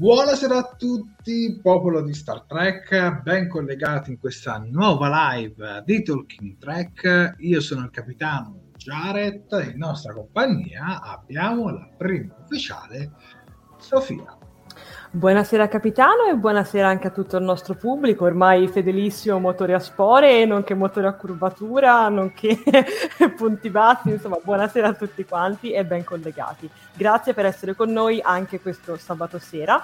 Buonasera a tutti, popolo di Star Trek, ben collegati in questa nuova live di Talking Trek. Io sono il capitano Jared e in nostra compagnia abbiamo la prima ufficiale Sofia. Buonasera capitano e buonasera anche a tutto il nostro pubblico, ormai fedelissimo motore a spore, nonché motore a curvatura, nonché punti bassi, insomma buonasera a tutti quanti e ben collegati. Grazie per essere con noi anche questo sabato sera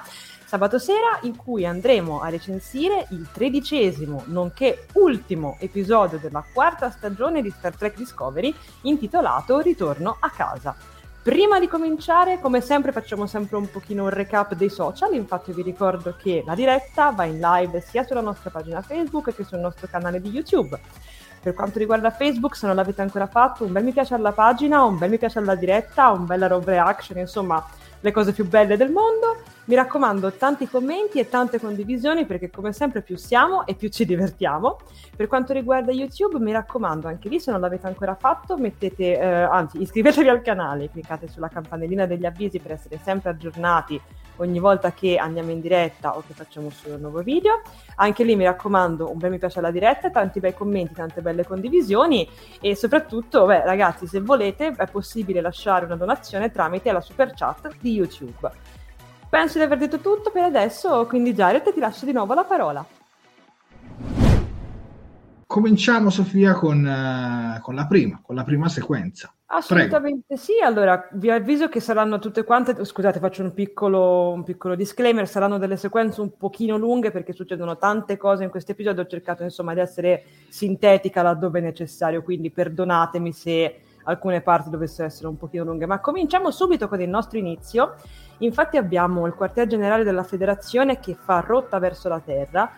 in cui andremo a recensire il 13° nonché ultimo episodio della 4ª stagione di Star Trek Discovery intitolato Ritorno a casa. Prima di cominciare, come sempre, facciamo sempre un pochino un recap dei social. Infatti vi ricordo che la diretta va in live sia sulla nostra pagina Facebook che sul nostro canale di YouTube. Per quanto riguarda Facebook, se non l'avete ancora fatto, un bel mi piace alla pagina, un bel mi piace alla diretta, un bel reaction, insomma le cose più belle del mondo. Mi raccomando, tanti commenti e tante condivisioni, perché come sempre più siamo e più ci divertiamo. Per quanto riguarda YouTube, mi raccomando, anche lì se non l'avete ancora fatto, iscrivetevi al canale, cliccate sulla campanellina degli avvisi per essere sempre aggiornati ogni volta che andiamo in diretta o che facciamo un nuovo video. Anche lì mi raccomando, un bel mi piace alla diretta, tanti bei commenti, tante belle condivisioni e soprattutto, ragazzi, se volete è possibile lasciare una donazione tramite la super chat di YouTube. Penso di aver detto tutto per adesso, quindi Jared ti lascio di nuovo la parola. Cominciamo Sofia con la prima sequenza. Assolutamente. Prego. Sì, allora vi avviso che saranno tutte quante, scusate faccio un piccolo disclaimer, saranno delle sequenze un pochino lunghe perché succedono tante cose in questo episodio, ho cercato insomma di essere sintetica laddove necessario, quindi perdonatemi se alcune parti dovessero essere un pochino lunghe, ma cominciamo subito con il nostro inizio. Infatti abbiamo il quartier generale della federazione che fa rotta verso la terra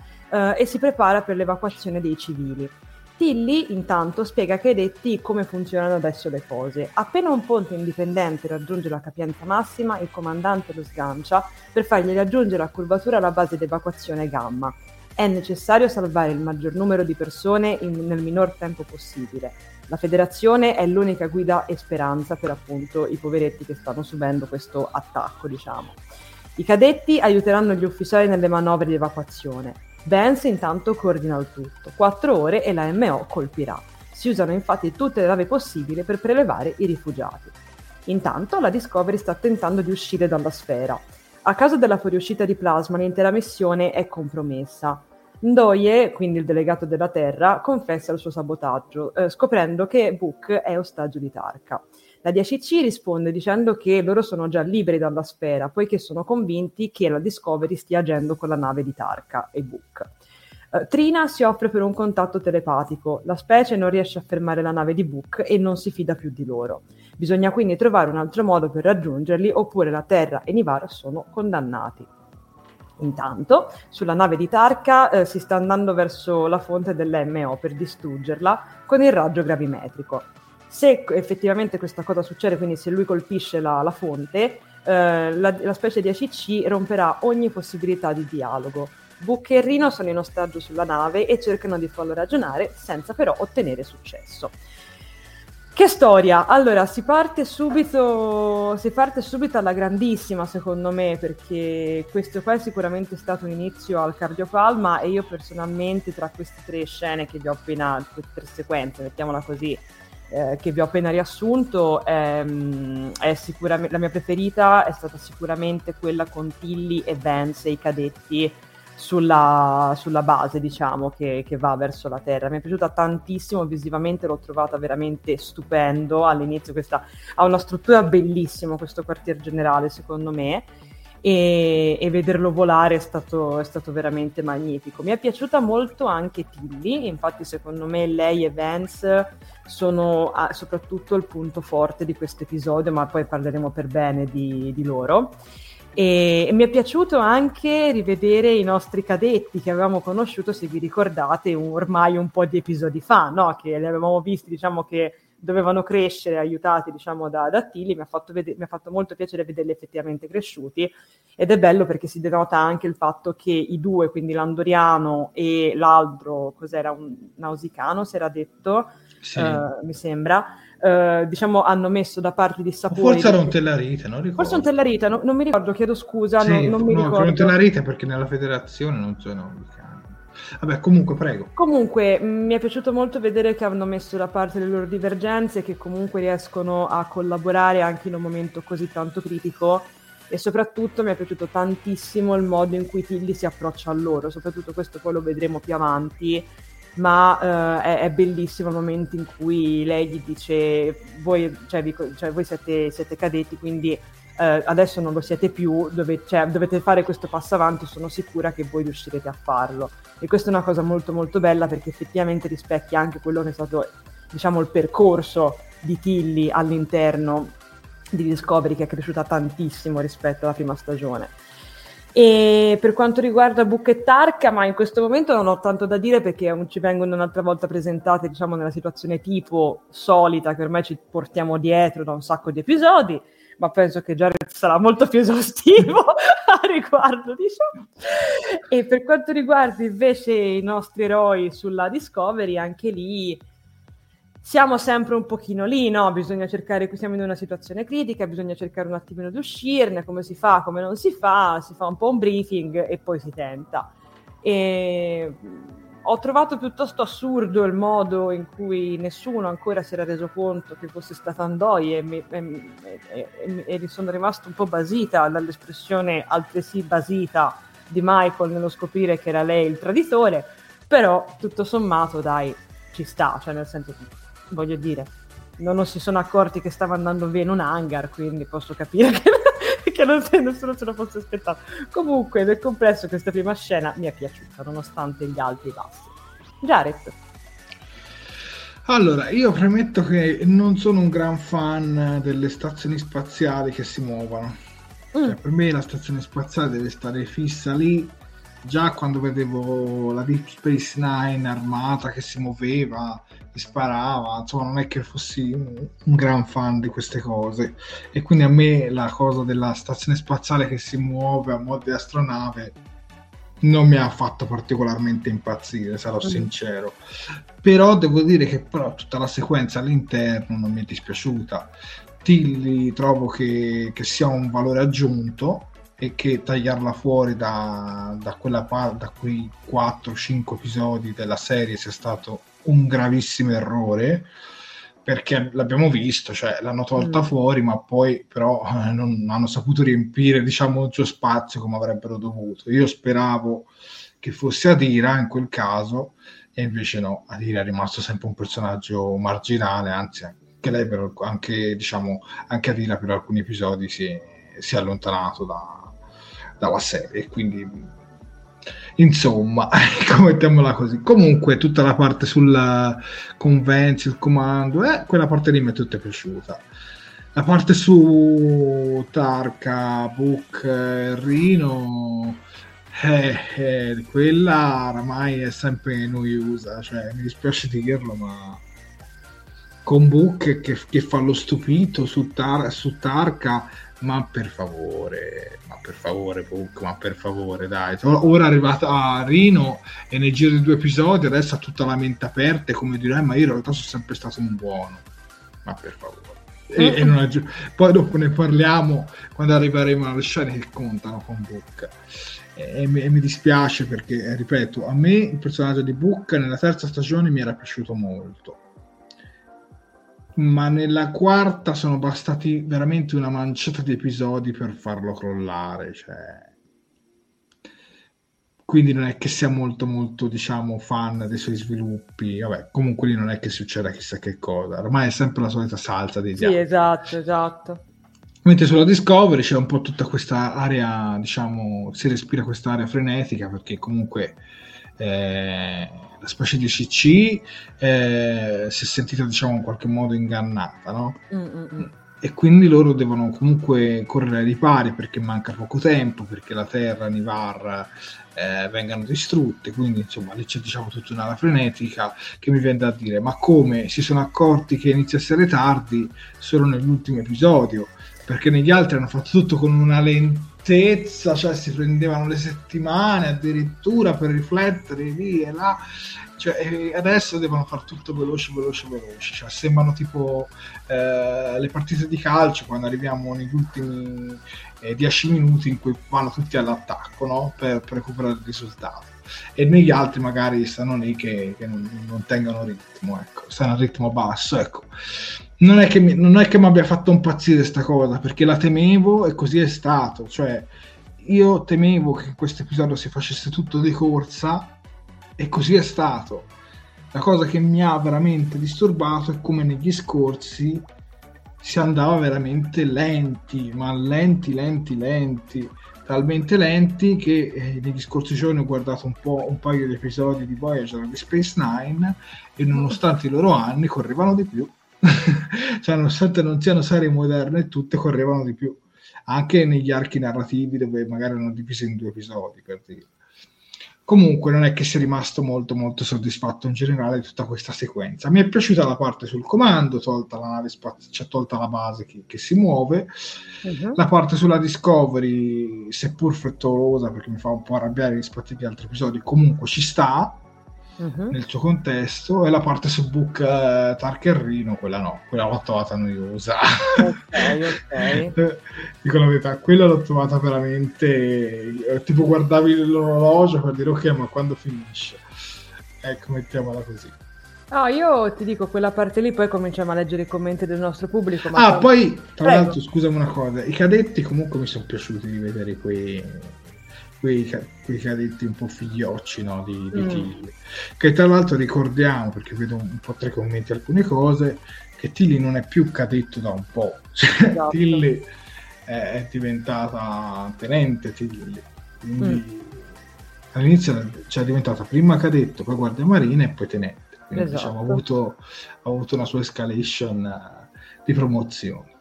e si prepara per l'evacuazione dei civili. Tilly intanto spiega ai detti come funzionano adesso le cose. Appena un ponte indipendente raggiunge la capienza massima, il comandante lo sgancia per fargli raggiungere a curvatura la base d'evacuazione Gamma. È necessario salvare il maggior numero di persone nel minor tempo possibile. La federazione è l'unica guida e speranza per appunto i poveretti che stanno subendo questo attacco, diciamo. I cadetti aiuteranno gli ufficiali nelle manovre di evacuazione. Vance intanto coordina il tutto. 4 ore e la MO colpirà. Si usano infatti tutte le navi possibili per prelevare i rifugiati. Intanto la Discovery sta tentando di uscire dalla sfera. A causa della fuoriuscita di plasma l'intera missione è compromessa. Ndoye, quindi il delegato della Terra, confessa il suo sabotaggio, scoprendo che Book è ostaggio di Tarka. La 10C risponde dicendo che loro sono già liberi dalla sfera, poiché sono convinti che la Discovery stia agendo con la nave di Tarka e Book. Trina si offre per un contatto telepatico, la specie non riesce a fermare la nave di Book e non si fida più di loro. Bisogna quindi trovare un altro modo per raggiungerli, oppure la Terra e Nivar sono condannati. Intanto, sulla nave di Tarka si sta andando verso la fonte dell'MO per distruggerla con il raggio gravimetrico. Se effettivamente questa cosa succede, quindi se lui colpisce la fonte, la specie 10C romperà ogni possibilità di dialogo. Book e Rino sono in ostaggio sulla nave e cercano di farlo ragionare senza però ottenere successo. Che storia! Allora, si parte subito alla grandissima, secondo me, perché questo qua è sicuramente stato un inizio al cardiopalma e io personalmente tra queste tre sequenze, mettiamola così, che vi ho appena riassunto, è sicuramente la mia preferita, è stata sicuramente quella con Tilly e Vance e i cadetti sulla base, diciamo, che va verso la Terra. Mi è piaciuta tantissimo visivamente, l'ho trovata veramente stupendo all'inizio. Questa ha una struttura bellissima, questo quartier generale, secondo me, e vederlo volare è stato veramente magnifico. Mi è piaciuta molto anche Tilly, infatti secondo me lei e Vance sono soprattutto il punto forte di questo episodio, ma poi parleremo per bene di loro. E mi è piaciuto anche rivedere i nostri cadetti che avevamo conosciuto, se vi ricordate, ormai un po' di episodi fa, no? Che li avevamo visti, diciamo, che dovevano crescere aiutati, diciamo, da Tilly. Mi ha fatto molto piacere vederli effettivamente cresciuti, ed è bello perché si denota anche il fatto che i due, quindi l'andoriano e l'altro, cos'era, un nausicano si era detto, sì. Mi sembra, diciamo, hanno messo da parte di sapori. Forse era un tellarite, non ricordo. Forse un tellarite, no, non mi ricordo, chiedo scusa, sì, non mi ricordo. Non un tellarite perché nella federazione non sono nausicani. Vabbè, comunque, prego. Comunque, mi è piaciuto molto vedere che hanno messo da parte le loro divergenze, che comunque riescono a collaborare anche in un momento così tanto critico, e soprattutto mi è piaciuto tantissimo il modo in cui Tilly si approccia a loro, soprattutto questo poi lo vedremo più avanti, ma è bellissimo il momento in cui lei gli dice voi siete cadetti, quindi adesso non lo siete più, dovete fare questo passo avanti, sono sicura che voi riuscirete a farlo. E questa è una cosa molto molto bella, perché effettivamente rispecchia anche quello che è stato, diciamo, il percorso di Tilly all'interno di Discovery, che è cresciuta tantissimo rispetto alla prima stagione. E per quanto riguarda Book e Tarka, ma in questo momento non ho tanto da dire perché ci vengono un'altra volta presentate, diciamo, nella situazione tipo solita che ormai ci portiamo dietro da un sacco di episodi, ma penso che Jared sarà molto più esaustivo a riguardo, diciamo. E per quanto riguarda invece i nostri eroi sulla Discovery, anche lì siamo sempre un pochino lì, no? Bisogna cercare, siamo in una situazione critica, bisogna cercare un attimino di uscirne, come si fa, come non si fa, si fa un po' un briefing e poi si tenta. E ho trovato piuttosto assurdo il modo in cui nessuno ancora si era reso conto che fosse stata Ndoye, e sono rimasto un po' basita dall'espressione altresì basita di Michael nello scoprire che era lei il traditore, però tutto sommato dai, ci sta, cioè nel senso, voglio dire, non si sono accorti che stava andando via in un hangar, quindi posso capire che nessuno se lo fosse aspettato. Comunque, nel complesso, questa prima scena mi è piaciuta, nonostante gli alti e bassi. Jared? Allora, io premetto che non sono un gran fan delle stazioni spaziali che si muovono. Cioè, per me la stazione spaziale deve stare fissa lì. Già quando vedevo la Deep Space Nine armata che si muoveva, che sparava, insomma non è che fossi un gran fan di queste cose, e quindi a me la cosa della stazione spaziale che si muove a modo di astronave non mi ha fatto particolarmente impazzire, sarò sincero. Però devo dire che tutta la sequenza all'interno non mi è dispiaciuta. Tilly trovo che sia un valore aggiunto, e che tagliarla fuori da quei 4-5 episodi della serie sia stato un gravissimo errore, perché l'abbiamo visto, cioè l'hanno tolta fuori, ma poi però non hanno saputo riempire, diciamo, il suo spazio come avrebbero dovuto. Io speravo che fosse Adira in quel caso, e invece no, Adira è rimasto sempre un personaggio marginale, anzi anche lei per, anche, diciamo, anche Adira per alcuni episodi si è allontanato dalla serie, quindi insomma, mettiamola così. Comunque tutta la parte sulla convenzione, il comando, quella parte lì mi è tutta piaciuta. La parte su Tarka, Book, Rino, quella oramai è sempre noiosa, cioè mi dispiace dirlo, ma con Book che fa lo stupito su Tarka, ma per favore Book, ma per favore, dai, ora è arrivata a Rino e nel giro di 2 episodi adesso ha tutta la mente aperta, come direi, ma io in realtà sono sempre stato un buono, ma per favore. E non aggiungo. Poi dopo ne parliamo quando arriveremo alle scene che contano con Book, e mi dispiace perché, ripeto, a me il personaggio di Book nella 3ª stagione mi era piaciuto molto, ma nella 4ª sono bastati veramente una manciata di episodi per farlo crollare, cioè. Quindi non è che sia molto molto, diciamo, fan dei suoi sviluppi, vabbè, comunque lì non è che succeda chissà che cosa, ormai è sempre la solita salsa dei diavoli. Sì, esatto. Mentre sulla Discovery c'è un po' tutta questa area, diciamo, si respira quest'area frenetica, perché comunque la specie di CC si è sentita, diciamo, in qualche modo ingannata, no? E quindi loro devono comunque correre ai ripari, perché manca poco tempo, perché la Terra, Nivar vengano distrutte, quindi insomma lì c'è, diciamo, tutta un'ala frenetica che mi viene da dire, ma come si sono accorti che inizia a essere tardi solo nell'ultimo episodio, perché negli altri hanno fatto tutto con una lentezza, cioè si prendevano le settimane addirittura per riflettere lì e là, cioè, adesso devono far tutto veloce, cioè sembrano tipo le partite di calcio quando arriviamo negli ultimi 10 minuti in cui vanno tutti all'attacco, no? Per recuperare il risultato, e negli altri magari stanno lì che non tengano ritmo, ecco, stanno a ritmo basso, ecco. Non è che mi abbia fatto impazzire sta cosa, perché la temevo e così è stato, cioè io temevo che questo episodio si facesse tutto di corsa e così è stato. La cosa che mi ha veramente disturbato è come negli scorsi si andava veramente lenti, ma lenti, talmente lenti che negli scorsi giorni ho guardato un paio di episodi di Voyager e di Space Nine e nonostante i loro anni correvano di più. Cioè nonostante non siano serie moderne tutte, correvano di più anche negli archi narrativi dove magari erano divisi in 2 episodi, per dire. Comunque non è che sia rimasto molto molto soddisfatto in generale di tutta questa sequenza. Mi è piaciuta la parte sul comando, tolta la nave spaziale, cioè tolta la base che si muove. La parte sulla Discovery, seppur frettolosa perché mi fa un po' arrabbiare rispetto agli altri episodi, comunque ci sta nel suo contesto. E la parte su Book, Tarcherino, quella no, quella l'ho trovata noiosa. Ok. Dico la verità, quella l'ho trovata veramente, tipo guardavi l'orologio per dire ok, ma quando finisce? Ecco, mettiamola così. No, io ti dico, quella parte lì, poi cominciamo a leggere i commenti del nostro pubblico, ma poi tra l'altro, scusami una cosa, i cadetti comunque mi sono piaciuti di vedere quei cadetti un po' figliocci, no, di Tilly, che tra l'altro ricordiamo, perché vedo un po' tra i commenti alcune cose, che Tilly non è più cadetto da un po', cioè, esatto. Tilly è diventata tenente Tilly, quindi all'inizio è diventata prima cadetto, poi guardia marina e poi tenente, quindi esatto. Diciamo, ha avuto una sua escalation di promozione.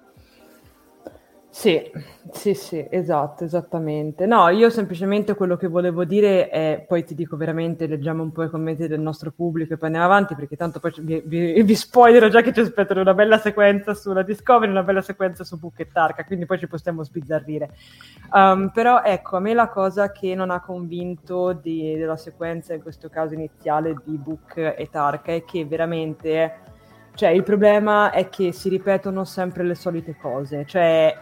Sì, esatto, esattamente. No, io semplicemente quello che volevo dire è, poi ti dico veramente, leggiamo un po' i commenti del nostro pubblico e poi andiamo avanti, perché tanto poi vi spoilerò già che ci aspettano una bella sequenza sulla Discovery, una bella sequenza su Book e Tarka, quindi poi ci possiamo sbizzarrire. Però ecco, a me la cosa che non ha convinto della sequenza, in questo caso iniziale, di Book e Tarka, è che veramente, cioè il problema è che si ripetono sempre le solite cose, cioè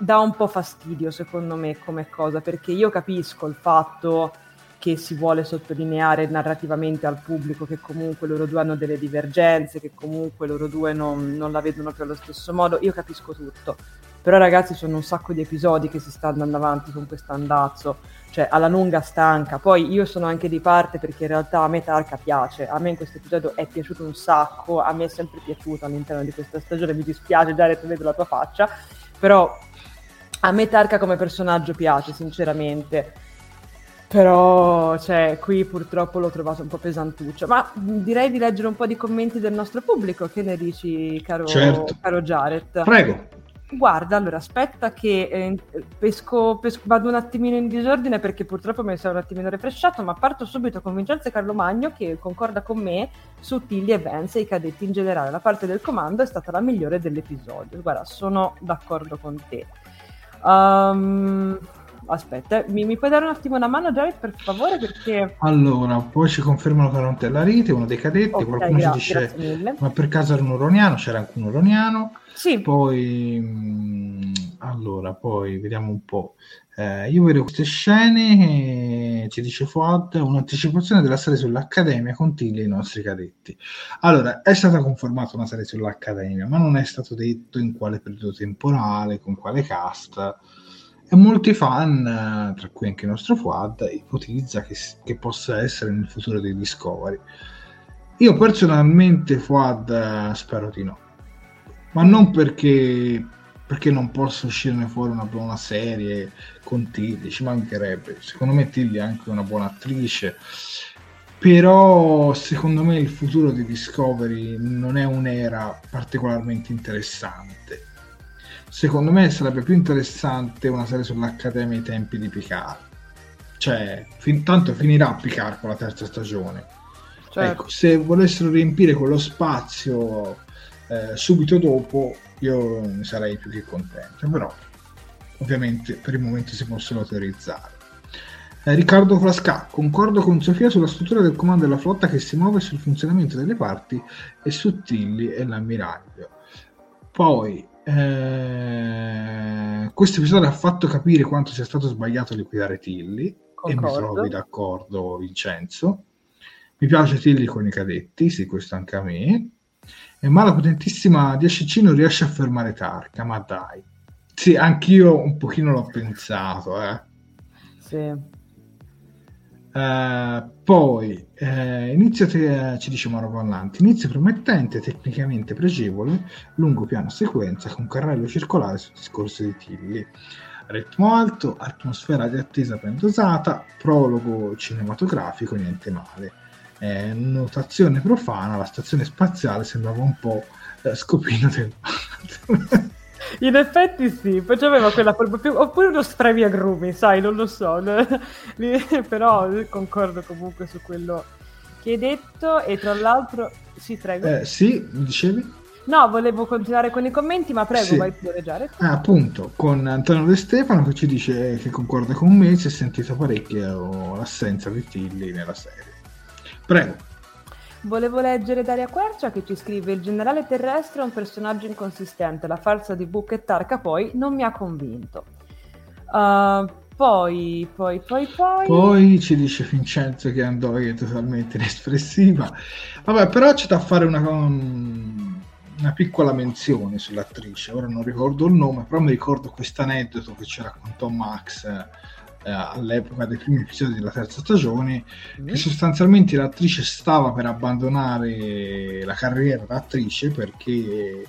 dà un po' fastidio, secondo me, come cosa, perché io capisco il fatto che si vuole sottolineare narrativamente al pubblico che comunque loro due hanno delle divergenze, che comunque loro due non la vedono più allo stesso modo, io capisco tutto. Però ragazzi, sono un sacco di episodi che si sta andando avanti con questo andazzo, cioè alla lunga stanca. Poi io sono anche di parte perché in realtà a me Tarka piace, a me in questo episodio è piaciuto un sacco, a me è sempre piaciuto all'interno di questa stagione, mi dispiace già che vedo la tua faccia, però a me Tarka come personaggio piace sinceramente, però cioè qui purtroppo l'ho trovato un po' pesantuccio. Ma direi di leggere un po' di commenti del nostro pubblico, che ne dici caro, certo. Caro Jared? Prego. Guarda, allora aspetta che pesco, vado un attimino in disordine perché purtroppo mi sono un attimino refresciato, ma parto subito con Vincenzo e Carlo Magno che concorda con me su Tilly e Vance e i cadetti in generale. La parte del comando è stata la migliore dell'episodio. Guarda, sono d'accordo con te. Aspetta, mi puoi dare un attimo una mano, Jared, per favore? Perché allora, poi ci confermano che era un Tellarite, uno dei cadetti, okay, qualcuno ci dice ma per caso era un uroniano, c'era anche un uroniano. Sì. Poi vediamo un po'. Io vedo queste scene, ci dice Fuad, un'anticipazione della serie sull'Accademia con Tilly e i nostri cadetti. Allora, è stata confermata una serie sull'Accademia, ma non è stato detto in quale periodo temporale, con quale cast. E molti fan, tra cui anche il nostro Fuad, ipotizza che possa essere nel futuro dei Discovery. Io personalmente, Fuad, spero di no. Ma non perché non possa uscirne fuori una buona serie con Tilly, ci mancherebbe. Secondo me Tilly è anche una buona attrice, però secondo me il futuro di Discovery non è un'era particolarmente interessante. Secondo me sarebbe più interessante una serie sull'Accademia ai tempi di Picard. Cioè, tanto finirà Picard con la terza stagione. Certo. Ecco, se volessero riempire quello spazio subito dopo, io ne sarei più che contento. Però, ovviamente, per il momento si possono teorizzare. Riccardo Frasca, concordo con Sofia sulla struttura del comando della flotta che si muove, sul funzionamento delle parti e su Tilly e l'ammiraglio. Poi questo episodio ha fatto capire quanto sia stato sbagliato liquidare Tilly. Concordo. E mi trovi d'accordo, Vincenzo. Mi piace Tilly con i cadetti, sì, questo anche a me. Ma la potentissima 10C non riesce a fermare Tarka, ma dai. Sì, anch'io un pochino l'ho pensato, Sì. Poi ci dice Mauro Vallanti, inizio promettente, tecnicamente pregevole, lungo piano sequenza con carrello circolare sul discorso di Tilly, ritmo alto, atmosfera di attesa ben dosata, prologo cinematografico, niente male. Notazione profana, la stazione spaziale sembrava un po' scopino del in effetti sì, poi c'aveva quella oppure uno spremi agrumi, sai, non lo so, però concordo comunque su quello che hai detto. E tra l'altro sì, prego. Sì, mi dicevi? No, volevo continuare con i commenti, ma prego, sì. Vai pure, Jared. Appunto, con Antonio De Stefano che ci dice che concorda con me, si è sentita parecchio l'assenza di Tilly nella serie. Prego. Volevo leggere Daria Quercia che ci scrive: il generale terrestre è un personaggio inconsistente, la farsa di Buck e Tarka poi non mi ha convinto. Poi ci dice Vincenzo che andò è totalmente inespressiva. Vabbè, però c'è da fare una piccola menzione sull'attrice, ora non ricordo il nome, però mi ricordo quest'aneddoto che ci raccontò Max all'epoca dei primi episodi della terza stagione, che sostanzialmente l'attrice stava per abbandonare la carriera d'attrice perché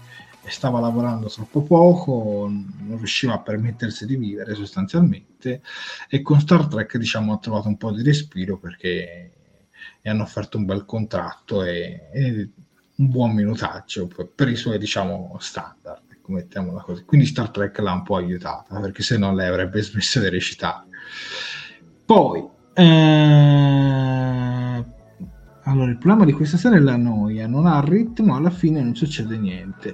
stava lavorando troppo poco, non riusciva a permettersi di vivere sostanzialmente, e con Star Trek diciamo ha trovato un po' di respiro perché gli hanno offerto un bel contratto e un buon minutaggio per i suoi diciamo standard, mettiamola così. Quindi Star Trek l'ha un po' aiutata perché se no lei avrebbe smesso di recitare. Poi allora il problema di questa serie è la noia, non ha ritmo, alla fine non succede niente.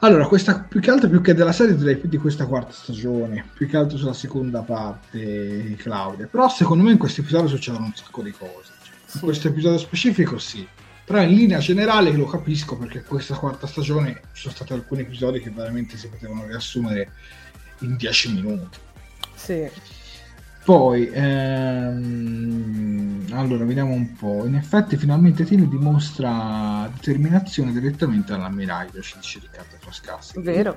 Allora questa più che della serie direi di questa quarta stagione, più che altro sulla seconda parte, Claudia, però secondo me in questo episodio succedono un sacco di cose, cioè, in questo episodio specifico sì, però in linea generale lo capisco, perché questa quarta stagione ci sono stati alcuni episodi che veramente si potevano riassumere in 10 minuti. Sì. Poi allora vediamo un po'. In effetti finalmente Tilly dimostra determinazione direttamente all'ammiraglio, ci dice Riccardo Frascassi. Vero.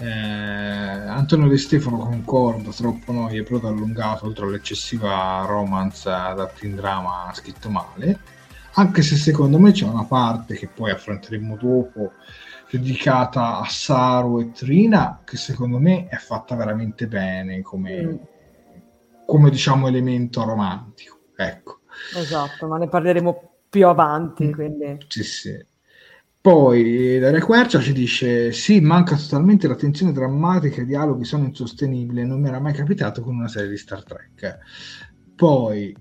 Antonio De Stefano concorda, troppo noia e proto allungato oltre all'eccessiva romance adatta in drama scritto male, anche se secondo me c'è una parte che poi affronteremo dopo dedicata a Saru e Trina che secondo me è fatta veramente bene come diciamo elemento romantico, ecco. Esatto, ma ne parleremo più avanti, quindi sì. Poi la Requercia ci dice: sì, manca totalmente la tensione drammatica, i dialoghi sono insostenibili, non mi era mai capitato con una serie di Star Trek. Poi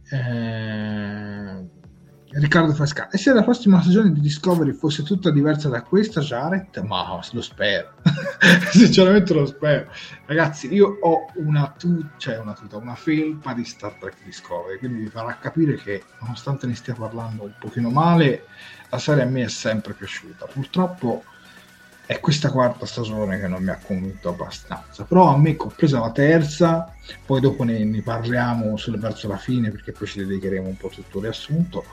Riccardo Frasca: e se la prossima stagione di Discovery fosse tutta diversa da questa, Jared? Ma lo spero sinceramente lo spero, ragazzi, io ho una felpa di Star Trek Discovery, quindi vi farà capire che nonostante ne stia parlando un pochino male, la serie a me è sempre piaciuta. Purtroppo è questa quarta stagione che non mi ha convinto abbastanza, però a me, compresa la terza, poi dopo ne parliamo verso la fine, perché poi ci dedicheremo un po' tutto il riassunto,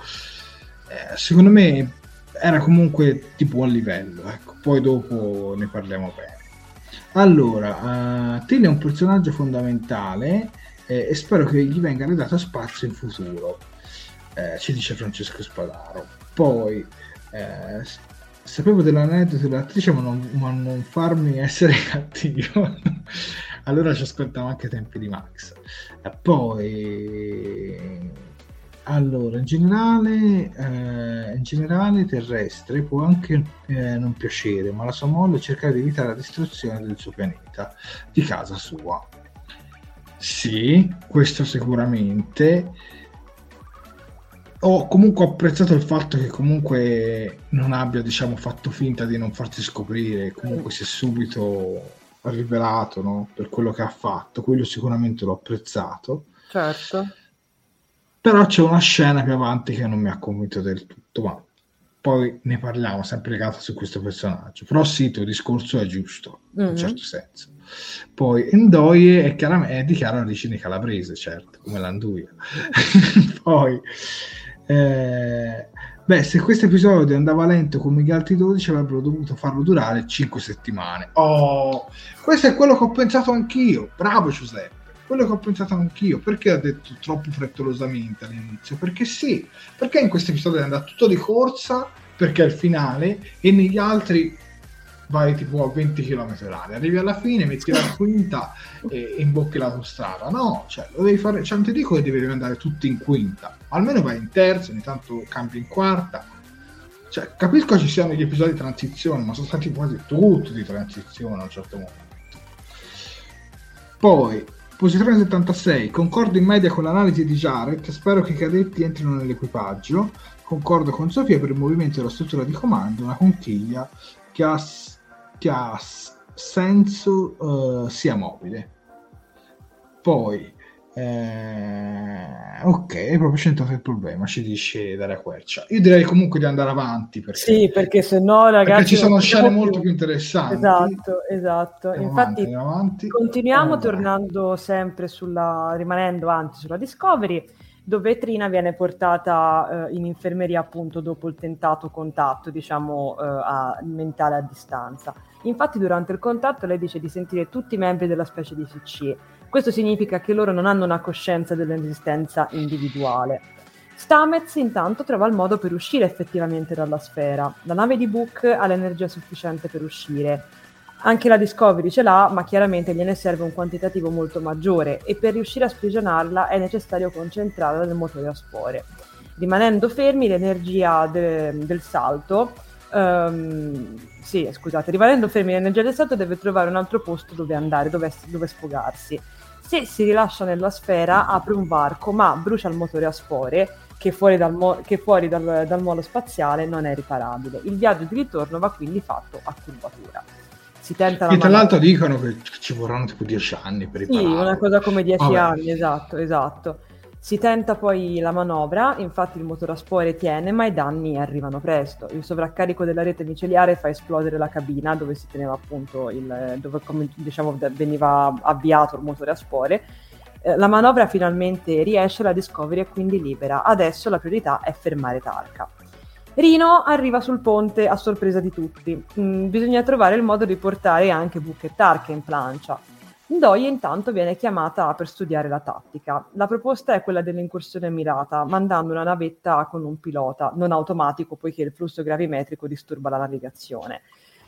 secondo me era comunque tipo a livello, ecco, poi dopo ne parliamo bene. Allora, Tilly è un personaggio fondamentale e spero che gli venga ridato spazio in futuro, ci dice Francesco Spadaro. Poi sapevo dell'aneddoto dell'attrice, ma non farmi essere cattivo. Allora ci ascoltiamo anche i tempi di Max. Poi allora in generale Terrestre può anche non piacere, ma la sua molla è cercare di evitare la distruzione del suo pianeta, di casa sua. Sì, questo sicuramente. Ho comunque apprezzato il fatto che comunque non abbia, diciamo, fatto finta di non farsi scoprire, comunque si è subito rivelato, no? Per quello che ha fatto, quello sicuramente l'ho apprezzato. Certo. Però c'è una scena più avanti che non mi ha convinto del tutto, ma poi ne parliamo, sempre legata su questo personaggio. Però sì, il tuo discorso è giusto, in un certo senso. Poi Ndoye è di chiaro origine calabrese, certo, come l'Anduia. Poi... se questo episodio andava lento come gli altri 12 avrebbero dovuto farlo durare 5 settimane. Oh, questo è quello che ho pensato anch'io, bravo Giuseppe, quello che ho pensato anch'io. Perché ho detto troppo frettolosamente all'inizio? Perché sì, perché in questo episodio è andato tutto di corsa, perché è il finale, e negli altri vai tipo a 20 km/h, arrivi alla fine, metti la quinta e imbocchi l'autostrada. No, cioè lo devi fare, cioè non ti dico che devi andare tutti in quinta, almeno vai in terza, ogni tanto cambi in quarta. Cioè capisco ci siano gli episodi di transizione, ma sono stati quasi tutti di transizione a un certo momento. Poi Positrone 76: concordo in media con l'analisi di Jared, spero che i cadetti entrino nell'equipaggio, concordo con Sofia per il movimento della struttura di comando, una conchiglia che ha senso sia mobile. Poi ok, è proprio centrato il problema, ci dice Daria Quercia. Io direi comunque di andare avanti, perché sì, perché se no, ragazzi, perché ci sono scene molto più interessanti. Esatto. Andiamo, infatti avanti. Continuiamo tornando sempre rimanendo sulla Discovery, dove Trina viene portata in infermeria appunto dopo il tentato contatto, diciamo, mentale a distanza. Infatti durante il contatto lei dice di sentire tutti i membri della specie di CC. Questo significa che loro non hanno una coscienza dell'esistenza individuale. Stamets intanto trova il modo per uscire effettivamente dalla sfera. La nave di Book ha l'energia sufficiente per uscire. Anche la Discovery ce l'ha, ma chiaramente gliene serve un quantitativo molto maggiore e per riuscire a sprigionarla è necessario concentrarla nel motore a spore. Rimanendo fermi, rimanendo fermi l'energia del salto deve trovare un altro posto dove andare, dove sfogarsi. Se si rilascia nella sfera apre un varco, ma brucia il motore a spore che fuori dal molo spaziale non è riparabile. Il viaggio di ritorno va quindi fatto a curvatura. Si tenta e tra l'altro dicono che ci vorranno tipo 10 anni per riparare. Sì, una cosa come 10 anni, esatto. Si tenta poi la manovra, infatti il motore a spore tiene, ma i danni arrivano presto. Il sovraccarico della rete miceliare fa esplodere la cabina dove si teneva appunto veniva avviato il motore a spore. La manovra finalmente riesce, la Discovery è quindi libera. Adesso la priorità è fermare Tarka. Rino arriva sul ponte a sorpresa di tutti. Bisogna trovare il modo di portare anche Buck e Tarka in plancia. Ndoye intanto viene chiamata per studiare la tattica. La proposta è quella dell'incursione mirata, mandando una navetta con un pilota, non automatico poiché il flusso gravimetrico disturba la navigazione.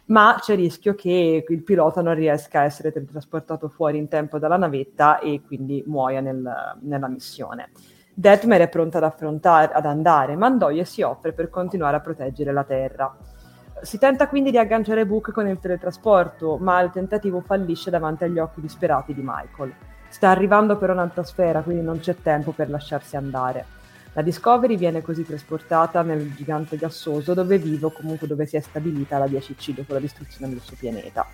Ma c'è il rischio che il pilota non riesca a essere trasportato fuori in tempo dalla navetta e quindi muoia nella missione. Detmer è pronta ad andare, ma Ndoye si offre per continuare a proteggere la Terra. Si tenta quindi di agganciare Book con il teletrasporto, ma il tentativo fallisce davanti agli occhi disperati di Michael. Sta arrivando per un'altra sfera, quindi non c'è tempo per lasciarsi andare. La Discovery viene così trasportata nel gigante gassoso dove si è stabilita la 10C dopo la distruzione del suo pianeta.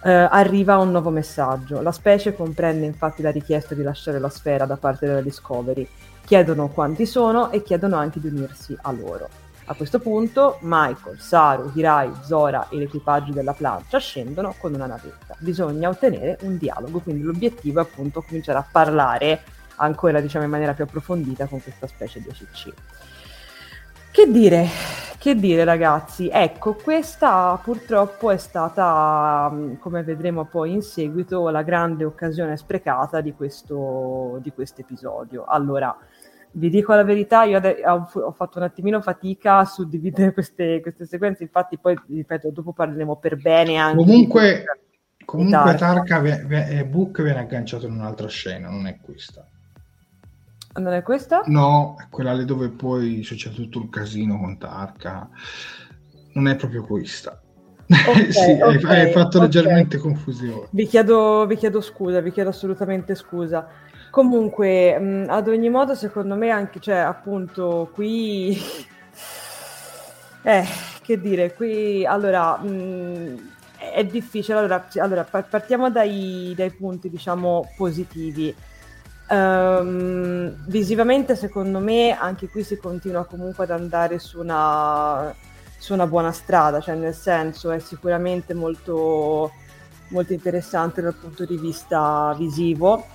Arriva un nuovo messaggio. La specie comprende infatti la richiesta di lasciare la sfera da parte della Discovery. Chiedono quanti sono e chiedono anche di unirsi a loro. A questo punto Michael, Saru, Hirai, Zora e l'equipaggio della plancia scendono con una navetta. Bisogna ottenere un dialogo, quindi l'obiettivo è appunto cominciare a parlare ancora in maniera più approfondita con questa specie di OCC. Che dire ragazzi? Ecco, questa purtroppo è stata, come vedremo poi in seguito, la grande occasione sprecata di questo episodio. Allora, vi dico la verità, io ho fatto un attimino fatica a suddividere queste sequenze, infatti poi, ripeto, dopo parleremo per bene anche... Comunque Tarka e Book viene agganciato in un'altra scena, non è questa. Non è questa? No, è quella lì dove poi c'è tutto il casino con Tarka. Non è proprio questa. Okay, sì, okay, hai fatto leggermente confusione. Vi chiedo scusa, vi chiedo assolutamente scusa. Comunque, ad ogni modo, secondo me anche, appunto, qui... che dire, qui... Allora, è difficile. Allora partiamo dai punti, positivi. Visivamente, secondo me, anche qui si continua comunque ad andare su una buona strada, nel senso è sicuramente molto, molto interessante dal punto di vista visivo.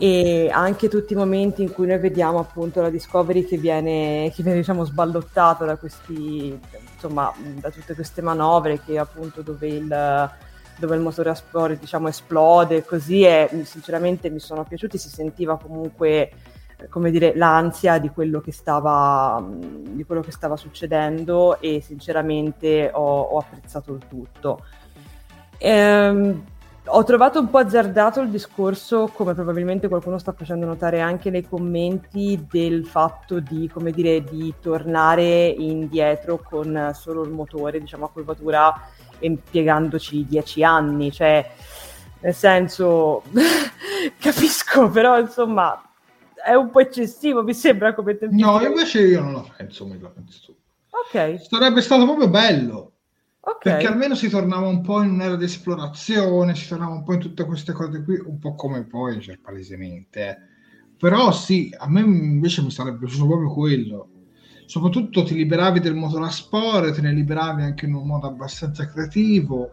E anche tutti i momenti in cui noi vediamo appunto la Discovery che viene sballottata da tutte queste manovre, che appunto dove il motore a spore esplode, così sinceramente mi sono piaciuti. Si sentiva comunque, come dire, l'ansia di quello che stava succedendo, e sinceramente ho apprezzato il tutto. Ho trovato un po' azzardato il discorso, come probabilmente qualcuno sta facendo notare anche nei commenti, del fatto di, come dire, di tornare indietro con solo il motore, a curvatura, impiegandoci 10 anni, nel senso capisco, però insomma è un po' eccessivo, mi sembra, come tempo. No, invece io non la penso, ok, sarebbe stato proprio bello. Okay. Perché almeno si tornava un po' in un'era di esplorazione, si tornava un po' in tutte queste cose qui, un po' come poi, palesemente. Però sì, a me invece mi sarebbe piaciuto proprio quello. Soprattutto ti liberavi del motore a spore, te ne liberavi anche in un modo abbastanza creativo.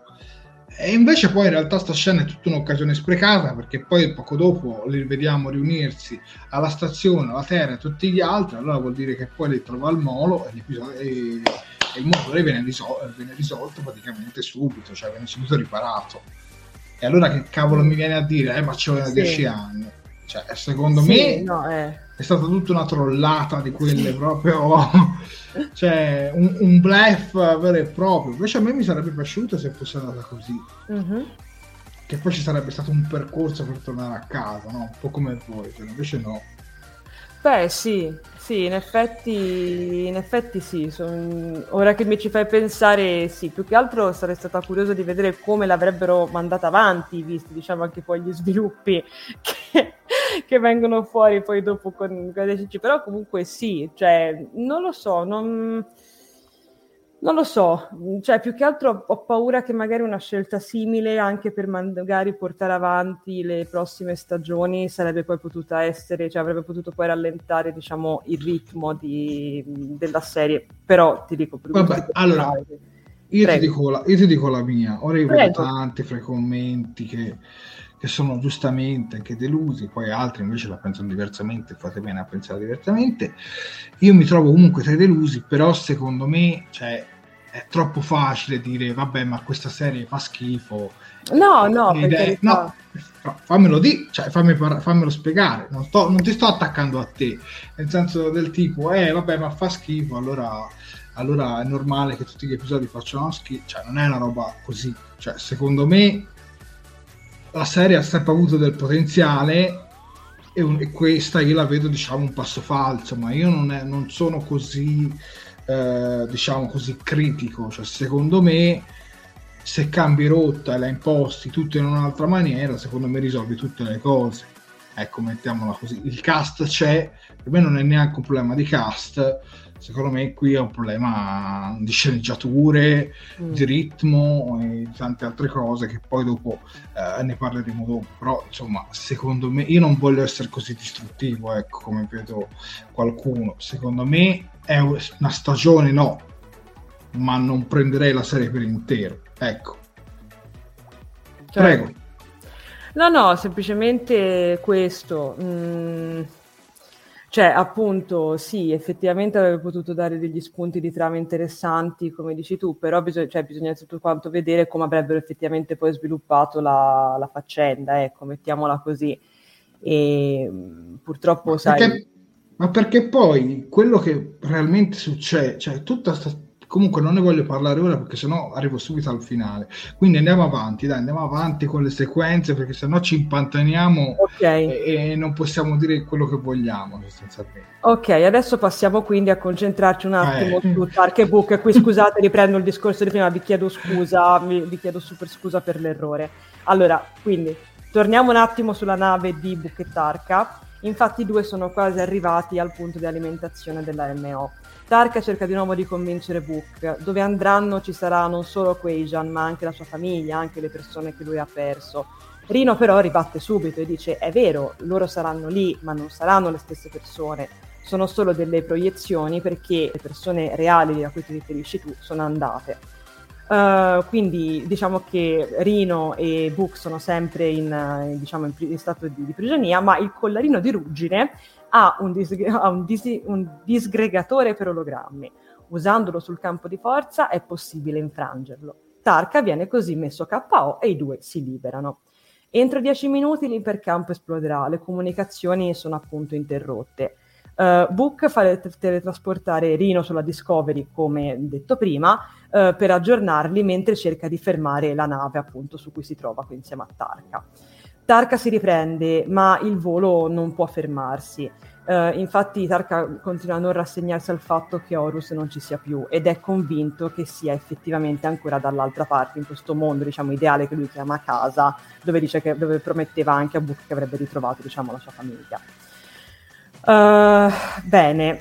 E invece poi in realtà sta scena è tutta un'occasione sprecata, perché poi poco dopo li vediamo riunirsi alla stazione, alla Terra e tutti gli altri, allora vuol dire che poi li trova al molo e il motore viene risolto praticamente subito, viene subito riparato. E allora che cavolo mi viene a dire, ma ci vogliono 10 anni? Secondo me è stata tutta una trollata di quelle proprio, un bluff vero e proprio. Invece a me mi sarebbe piaciuto se fosse andata così, che poi ci sarebbe stato un percorso per tornare a casa, no? Un po' come voi, invece no. Beh sì, in effetti sì, ora che mi ci fai pensare sì, più che altro sarei stata curiosa di vedere come l'avrebbero mandata avanti, visti anche poi gli sviluppi che vengono fuori poi dopo con la DCC, però comunque sì, non lo so, non... Non lo so, cioè più che altro ho paura che magari una scelta simile anche per magari portare avanti le prossime stagioni sarebbe poi potuta essere, cioè avrebbe potuto poi rallentare, diciamo, il ritmo della serie. Però ti dico... Vabbè, allora, io ti dico la mia. Ora io vedo tanti fra i commenti che sono giustamente anche delusi, poi altri invece la pensano diversamente, fate bene a pensare diversamente. Io mi trovo comunque tra i delusi, però secondo me, cioè, è troppo facile dire vabbè, ma questa serie fa schifo. No, fammelo dire, cioè fammelo spiegare. Non ti sto attaccando a te, nel senso del tipo vabbè, ma fa schifo, allora è normale che tutti gli episodi facciano schifo. Cioè non è una roba così. Cioè secondo me la serie ha sempre avuto del potenziale e questa io la vedo, diciamo, un passo falso, ma io non sono così diciamo così critico. Cioè secondo me se cambi rotta e la imposti tutto in un'altra maniera, secondo me risolvi tutte le cose, ecco, mettiamola così. Il cast c'è, per me non è neanche un problema di cast, secondo me qui è un problema di sceneggiature, di ritmo e di tante altre cose che poi dopo ne parleremo dopo. Però insomma, secondo me, io non voglio essere così distruttivo, ecco, come vedo qualcuno. Secondo me è una stagione, no, ma non prenderei la serie per intero, ecco. Cioè, prego. No, semplicemente questo. Cioè, appunto, sì, effettivamente avrebbe potuto dare degli spunti di trama interessanti, come dici tu, però bisogna tutto quanto vedere come avrebbero effettivamente poi sviluppato la faccenda, ecco, mettiamola così. E purtroppo, ma perché poi quello che realmente succede, cioè comunque non ne voglio parlare ora perché sennò arrivo subito al finale, quindi andiamo avanti con le sequenze, perché sennò ci impantaniamo, okay. e non possiamo dire quello che vogliamo, sostanzialmente. Ok, adesso passiamo quindi a concentrarci un attimo su Tark Book. Qui scusate, riprendo il discorso di prima, vi chiedo super scusa per l'errore. Allora, quindi torniamo un attimo sulla nave di Book e Tarka. Infatti i due sono quasi arrivati al punto di alimentazione della MO. Tarka cerca di nuovo di convincere Book. Dove andranno ci sarà non solo Quajan, ma anche la sua famiglia, anche le persone che lui ha perso. Rino però ribatte subito e dice: è vero, loro saranno lì, ma non saranno le stesse persone, sono solo delle proiezioni, perché le persone reali a cui ti riferisci tu sono andate. Quindi diciamo che Rino e Book sono sempre in stato di prigionia, ma il collarino di ruggine ha un disgregatore per ologrammi. Usandolo sul campo di forza è possibile infrangerlo. Tarka viene così messo KO e i due si liberano. Entro 10 minuti l'ipercampo esploderà, le comunicazioni sono appunto interrotte. Book fa teletrasportare Rino sulla Discovery, come detto prima, per aggiornarli mentre cerca di fermare la nave appunto su cui si trova qui insieme a Tarka. Tarka si riprende, ma il volo non può fermarsi. Infatti Tarka continua a non rassegnarsi al fatto che Horus non ci sia più ed è convinto che sia effettivamente ancora dall'altra parte, in questo mondo, diciamo, ideale che lui chiama casa, dove prometteva anche a Book che avrebbe ritrovato, diciamo, la sua famiglia. Bene,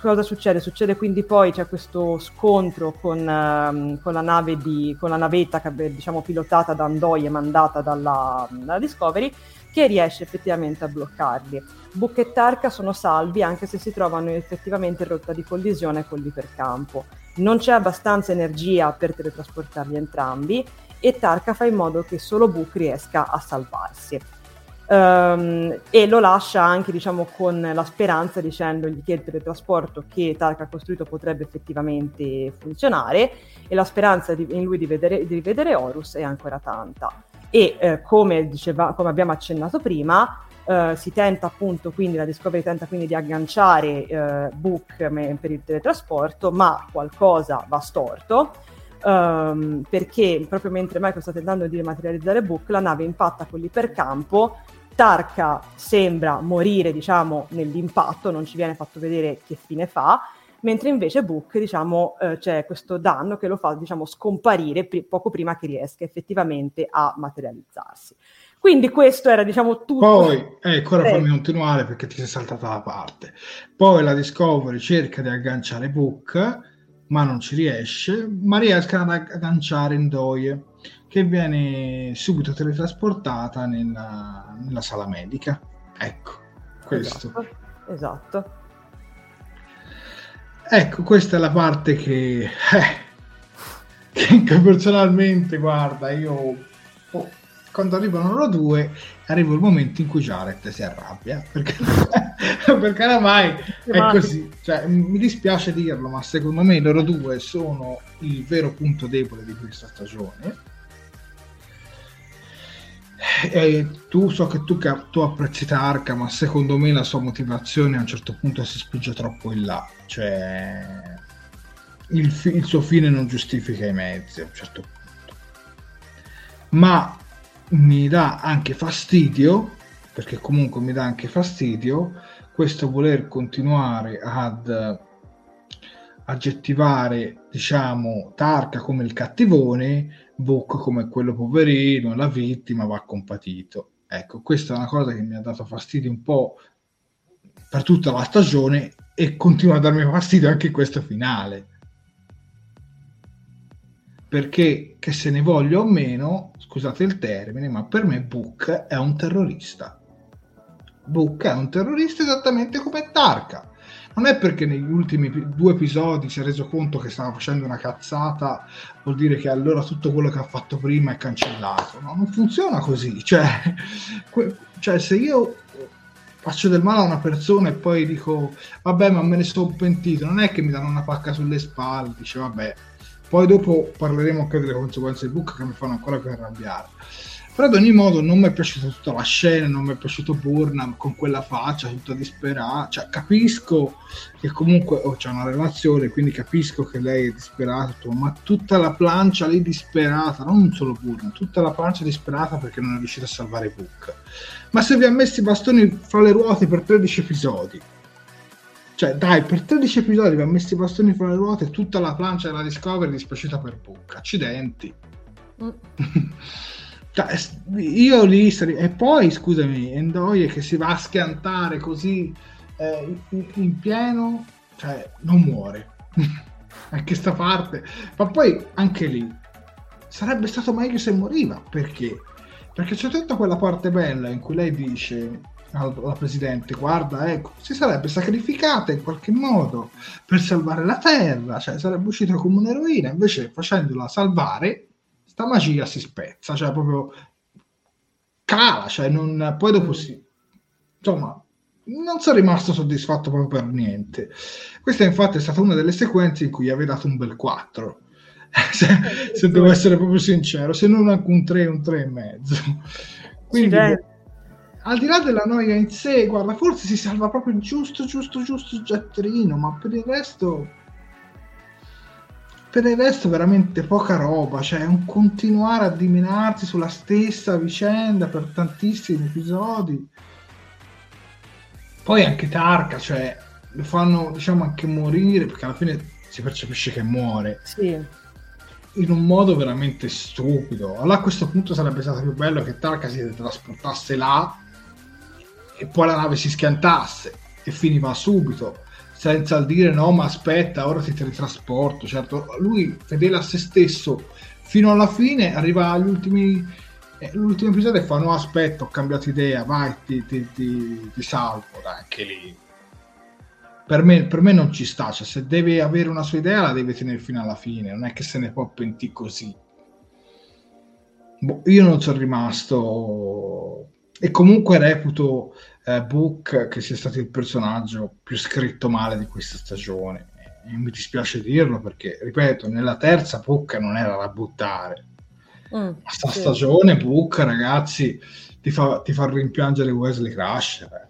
cosa succede? Succede quindi poi c'è questo scontro con la navetta, diciamo, pilotata da Andoi e mandata dalla Discovery, che riesce effettivamente a bloccarli. Book e Tarka sono salvi, anche se si trovano effettivamente in rotta di collisione con l'ipercampo. Non c'è abbastanza energia per teletrasportarli entrambi e Tarka fa in modo che solo Book riesca a salvarsi. E lo lascia anche, diciamo, con la speranza, dicendogli che il teletrasporto che Tarka ha costruito potrebbe effettivamente funzionare, e la speranza in lui di vedere Horus è ancora tanta. E come abbiamo accennato prima, la Discovery tenta quindi di agganciare Book per il teletrasporto, ma qualcosa va storto. Perché proprio mentre Michael sta tentando di rematerializzare Book, la nave impatta con l'ipercampo. Tarka sembra morire, diciamo, nell'impatto, non ci viene fatto vedere che fine fa, mentre invece Book, diciamo, c'è questo danno che lo fa, diciamo, scomparire poco prima che riesca effettivamente a materializzarsi. Quindi questo era, diciamo, tutto. Poi, ora fammi continuare perché ti sei saltata la parte. Poi la Discovery cerca di agganciare Book, ma non ci riesce, ma riesca ad agganciare Ndoye, che viene subito teletrasportata nella sala medica. Ecco, questo. Esatto. Ecco, questa è la parte che personalmente, guarda, io quando arrivano loro due arriva il momento in cui Jared si arrabbia, perché oramai è così, cioè, mi dispiace dirlo, ma secondo me loro due sono il vero punto debole di questa stagione. E tu apprezzi Tarka, ma secondo me la sua motivazione a un certo punto si spinge troppo in là, cioè il suo fine non giustifica i mezzi a un certo punto, ma mi dà anche fastidio, perché comunque mi dà anche fastidio questo voler continuare ad aggettivare, diciamo, Tarka come il cattivone, Vok come quello poverino, la vittima, va compatito. Ecco, questa è una cosa che mi ha dato fastidio un po' per tutta la stagione e continua a darmi fastidio anche in questo finale, perché, che se ne voglia o meno, scusate il termine, ma per me Vok è un terrorista. Vok è un terrorista esattamente come Tarka. Non è perché negli ultimi due episodi si è reso conto che stava facendo una cazzata, vuol dire che allora tutto quello che ha fatto prima è cancellato. No, non funziona così. Cioè se io faccio del male a una persona e poi dico vabbè, ma me ne sono pentito, non è che mi danno una pacca sulle spalle, dice vabbè. Poi dopo parleremo anche delle conseguenze di Vok che mi fanno ancora più arrabbiare. Però ad ogni modo non mi è piaciuta tutta la scena, non mi è piaciuto Burnham con quella faccia tutta disperata, cioè capisco che comunque c'è una relazione, quindi capisco che lei è disperata, ma tutta la plancia lì disperata, non solo Burnham, tutta la plancia disperata perché non è riuscita a salvare Vok. Ma se vi ha messo i bastoni fra le ruote per 13 episodi, cioè dai, per 13 episodi vi ha messo i bastoni fra le ruote e tutta la plancia della Discovery è dispiaciuta per Vok, accidenti. Io lì e poi scusami, Ndoye che si va a schiantare così in pieno, cioè non muore anche sta parte, ma poi anche lì sarebbe stato meglio se moriva, perché c'è tutta quella parte bella in cui lei dice alla presidente guarda, ecco, si sarebbe sacrificata in qualche modo per salvare la terra, cioè sarebbe uscita come un'eroina, invece facendola salvare sta magia si spezza, cioè proprio cala, cioè non, poi dopo insomma non sono rimasto soddisfatto proprio per niente. Questa infatti è stata una delle sequenze in cui gli avevo dato un bel 4 se devo essere proprio sincero, se non anche un 3, un 3,5. Quindi al di là della noia in sé, guarda, forse si salva proprio giusto Giattrino, ma per il resto veramente poca roba, cioè un continuare a dimenarsi sulla stessa vicenda per tantissimi episodi. Poi anche Tarka, cioè lo fanno, diciamo, anche morire, perché alla fine si percepisce che muore, sì, in un modo veramente stupido. Allora a questo punto sarebbe stato più bello che Tarka si trasportasse là e poi la nave si schiantasse e finiva subito, senza dire no ma aspetta ora ti teletrasporto. Certo, lui fedele a se stesso fino alla fine, arriva agli l'ultimo episodio e fa no aspetta, ho cambiato idea, vai ti salvo. Dai, anche lì per me non ci sta, cioè se deve avere una sua idea la deve tenere fino alla fine, non è che se ne può pentire così. Io non sono rimasto, e comunque reputo Vok che sia stato il personaggio più scritto male di questa stagione, e mi dispiace dirlo perché, ripeto, nella terza Vok non era da buttare, sta sì. Stagione Vok, ragazzi, ti fa rimpiangere Wesley Crusher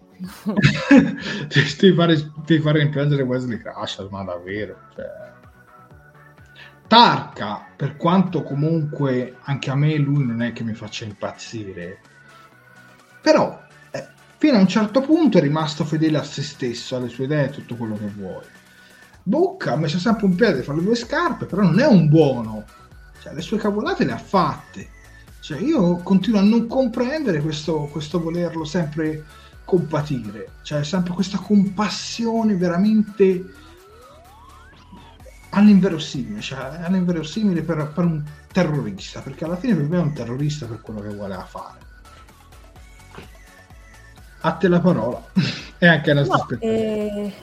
ti fa rimpiangere Wesley Crusher, ma davvero, cioè. Tarka, per quanto comunque anche a me lui non è che mi faccia impazzire, però fino a un certo punto è rimasto fedele a se stesso, alle sue idee, tutto quello che vuoi. Vok ha messo sempre un piede fra le due scarpe, però non è un buono, cioè le sue cavolate le ha fatte, cioè io continuo a non comprendere questo volerlo sempre compatire, cioè sempre questa compassione veramente all'inverosimile, cioè all'inverosimile per un terrorista, perché alla fine per me è un terrorista per quello che vuole fare. A te la parola. E anche la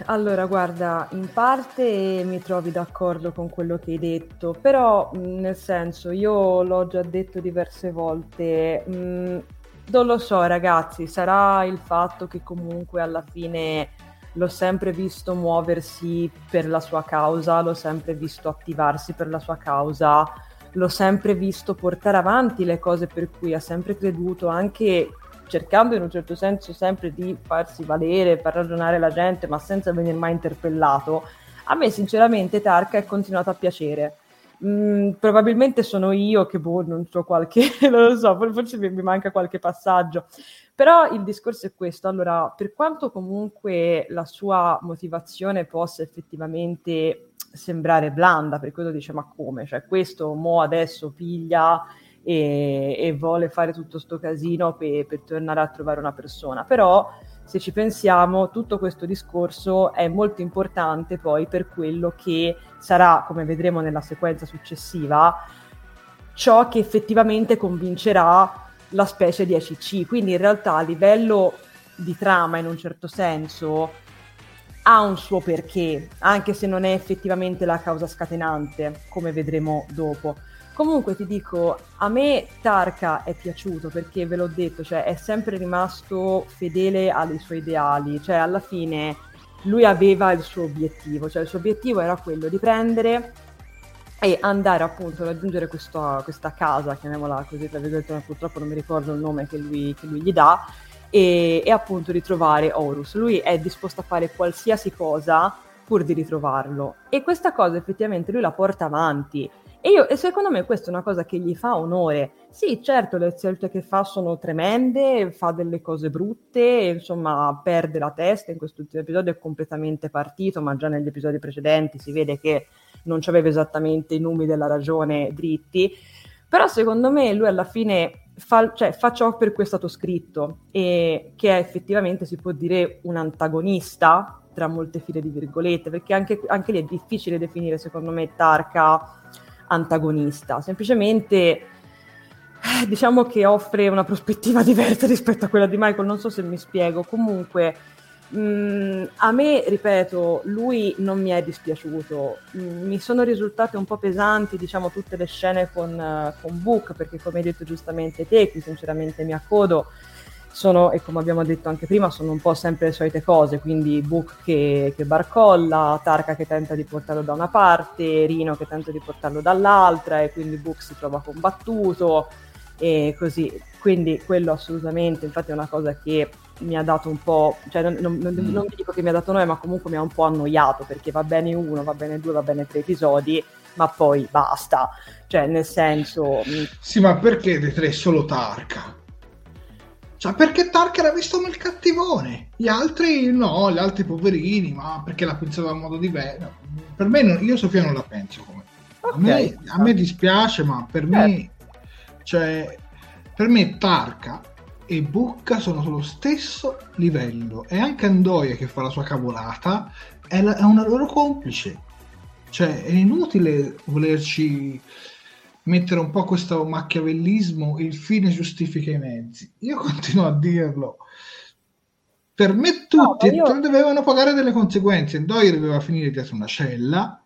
allora guarda, in parte mi trovi d'accordo con quello che hai detto, però nel senso, io l'ho già detto diverse volte, non lo so ragazzi, sarà il fatto che comunque alla fine l'ho sempre visto muoversi per la sua causa, l'ho sempre visto attivarsi per la sua causa, l'ho sempre visto portare avanti le cose per cui ha sempre creduto, anche cercando in un certo senso sempre di farsi valere, far ragionare la gente, ma senza venire mai interpellato. A me sinceramente Tarka è continuato a piacere. Probabilmente sono io che non so, qualche, non lo so, forse mi manca qualche passaggio, però il discorso è questo. Allora, per quanto comunque la sua motivazione possa effettivamente sembrare blanda, per quello dice ma come, cioè questo mo adesso piglia e vuole fare tutto sto casino per tornare a trovare una persona, però se ci pensiamo tutto questo discorso è molto importante poi per quello che sarà, come vedremo nella sequenza successiva, ciò che effettivamente convincerà la specie di ACC. Quindi in realtà a livello di trama in un certo senso ha un suo perché, anche se non è effettivamente la causa scatenante, come vedremo dopo. Comunque ti dico, a me Tarka è piaciuto perché, ve l'ho detto, cioè è sempre rimasto fedele ai suoi ideali, cioè alla fine lui aveva il suo obiettivo, cioè il suo obiettivo era quello di prendere e andare appunto a raggiungere questa casa, chiamiamola così, tra virgolette, ma purtroppo non mi ricordo il nome che lui gli dà, e appunto ritrovare Horus. Lui è disposto a fare qualsiasi cosa pur di ritrovarlo, e questa cosa effettivamente lui la porta avanti. E secondo me questa è una cosa che gli fa onore. Sì, certo, le scelte che fa sono tremende, fa delle cose brutte, insomma perde la testa, in quest'ultimo episodio è completamente partito, ma già negli episodi precedenti si vede che non c'aveva esattamente i numi della ragione dritti, però secondo me lui alla fine fa ciò per cui è stato scritto, e che è effettivamente, si può dire, un antagonista, tra molte file di virgolette, perché anche lì è difficile definire secondo me Tarka antagonista, semplicemente diciamo che offre una prospettiva diversa rispetto a quella di Michael, non so se mi spiego. Comunque a me, ripeto, lui non mi è dispiaciuto, mi sono risultate un po' pesanti, diciamo, tutte le scene con Vok, perché come hai detto giustamente te, qui sinceramente mi accodo, sono, e come abbiamo detto anche prima, sono un po' sempre le solite cose, quindi Vok che barcolla, Tarka che tenta di portarlo da una parte, Rino che tenta di portarlo dall'altra, e quindi Vok si trova combattuto e così. Quindi quello assolutamente, infatti è una cosa che mi ha dato un po', cioè non vi dico che mi ha dato noia, ma comunque mi ha un po' annoiato, perché va bene uno, va bene due, va bene tre episodi, ma poi basta, cioè nel senso... Sì, ma perché dei tre solo Tarka? Cioè, perché Tarka era visto come il cattivone, gli altri no, gli altri poverini, ma perché la pensava in modo diverso. Per me non, io Sofia non la penso come a me dispiace, ma per me, cioè per me Tarka e Bucca sono sullo stesso livello, e anche Andoia che fa la sua cavolata è una loro complice, cioè è inutile volerci mettere un po' questo machiavellismo, il fine giustifica i mezzi. Io continuo a dirlo, per me tutti dovevano pagare delle conseguenze. Andoia doveva finire dietro una cella,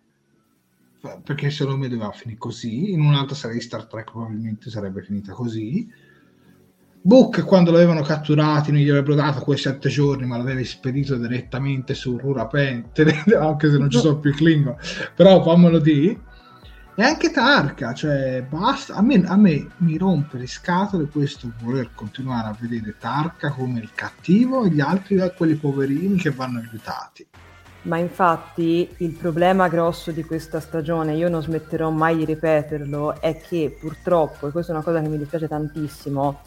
perché secondo me doveva finire così, in un'altra serie di Star Trek probabilmente sarebbe finita così. Vok, quando l'avevano catturato, non gli avrebbero dato quei 7 giorni, ma l'aveva spedito direttamente su Rurapen, anche se non ci sono più Klingon, però fammelo dire. E anche Tarka, cioè basta, a me mi rompe le scatole questo voler continuare a vedere Tarka come il cattivo e gli altri quelli poverini che vanno aiutati. Ma infatti il problema grosso di questa stagione, io non smetterò mai di ripeterlo, è che purtroppo, e questa è una cosa che mi dispiace tantissimo,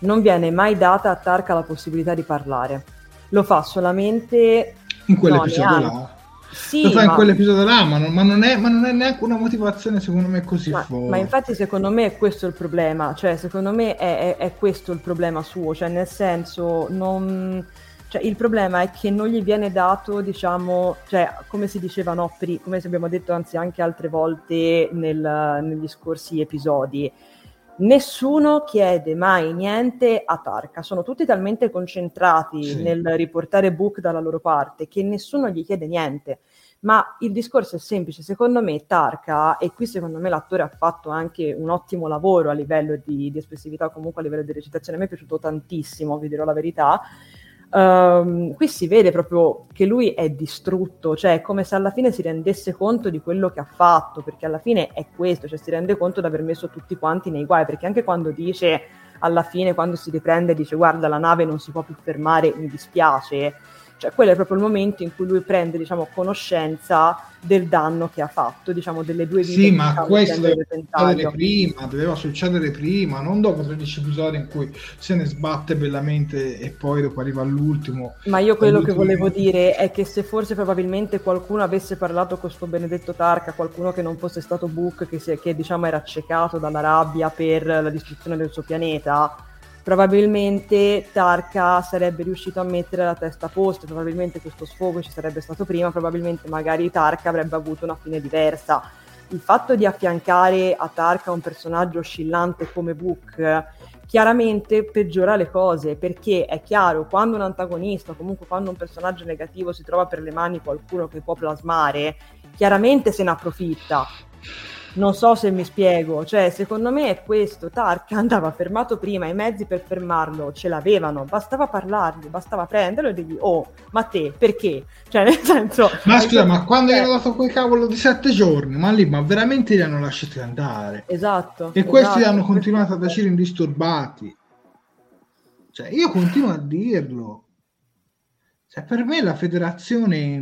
non viene mai data a Tarka la possibilità di parlare. Lo fa solamente in quell'episodio là. Sì, lo fa in quell'episodio là, ma non è neanche una motivazione secondo me così forte. Ma infatti secondo me questo è il problema, cioè secondo me è questo il problema suo, cioè nel senso non, Cioè, il problema è che non gli viene dato, diciamo, cioè, come si diceva, no, come abbiamo detto anzi anche altre volte negli scorsi episodi, nessuno chiede mai niente a Tarka, sono tutti talmente concentrati nel riportare Book dalla loro parte che nessuno gli chiede niente. Ma il discorso è semplice, secondo me Tarka, e qui secondo me l'attore ha fatto anche un ottimo lavoro a livello di espressività, comunque a livello di recitazione, mi è piaciuto tantissimo, vi dirò la verità. Qui si vede proprio che lui è distrutto, cioè è come se alla fine si rendesse conto di quello che ha fatto, perché alla fine è questo, cioè si rende conto di aver messo tutti quanti nei guai, perché anche quando dice, alla fine quando si riprende dice guarda la nave non si può più fermare, mi dispiace, cioè quello è proprio il momento in cui lui prende, diciamo, conoscenza del danno che ha fatto, diciamo, delle due vite. Sì, ma questo doveva succedere prima, non dopo 13 episodi in cui se ne sbatte bellamente e poi dopo arriva all'ultimo. Ma io quello che volevo dire è che se forse probabilmente qualcuno avesse parlato con sto benedetto Tarka, qualcuno che non fosse stato Book, che diciamo era accecato dalla rabbia per la distruzione del suo pianeta, probabilmente Tarka sarebbe riuscito a mettere la testa a posto, probabilmente questo sfogo ci sarebbe stato prima, probabilmente magari Tarka avrebbe avuto una fine diversa. Il fatto di affiancare a Tarka un personaggio oscillante come Book chiaramente peggiora le cose, perché è chiaro, quando un antagonista, comunque quando un personaggio negativo si trova per le mani qualcuno che può plasmare, chiaramente se ne approfitta. Non so se mi spiego, cioè secondo me è questo, Tarka andava fermato prima, i mezzi per fermarlo ce l'avevano, bastava parlargli, bastava prenderlo e dirgli oh, ma te, perché? Cioè nel senso... Ma scusa, ma quando gli hanno dato quel cavolo di 7 giorni, ma lì, ma veramente li hanno lasciati andare? Esatto. E questi hanno continuato ad agire indisturbati. Cioè io continuo a dirlo. Cioè per me la federazione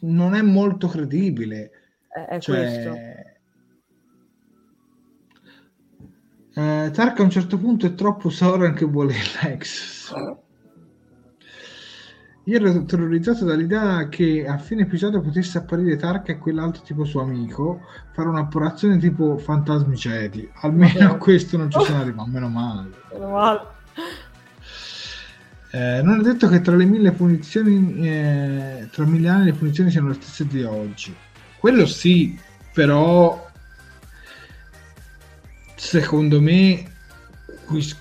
non è molto credibile. È cioè, Tarka a un certo punto è troppo Soran che vuole il Lexus. Io ero terrorizzato dall'idea che a fine episodio potesse apparire Tarka e quell'altro tipo suo amico, fare un'appurazione tipo fantasmi ceti. Almeno a questo non ci sono arrivato, meno male. Meno male. Non è detto che tra le 1000 punizioni, tra 1000 anni le punizioni siano le stesse di oggi. Quello sì, però secondo me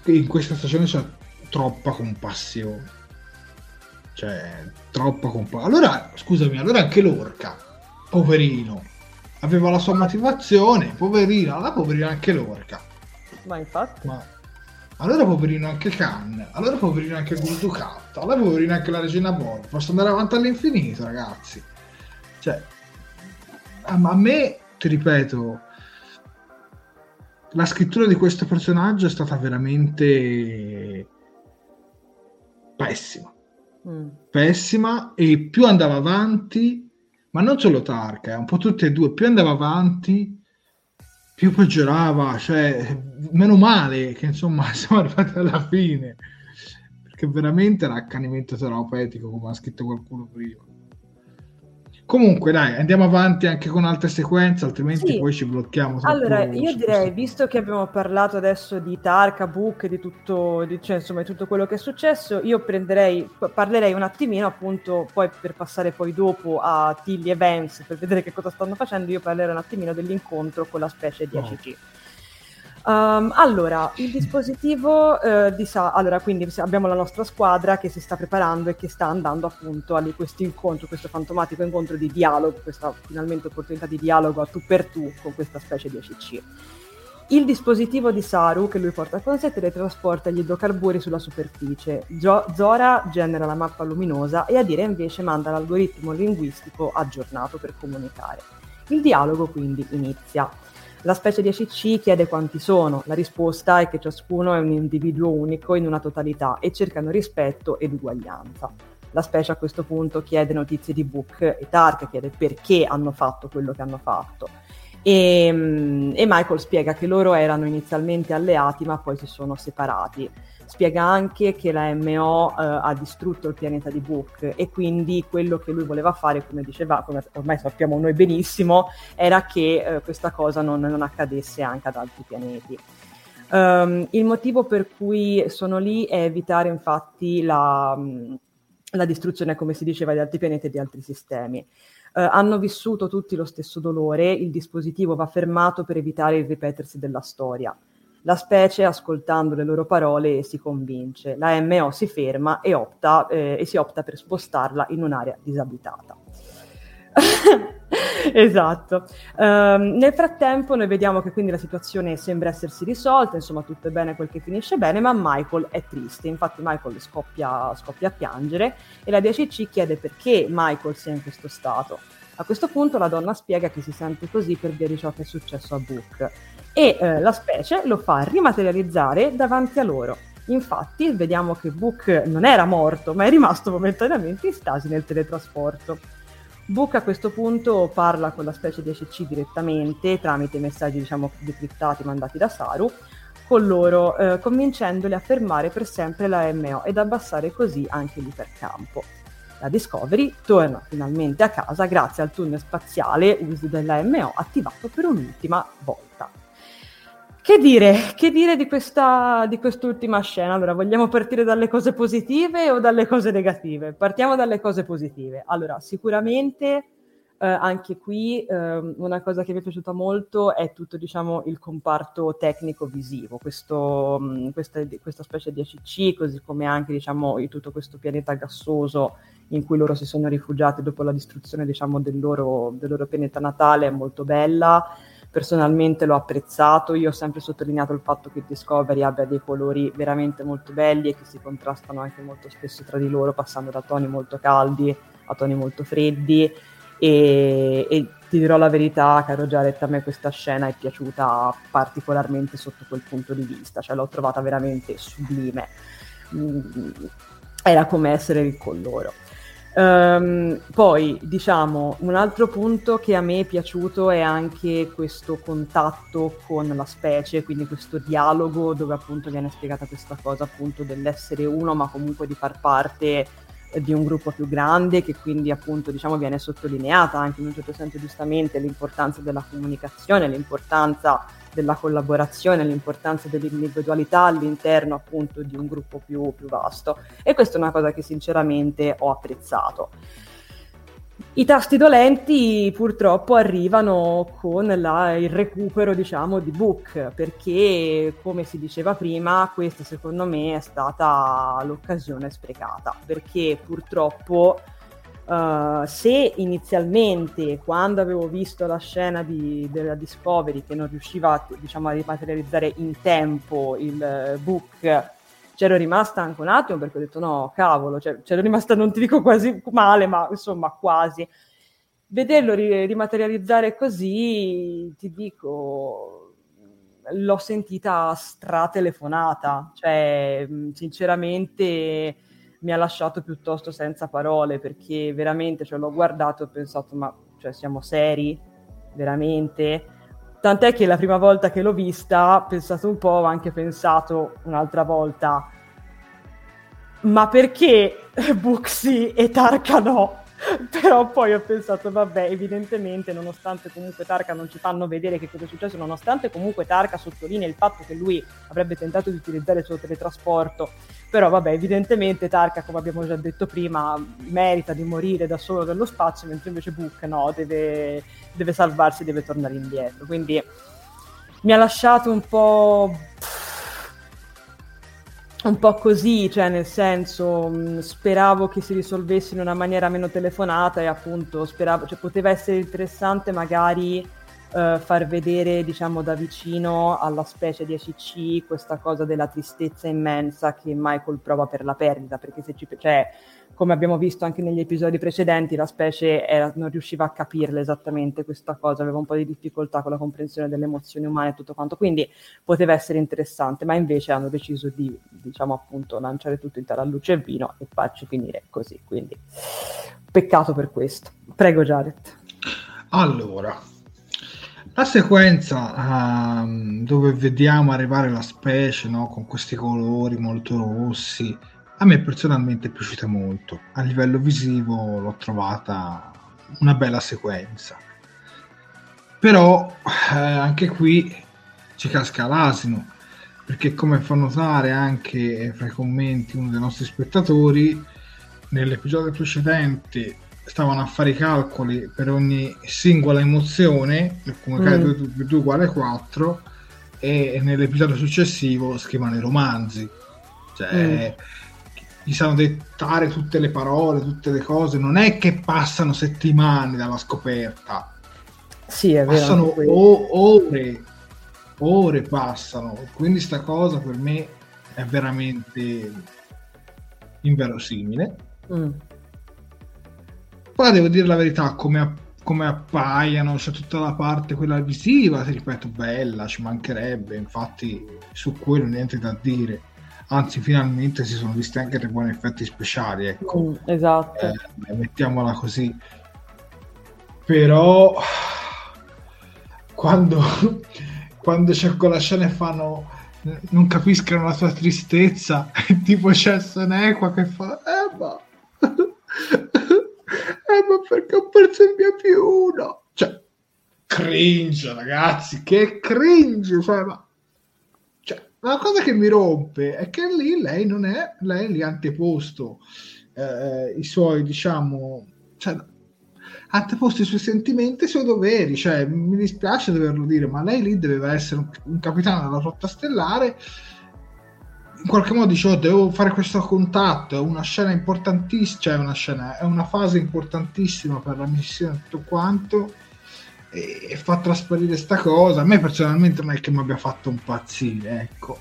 in questa stagione c'è troppa compassione. Cioè, troppa compassione. Allora, scusami, allora anche l'orca, poverino, aveva la sua motivazione, poverino, allora poverino anche l'orca. Ma infatti. Ma... Allora poverino anche Khan, allora poverino anche Gurdukat, allora poverino anche la regina Borg. Posso andare avanti all'infinito, ragazzi. Cioè... Ma a me, ti ripeto, la scrittura di questo personaggio è stata veramente pessima. Pessima, e più andava avanti, ma non solo Tarka, un po' tutte e due, più andava avanti, più peggiorava. Cioè, meno male che insomma siamo arrivati alla fine, perché veramente era accanimento terapeutico, come ha scritto qualcuno prima. Comunque dai, andiamo avanti anche con altre sequenze, altrimenti poi ci blocchiamo. Allora, io direi, visto che abbiamo parlato adesso di Tarka, Book, di tutto, cioè, insomma, di tutto quello che è successo, io parlerei un attimino, appunto, poi per passare poi dopo a Tilly e Vance per vedere che cosa stanno facendo, io parlerò un attimino dell'incontro con la specie di ACG. Allora, il dispositivo allora, quindi abbiamo la nostra squadra che si sta preparando e che sta andando appunto a questo incontro, questo fantomatico incontro di dialogo, questa finalmente opportunità di dialogo a tu per tu con questa specie di ACC. Il dispositivo di Saru che lui porta con sé teletrasporta gli idrocarburi sulla superficie. Zora genera la mappa luminosa e Adira invece manda l'algoritmo linguistico aggiornato per comunicare. Il dialogo quindi inizia. La specie di ACC chiede quanti sono, la risposta è che ciascuno è un individuo unico in una totalità e cercano rispetto ed uguaglianza. La specie a questo punto chiede notizie di Book e Tarka, chiede perché hanno fatto quello che hanno fatto. E Michael spiega che loro erano inizialmente alleati ma poi si sono separati. Spiega anche che la MO ha distrutto il pianeta di Book e quindi quello che lui voleva fare, come diceva, come ormai sappiamo noi benissimo, era che questa cosa non accadesse anche ad altri pianeti. Il motivo per cui sono lì è evitare infatti la distruzione, come si diceva, di altri pianeti e di altri sistemi. Hanno vissuto tutti lo stesso dolore, il dispositivo va fermato per evitare il ripetersi della storia. La specie, ascoltando le loro parole, si convince. La MO si ferma e si opta per spostarla in un'area disabitata. Esatto. Nel frattempo noi vediamo che quindi la situazione sembra essersi risolta, insomma tutto è bene quel che finisce bene, ma Michael è triste. Infatti Michael scoppia a piangere e la DCC chiede perché Michael sia in questo stato. A questo punto la donna spiega che si sente così per via di ciò che è successo a Book e la specie lo fa rimaterializzare davanti a loro. Infatti vediamo che Book non era morto, ma è rimasto momentaneamente in stasi nel teletrasporto. Book a questo punto parla con la specie di ACC direttamente tramite messaggi, diciamo, decriptati mandati da Saru con loro, convincendoli a fermare per sempre la MO ed abbassare così anche l'ipercampo. La Discovery torna finalmente a casa grazie al tunnel spaziale uso della MO attivato per un'ultima volta. Che dire di quest'ultima scena? Allora, vogliamo partire dalle cose positive o dalle cose negative? Partiamo dalle cose positive. Allora, sicuramente anche qui una cosa che mi è piaciuta molto è tutto, diciamo, il comparto tecnico-visivo, questa specie di ACC, così come anche, diciamo, tutto questo pianeta gassoso in cui loro si sono rifugiati dopo la distruzione, diciamo, del loro pianeta natale, è molto bella. Personalmente l'ho apprezzato, io ho sempre sottolineato il fatto che Discovery abbia dei colori veramente molto belli e che si contrastano anche molto spesso tra di loro, passando da toni molto caldi a toni molto freddi, e ti dirò la verità, caro Jared, a me questa scena è piaciuta particolarmente sotto quel punto di vista, cioè l'ho trovata veramente sublime, era come essere lì con loro. Poi, diciamo, un altro punto che a me è piaciuto è anche questo contatto con la specie, quindi questo dialogo dove appunto viene spiegata questa cosa appunto dell'essere uno, ma comunque di far parte di un gruppo più grande, che quindi appunto, diciamo, viene sottolineata anche in un certo senso giustamente l'importanza della comunicazione, l'importanza della collaborazione, l'importanza dell'individualità all'interno appunto di un gruppo più vasto, e questa è una cosa che sinceramente ho apprezzato. I tasti dolenti purtroppo arrivano con il recupero, diciamo, di Book, perché come si diceva prima, questa secondo me è stata l'occasione sprecata, perché purtroppo se inizialmente, quando avevo visto la scena della Discovery che non riusciva, diciamo, a rimaterializzare in tempo il Book, c'ero rimasta anche un attimo perché ho detto no, cavolo, cioè, c'ero rimasta, non ti dico quasi male, ma insomma quasi. Vederlo rimaterializzare così, ti dico, l'ho sentita stratelefonata, cioè sinceramente mi ha lasciato piuttosto senza parole, perché veramente, cioè, l'ho guardato e ho pensato, ma cioè, siamo seri? Veramente? Tant'è che la prima volta che l'ho vista, pensato un po', ho anche pensato un'altra volta, ma perché Buxi e Tarka no? Però poi ho pensato, vabbè, evidentemente, nonostante comunque Tarka non ci fanno vedere che cosa è successo, nonostante comunque Tarka sottolinea il fatto che lui avrebbe tentato di utilizzare il suo teletrasporto, però vabbè, evidentemente Tarka, come abbiamo già detto prima, merita di morire da solo nello spazio, mentre invece Book no, deve salvarsi, deve tornare indietro. Quindi mi ha lasciato un po' così, cioè nel senso speravo che si risolvesse in una maniera meno telefonata, e appunto speravo, cioè poteva essere interessante magari far vedere, diciamo, da vicino alla specie di ACC questa cosa della tristezza immensa che Michael prova per la perdita, perché cioè, come abbiamo visto anche negli episodi precedenti, la specie non riusciva a capirla esattamente questa cosa, aveva un po' di difficoltà con la comprensione delle emozioni umane e tutto quanto, quindi poteva essere interessante, ma invece hanno deciso di, diciamo, appunto lanciare tutto in tala a luce e vino e farci finire così, quindi peccato per questo. Prego Jared. Allora, la sequenza dove vediamo arrivare la specie, no, con questi colori molto rossi, a me personalmente è piaciuta molto, a livello visivo l'ho trovata una bella sequenza, però anche qui ci casca l'asino, perché, come fa notare anche fra i commenti uno dei nostri spettatori, nell'episodio precedente stavano a fare i calcoli per ogni singola emozione, come cade 2 uguale 4, e nell'episodio successivo scrivono i romanzi, cioè gli sanno dettare tutte le parole, tutte le cose, non è che passano settimane dalla scoperta, sì, è vero, passano ore passano, quindi sta cosa per me è veramente inverosimile. Poi devo dire la verità, come appaiono, c'è tutta la parte quella visiva, ti ripeto, bella, ci mancherebbe, infatti su quello niente da dire, anzi finalmente si sono visti anche dei buoni effetti speciali, ecco, esatto, mettiamola così. Però quando c'è quella scena e fanno non capiscono la tua tristezza, tipo c'è Sonequa che fa ma perché ho perso il mio +1, cioè cringe, ragazzi, che cringe, cioè la cosa che mi rompe è che lì lei non è, lei gli ha anteposto i suoi, diciamo, cioè anteposto i suoi sentimenti e i suoi doveri, cioè mi dispiace doverlo dire, ma lei lì doveva essere un capitano della flotta stellare, in qualche modo dicevo, devo fare questo contatto, è una scena importantissima, cioè è una fase importantissima per la missione, tutto quanto, e fa trasparire sta cosa. A me personalmente non è che mi abbia fatto impazzire, ecco,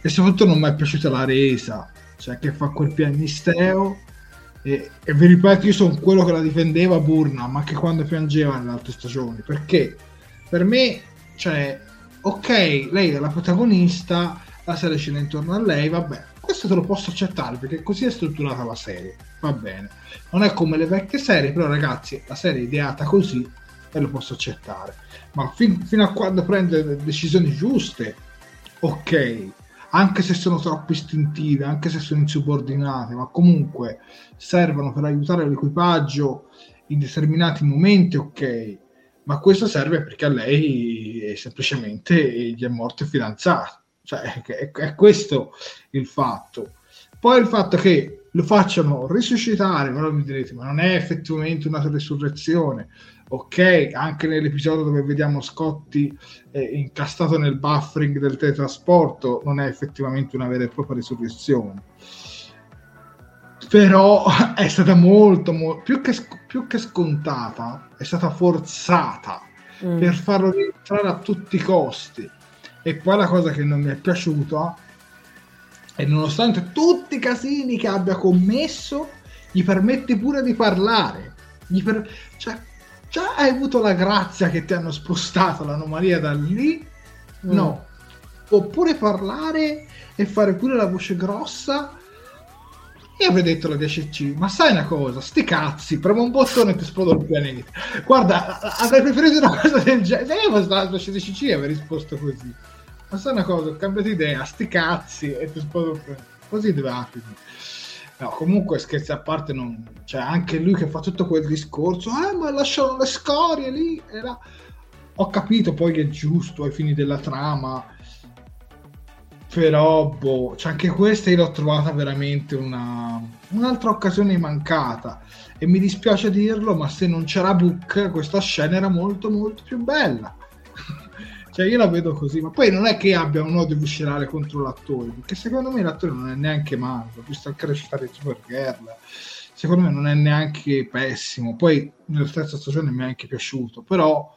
e soprattutto non mi è piaciuta la resa, cioè che fa quel pianisteo, e vi ripeto, io sono quello che la difendeva Burnham anche quando piangeva nell'altra stagione, perché per me, cioè, ok, lei è la protagonista, la serie gira intorno a lei, vabbè, questo te lo posso accettare perché così è strutturata la serie, va bene, non è come le vecchie serie, però ragazzi, la serie è ideata così e lo posso accettare, ma fino a quando prende decisioni giuste, ok, anche se sono troppo istintive, anche se sono insubordinate, ma comunque servono per aiutare l'equipaggio in determinati momenti, ok, ma questo serve perché a lei semplicemente gli è morto il fidanzato, cioè è questo il fatto. Poi il fatto che lo facciano risuscitare, ma non mi direte, ma non è effettivamente una risurrezione, ok, anche nell'episodio dove vediamo Scotty incastrato nel buffering del teletrasporto non è effettivamente una vera e propria risurrezione, però è stata molto più che scontata, è stata forzata per farlo rientrare a tutti i costi. E poi la cosa che non mi è piaciuta, e nonostante tutti i casini che abbia commesso, gli permette pure di parlare, cioè già hai avuto la grazia che ti hanno spostato l'anomalia da lì, no, può pure parlare e fare pure la voce grossa, e avrei detto la DCC, ma sai una cosa, sti cazzi, premo un bottone e ti esplodo il pianeta, guarda, avrei preferito una cosa del genere, io la DCC e avrei risposto così, ma sai una cosa, ho cambiato idea, sti cazzi e ti esplodo il pianeta, così deve anche. No, comunque scherzi a parte, non, cioè anche lui che fa tutto quel discorso, ma lasciano le scorie lì, era... ho capito poi che è giusto ai fini della trama, però boh, cioè anche questa io l'ho trovata veramente un'altra occasione mancata, e mi dispiace dirlo, ma se non c'era Book questa scena era molto molto più bella cioè io la vedo così, ma poi non è che abbia un odio viscerale contro l'attore, perché secondo me l'attore non è neanche male, ho visto anche recitare Supergirl, secondo me non è neanche pessimo, poi nella terza stagione mi è anche piaciuto, però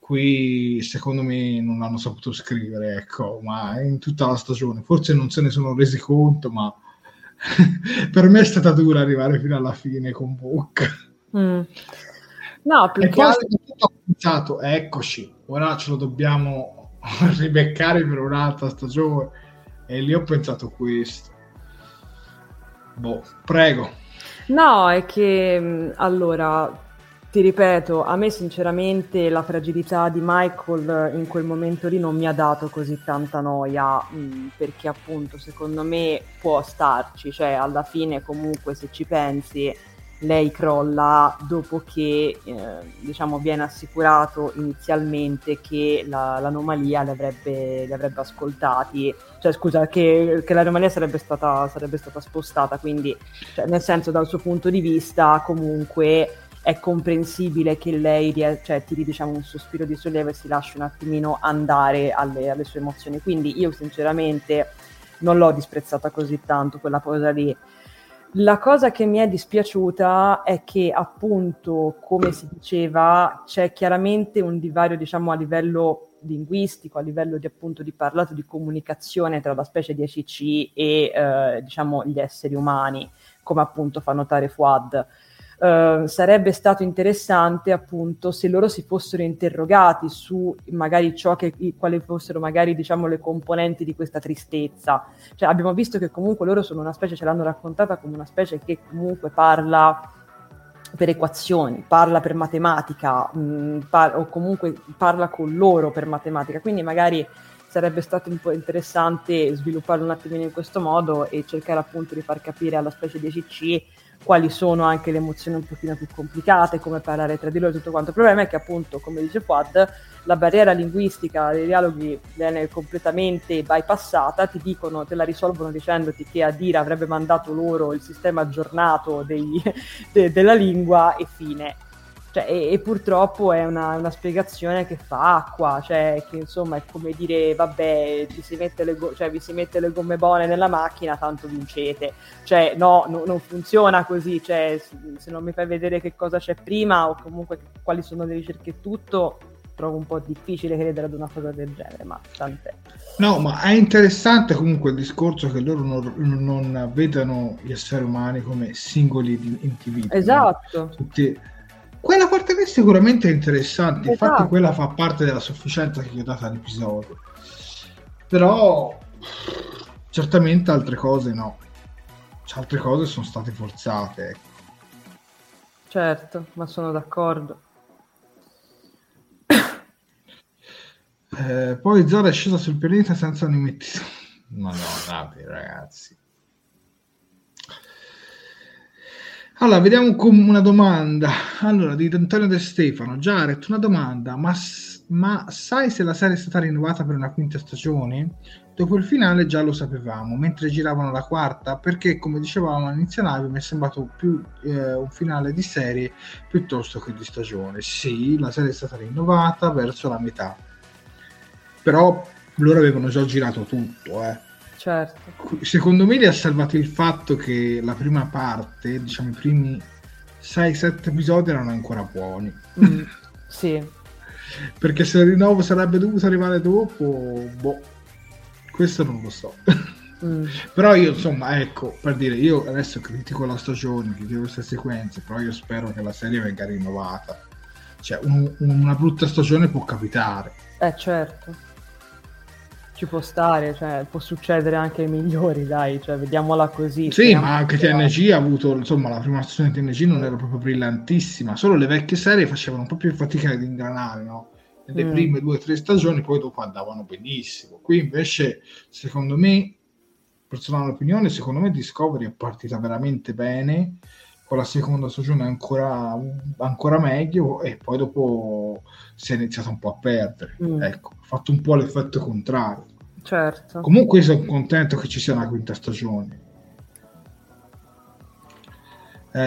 qui secondo me non l'hanno saputo scrivere, ecco, ma in tutta la stagione, forse non se ne sono resi conto, ma per me è stata dura arrivare fino alla fine con Book. No, più e che poi ho pensato, eccoci, ora ce lo dobbiamo ribeccare per un'altra stagione, e lì ho pensato questo. Boh, prego. No, è che, allora, ti ripeto, a me sinceramente la fragilità di Michael in quel momento lì non mi ha dato così tanta noia, perché appunto secondo me può starci, cioè alla fine comunque se ci pensi lei crolla dopo che diciamo viene assicurato inizialmente che l'anomalia li avrebbe ascoltati, cioè scusa, che l'anomalia sarebbe stata spostata, quindi cioè, nel senso dal suo punto di vista comunque è comprensibile che lei tiri diciamo un sospiro di sollievo e si lascia un attimino andare alle sue emozioni, quindi io sinceramente non l'ho disprezzata così tanto quella cosa lì. La cosa che mi è dispiaciuta è che appunto, come si diceva, c'è chiaramente un divario diciamo a livello linguistico, a livello di appunto di parlato, di comunicazione tra la specie di ACC e diciamo gli esseri umani, come appunto fa notare Fuad. Sarebbe stato interessante appunto se loro si fossero interrogati su magari quali fossero magari diciamo le componenti di questa tristezza, cioè abbiamo visto che comunque loro sono una specie, ce l'hanno raccontata come una specie che comunque parla per equazioni, parla per matematica, o comunque parla con loro per matematica, quindi magari sarebbe stato un po' interessante svilupparlo un attimino in questo modo e cercare appunto di far capire alla specie di ACC quali sono anche le emozioni un pochino più complicate, come parlare tra di loro e tutto quanto. Il problema è che appunto, come dice Fuad, la barriera linguistica dei dialoghi viene completamente bypassata, ti dicono, te la risolvono dicendoti che Adira avrebbe mandato loro il sistema aggiornato della lingua e fine. Cioè, e purtroppo è una spiegazione che fa acqua, cioè che insomma è come dire vabbè vi si mette le gomme buone nella macchina tanto vincete, cioè no, non funziona così, cioè se non mi fai vedere che cosa c'è prima o comunque quali sono le ricerche e tutto, trovo un po' difficile credere ad una cosa del genere, ma tant'è. No, ma è interessante comunque il discorso che loro non vedano gli esseri umani come singoli individui. Esatto. Quella parte lì sicuramente è interessante, esatto. Infatti quella fa parte della sufficienza che gli ho dato all'episodio, però certamente altre cose no, altre cose sono state forzate. Certo, ma sono d'accordo. Poi Zara è scesa sul pianeta senza un mimettismo. No, vabbè ragazzi. Allora, vediamo una domanda. Allora, di Antonio De Stefano. Jared, una domanda. Ma sai se la serie è stata rinnovata per una quinta stagione? Dopo il finale già lo sapevamo, mentre giravano la quarta, perché, come dicevamo all'inizio live, mi è sembrato più un finale di serie piuttosto che di stagione. Sì, la serie è stata rinnovata verso la metà. Però loro avevano già girato tutto, Certo. Secondo me li ha salvati il fatto che la prima parte, diciamo i primi 6-7 episodi erano ancora buoni. Sì. Perché se il rinnovo sarebbe dovuto arrivare dopo, questo non lo so. Però io insomma, ecco, per dire, io adesso critico la stagione, critico queste sequenze, però io spero che la serie venga rinnovata. Cioè una brutta stagione può capitare. Certo. Ci può stare, cioè può succedere anche ai migliori, dai, cioè vediamola così. Sì, ma anche TNG ha avuto, insomma, la prima stagione di TNG non era proprio brillantissima, solo le vecchie serie facevano un po' più fatica ad ingranare, no? Nelle prime 2-3 stagioni poi dopo andavano benissimo. Qui invece, secondo me, personale opinione, secondo me Discovery è partita veramente bene, con la seconda stagione ancora meglio e poi dopo si è iniziato un po' a perdere, ecco, ha fatto un po' l'effetto contrario. Certo. Comunque sono contento che ci sia una quinta stagione.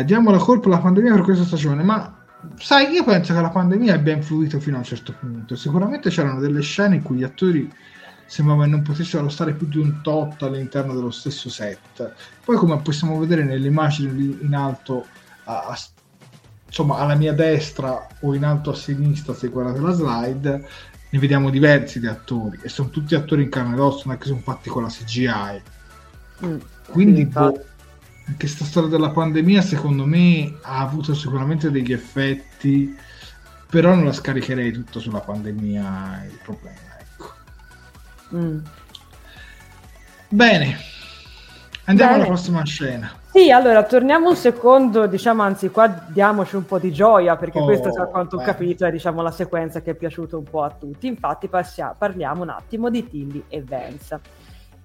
Diamo la colpa alla pandemia per questa stagione, ma sai, io penso che la pandemia abbia influito fino a un certo punto. Sicuramente c'erano delle scene in cui gli attori sembrava che non potessero stare più di un tot all'interno dello stesso set. Poi, come possiamo vedere nelle immagini in alto, insomma alla mia destra o in alto a sinistra, se guardate la slide, ne vediamo diversi di attori e sono tutti attori in carne ed ossa, non è che sono fatti con la CGI. Quindi anche sta storia della pandemia secondo me ha avuto sicuramente degli effetti, però non la scaricherei tutto sulla pandemia il problema. Bene, andiamo alla prossima scena. Sì, allora torniamo un secondo, diciamo, anzi qua diamoci un po' di gioia, perché questa, da quanto ho capito, è diciamo la sequenza che è piaciuta un po' a tutti. Infatti parliamo un attimo di Tilly e Vance.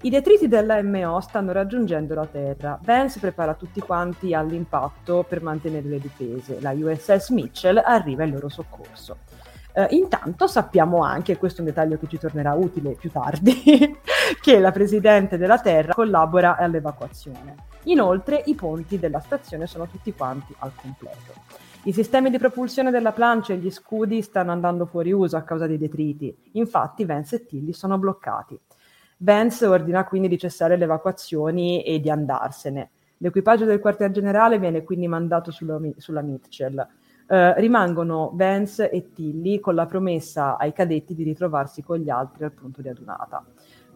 I detriti dell'MO stanno raggiungendo la Terra. Vance prepara tutti quanti all'impatto per mantenere le difese. La USS Mitchell arriva in loro soccorso. Intanto sappiamo anche, questo è un dettaglio che ci tornerà utile più tardi, che la Presidente della Terra collabora all'evacuazione. Inoltre i ponti della stazione sono tutti quanti al completo. I sistemi di propulsione della plancia e gli scudi stanno andando fuori uso a causa dei detriti. Infatti Vance e Tilly sono bloccati. Vance ordina quindi di cessare le evacuazioni e di andarsene. L'equipaggio del quartier generale viene quindi mandato sulla Mitchell. Rimangono Vance e Tilly con la promessa ai cadetti di ritrovarsi con gli altri al punto di adunata.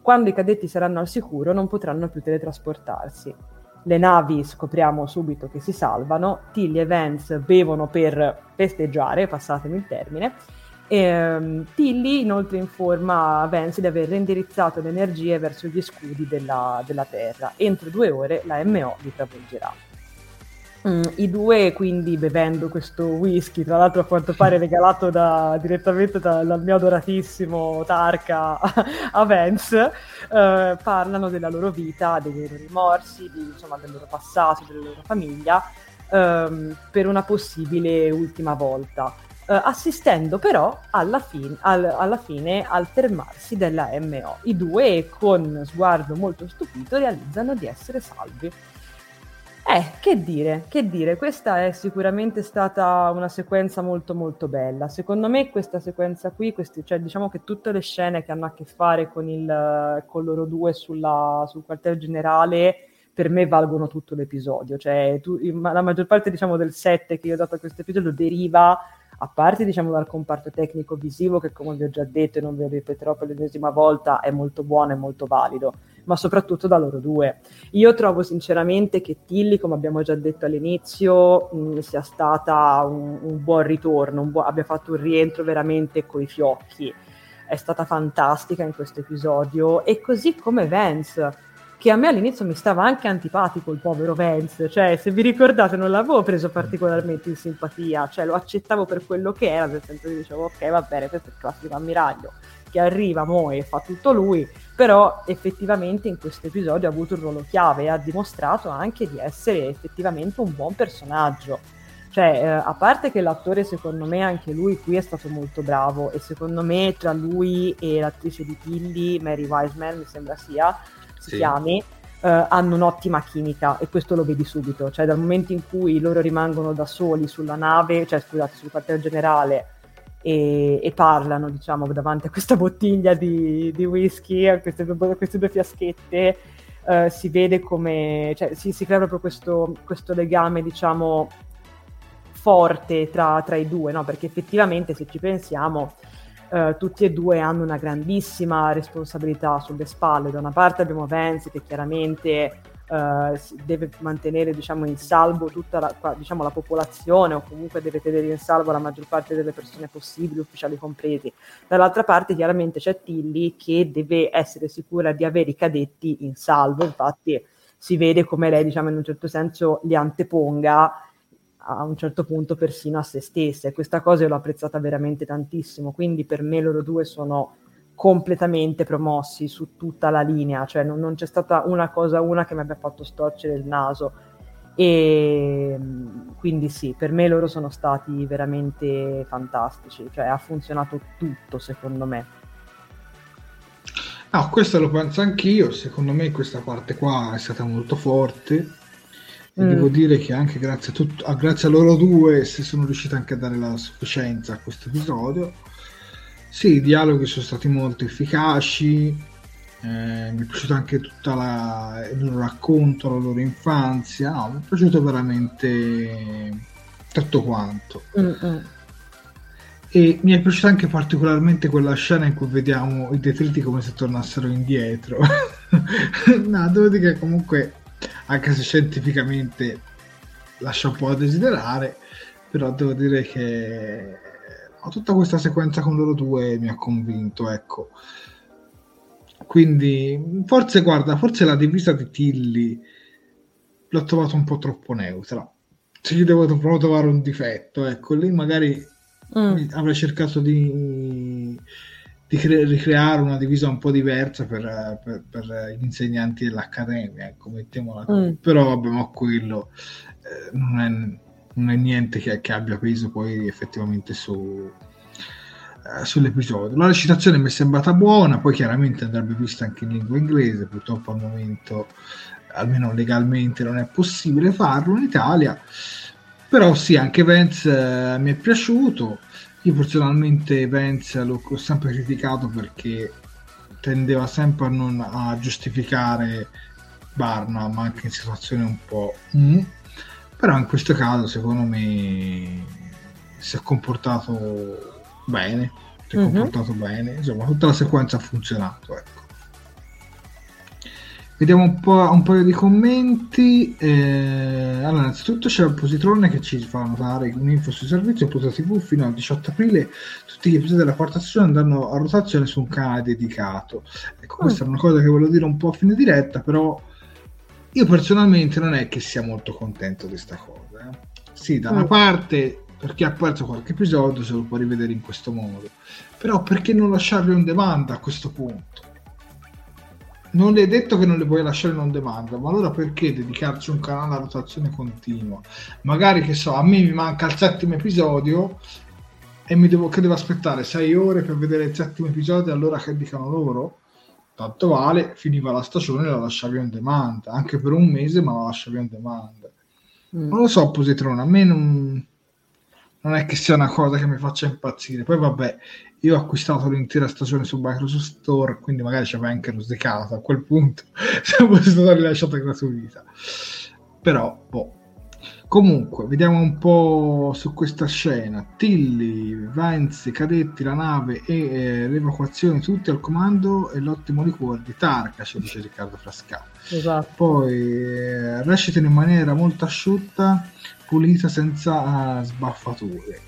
Quando i cadetti saranno al sicuro non potranno più teletrasportarsi. Le navi scopriamo subito che si salvano, Tilly e Vance bevono per festeggiare, passatemi il termine. Tilly inoltre informa Vance di aver indirizzato le energie verso gli scudi della Terra. Entro 2 ore la MO li travolgerà. I due quindi, bevendo questo whisky, tra l'altro a quanto pare regalato direttamente dal mio adoratissimo Tarka a Vance, parlano della loro vita, dei loro rimorsi, del loro passato, della loro famiglia, per una possibile ultima volta. Assistendo però alla fine al fermarsi della MO. I due, con sguardo molto stupito, realizzano di essere salvi. Che dire, questa è sicuramente stata una sequenza molto molto bella. Secondo me questa sequenza qui, cioè diciamo che tutte le scene che hanno a che fare con loro due sul quartier generale, per me valgono tutto l'episodio. Cioè la maggior parte, diciamo, del 7 che io ho dato a questo episodio deriva, a parte, diciamo, dal comparto tecnico visivo, che come vi ho già detto e non vi ripeterò per l'ennesima volta, è molto buono e molto valido, ma soprattutto da loro due. Io trovo sinceramente che Tilly, come abbiamo già detto all'inizio, sia stata un buon ritorno, abbia fatto un rientro veramente coi fiocchi. È stata fantastica in questo episodio, e così come Vance, che a me all'inizio mi stava anche antipatico, il povero Vance. Cioè, se vi ricordate, non l'avevo preso particolarmente in simpatia, cioè lo accettavo per quello che era, nel senso che dicevo ok, va bene, questo è il classico ammiraglio che arriva, muore e fa tutto lui, però effettivamente in questo episodio ha avuto un ruolo chiave e ha dimostrato anche di essere effettivamente un buon personaggio. Cioè, a parte che l'attore, secondo me, anche lui qui è stato molto bravo, e secondo me tra lui e l'attrice di Tilly, Mary Wiseman mi sembra sia, si chiami, hanno un'ottima chimica, e questo lo vedi subito. Cioè dal momento in cui loro rimangono da soli sulla nave, cioè scusate, sul quartier generale, e parlano, diciamo, davanti a questa bottiglia di whisky, a queste due fiaschette, si vede come, cioè, si crea proprio questo legame, diciamo, forte tra i due, no? Perché effettivamente, se ci pensiamo, tutti e due hanno una grandissima responsabilità sulle spalle. Da una parte abbiamo Vance, che chiaramente deve mantenere, diciamo, in salvo tutta la popolazione, o comunque deve tenere in salvo la maggior parte delle persone possibili, ufficiali compresi. Dall'altra parte chiaramente c'è Tilly, che deve essere sicura di avere i cadetti in salvo. Infatti si vede come lei, diciamo, in un certo senso li anteponga a un certo punto persino a se stessa, e questa cosa io l'ho apprezzata veramente tantissimo. Quindi per me loro due sono completamente promossi su tutta la linea, cioè non c'è stata una che mi abbia fatto storcere il naso, e quindi sì, per me loro sono stati veramente fantastici. Cioè ha funzionato tutto, secondo me. No, questo lo penso anch'io. Secondo me questa parte qua è stata molto forte. Devo dire che anche grazie a loro due se sono riuscita anche a dare la sufficienza a questo episodio. Sì, i dialoghi sono stati molto efficaci, mi è piaciuta anche il loro racconto, la loro infanzia. No, mi è piaciuto veramente tutto quanto. E mi è piaciuta anche particolarmente quella scena in cui vediamo i detriti come se tornassero indietro. No, devo dire che comunque, anche se scientificamente lascia un po' a desiderare, però devo dire che tutta questa sequenza con loro due mi ha convinto, ecco. Quindi forse la divisa di Tilly l'ho trovata un po' troppo neutra. Se gli devo proprio trovare un difetto, ecco, lì magari avrei cercato di ricreare una divisa un po' diversa per gli insegnanti dell'accademia, ecco, mettiamola così. Però vabbè, ma quello non è niente che abbia peso poi effettivamente sull'episodio. La recitazione mi è sembrata buona, poi chiaramente andrebbe vista anche in lingua inglese, purtroppo al momento almeno legalmente non è possibile farlo in Italia, però sì, anche Vance mi è piaciuto. Io personalmente Vance l'ho sempre criticato perché tendeva sempre a giustificare Barnum anche in situazioni un po' però in questo caso secondo me si è comportato bene, si è comportato bene, insomma tutta la sequenza ha funzionato, ecco. Vediamo un paio di commenti. Allora, innanzitutto c'è il Positrone che ci fa notare un'info sui servizi e Pluto TV fino al 18 aprile tutti gli episodi della quarta stagione andranno a rotazione su un canale dedicato, ecco. Questa è una cosa che volevo dire un po' a fine diretta, però io personalmente non è che sia molto contento di questa cosa, eh. Sì, da una parte perché ha perso qualche episodio, se lo può rivedere in questo modo, però perché non lasciarlo on demand a questo punto? Non le è detto che non le puoi lasciare on demand, ma allora perché dedicarci un canale a rotazione continua? Magari, che so, a me mi manca il settimo episodio e che devo aspettare 6 ore per vedere il settimo episodio, allora che dicano loro? Tanto vale, finiva la stagione e la lasciavi on demand, anche per un mese, ma la lasciavi on demand. Non lo so, Positrona, a me non è che sia una cosa che mi faccia impazzire. Poi vabbè, io ho acquistato l'intera stagione su Microsoft Store, quindi magari ci aveva anche rosicato a quel punto, se fosse stata rilasciata gratuita. Però, boh. Comunque, vediamo un po' su questa scena. Tilly, Vance, cadetti, la nave e le evacuazioni, tutti al comando e l'ottimo liquore di Tarka, ci dice Riccardo Frascà. Esatto. Poi, recitano in maniera molto asciutta, pulita, senza sbaffature.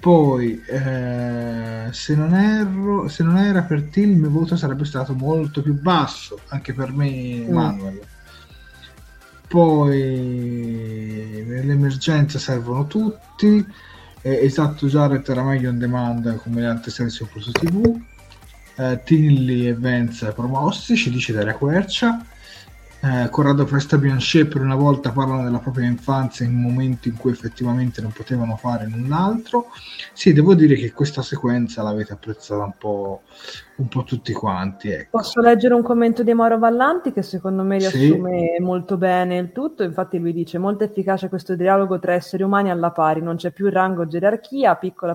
Poi se non era per Till, il mio voto sarebbe stato molto più basso, anche per me, Manuel. Poi nell'emergenza servono tutti, esatto, usare era meglio on demand come le altre serie su Pluto TV. Tilly e Vance promossi, ci dice Daria Quercia. Corrado Presta Bianchet per una volta parlano della propria infanzia in momenti in cui effettivamente non potevano fare null'altro. Sì, devo dire che questa sequenza l'avete apprezzata un po' tutti quanti, ecco. Posso leggere un commento di Mauro Vallanti che secondo me riassume molto bene il tutto. Infatti lui dice: molto efficace questo dialogo tra esseri umani alla pari, non c'è più rango, gerarchia, piccola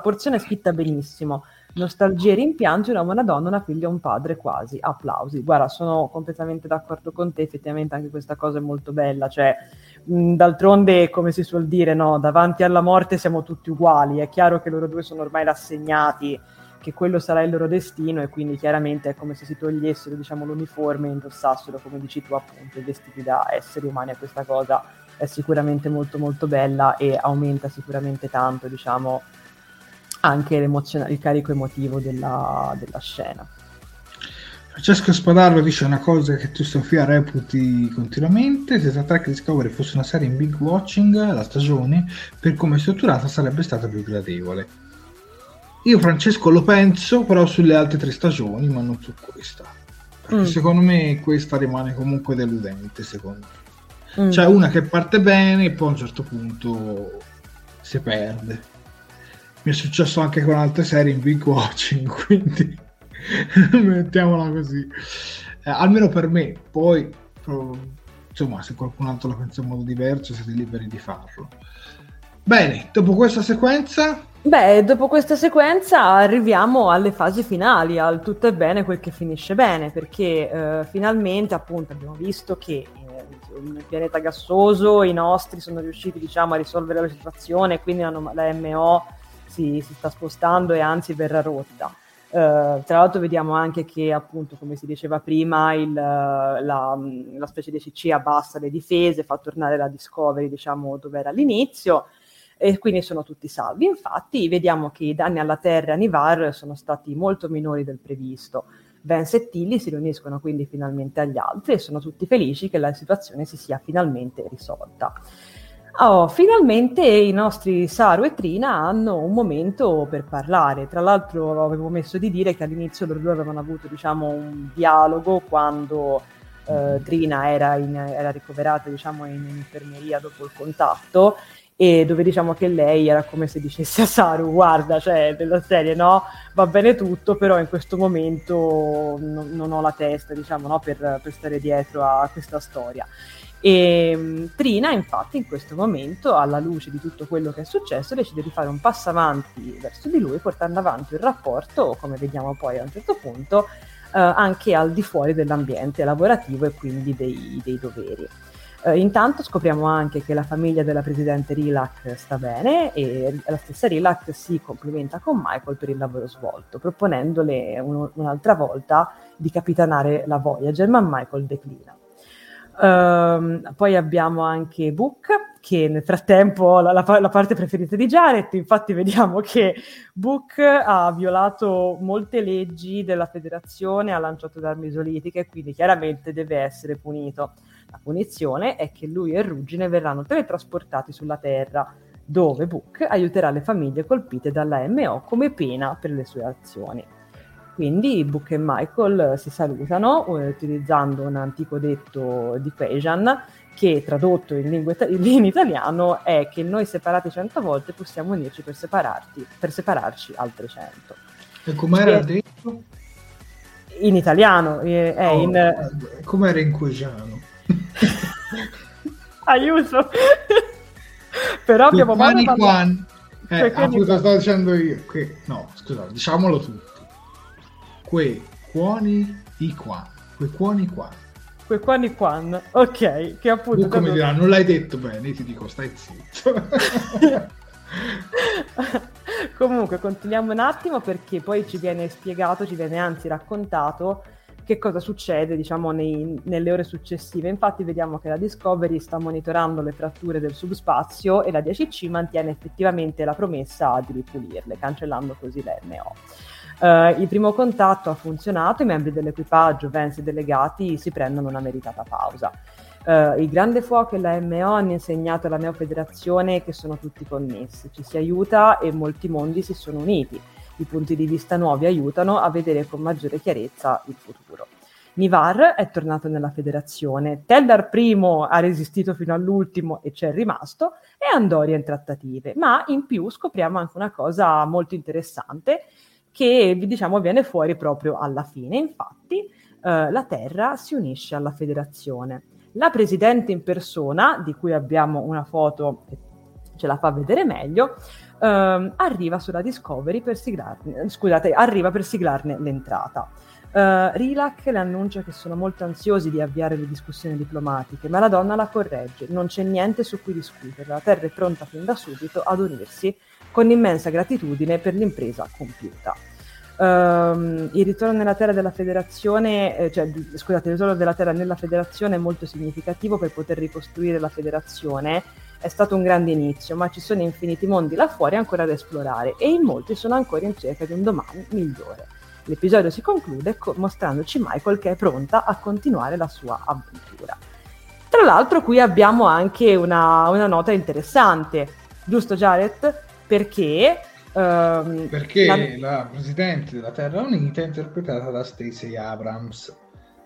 porzione scritta benissimo, nostalgie, rimpianti, una buona donna, una figlia, un padre, quasi, applausi. Guarda, sono completamente d'accordo con te, effettivamente anche questa cosa è molto bella, cioè d'altronde, come si suol dire, no, davanti alla morte siamo tutti uguali, è chiaro che loro due sono ormai rassegnati, che quello sarà il loro destino, e quindi chiaramente è come se si togliessero, diciamo, l'uniforme e indossassero, come dici tu appunto, i vestiti da esseri umani. A questa cosa è sicuramente molto molto bella e aumenta sicuramente tanto, diciamo, anche il carico emotivo della scena. Francesco Spadarlo dice una cosa che tu, Sofia, reputi continuamente: se Star Trek Discovery fosse una serie in binge watching, la stagione, per come è strutturata, sarebbe stata più gradevole. Io, Francesco, lo penso, però sulle altre 3 stagioni, ma non su questa, perché secondo me questa rimane comunque deludente, secondo me. Cioè, una che parte bene e poi a un certo punto si perde. Mi è successo anche con altre serie in binge watching, quindi mettiamola così, almeno per me. Poi insomma, se qualcun altro la pensa in modo diverso, siete liberi di farlo. Bene, dopo questa sequenza arriviamo alle fasi finali, al tutto è bene quel che finisce bene, perché finalmente appunto abbiamo visto che nel pianeta gassoso i nostri sono riusciti, diciamo, a risolvere la situazione, quindi la MO si sta spostando e anzi verrà rotta. Tra l'altro vediamo anche che, appunto, come si diceva prima, la specie di CC abbassa le difese, fa tornare la Discovery, diciamo, dove era all'inizio, e quindi sono tutti salvi. Infatti vediamo che i danni alla Terra e a Nivar sono stati molto minori del previsto. Vance e Tilly si riuniscono quindi finalmente agli altri e sono tutti felici che la situazione si sia finalmente risolta. Oh, finalmente i nostri Saru e Trina hanno un momento per parlare. Tra l'altro avevo messo di dire che all'inizio loro due avevano avuto, diciamo, un dialogo quando Trina era ricoverata, diciamo, in infermeria dopo il contatto, e dove, diciamo, che lei era come se dicesse a Saru: guarda, cioè, della serie, no, va bene tutto, però in questo momento non ho la testa, diciamo, no, per stare dietro a questa storia. E Trina, infatti, in questo momento, alla luce di tutto quello che è successo, decide di fare un passo avanti verso di lui, portando avanti il rapporto, come vediamo poi a un certo punto, anche al di fuori dell'ambiente lavorativo e quindi dei doveri. Intanto scopriamo anche che la famiglia della presidente Rilak sta bene, e la stessa Rilak si complimenta con Michael per il lavoro svolto, proponendole un'altra volta di capitanare la Voyager, ma Michael declina. Poi abbiamo anche Book, che nel frattempo la parte preferita di Jared. Infatti vediamo che Book ha violato molte leggi della federazione, ha lanciato armi isolitiche, quindi chiaramente deve essere punito. La punizione è che lui e Ruggine verranno teletrasportati sulla Terra, dove Book aiuterà le famiglie colpite dalla MO come pena per le sue azioni. Quindi Book e Michael si salutano utilizzando un antico detto di Pajan, che tradotto in italiano è che noi separati 100 volte possiamo unirci per separarci altre 100. E com'era detto? In italiano. Com'era in cugiano? Aiuto! Però abbiamo parlato... cosa sto dicendo io? Che... No, scusate, diciamolo tu. Que quoni quan, ok, che appunto come dirà, non l'hai detto bene, ti dico stai zitto. Comunque continuiamo un attimo, perché poi ci viene raccontato che cosa succede, diciamo, nelle ore successive. Infatti vediamo che la Discovery sta monitorando le fratture del subspazio e la 10C mantiene effettivamente la promessa di ripulirle, cancellando così l'MO. Il primo contatto ha funzionato, i membri dell'equipaggio, Vance e delegati, si prendono una meritata pausa. Il grande fuoco e la MO hanno insegnato alla neofederazione che sono tutti connessi, ci si aiuta e molti mondi si sono uniti. I punti di vista nuovi aiutano a vedere con maggiore chiarezza il futuro. Nivar è tornato nella federazione, Teldar primo ha resistito fino all'ultimo e c'è rimasto, e Andoria in trattative. Ma in più scopriamo anche una cosa molto interessante, che, diciamo, viene fuori proprio alla fine. Infatti la Terra si unisce alla federazione. La presidente in persona, di cui abbiamo una foto che ce la fa vedere meglio, arriva sulla Discovery per siglarne l'entrata. Rilak le annuncia che sono molto ansiosi di avviare le discussioni diplomatiche, ma la donna la corregge: non c'è niente su cui discutere, la Terra è pronta fin da subito ad unirsi, con immensa gratitudine per l'impresa compiuta. Il ritorno nella Terra della Federazione, il ritorno della Terra nella Federazione è molto significativo per poter ricostruire la Federazione. È stato un grande inizio, ma ci sono infiniti mondi là fuori ancora da esplorare, e in molti sono ancora in cerca di un domani migliore. L'episodio si conclude mostrandoci Michael che è pronta a continuare la sua avventura. Tra l'altro qui abbiamo anche una nota interessante, giusto Jared? Perché la presidente della Terra Unita è interpretata da Stacey Abrams,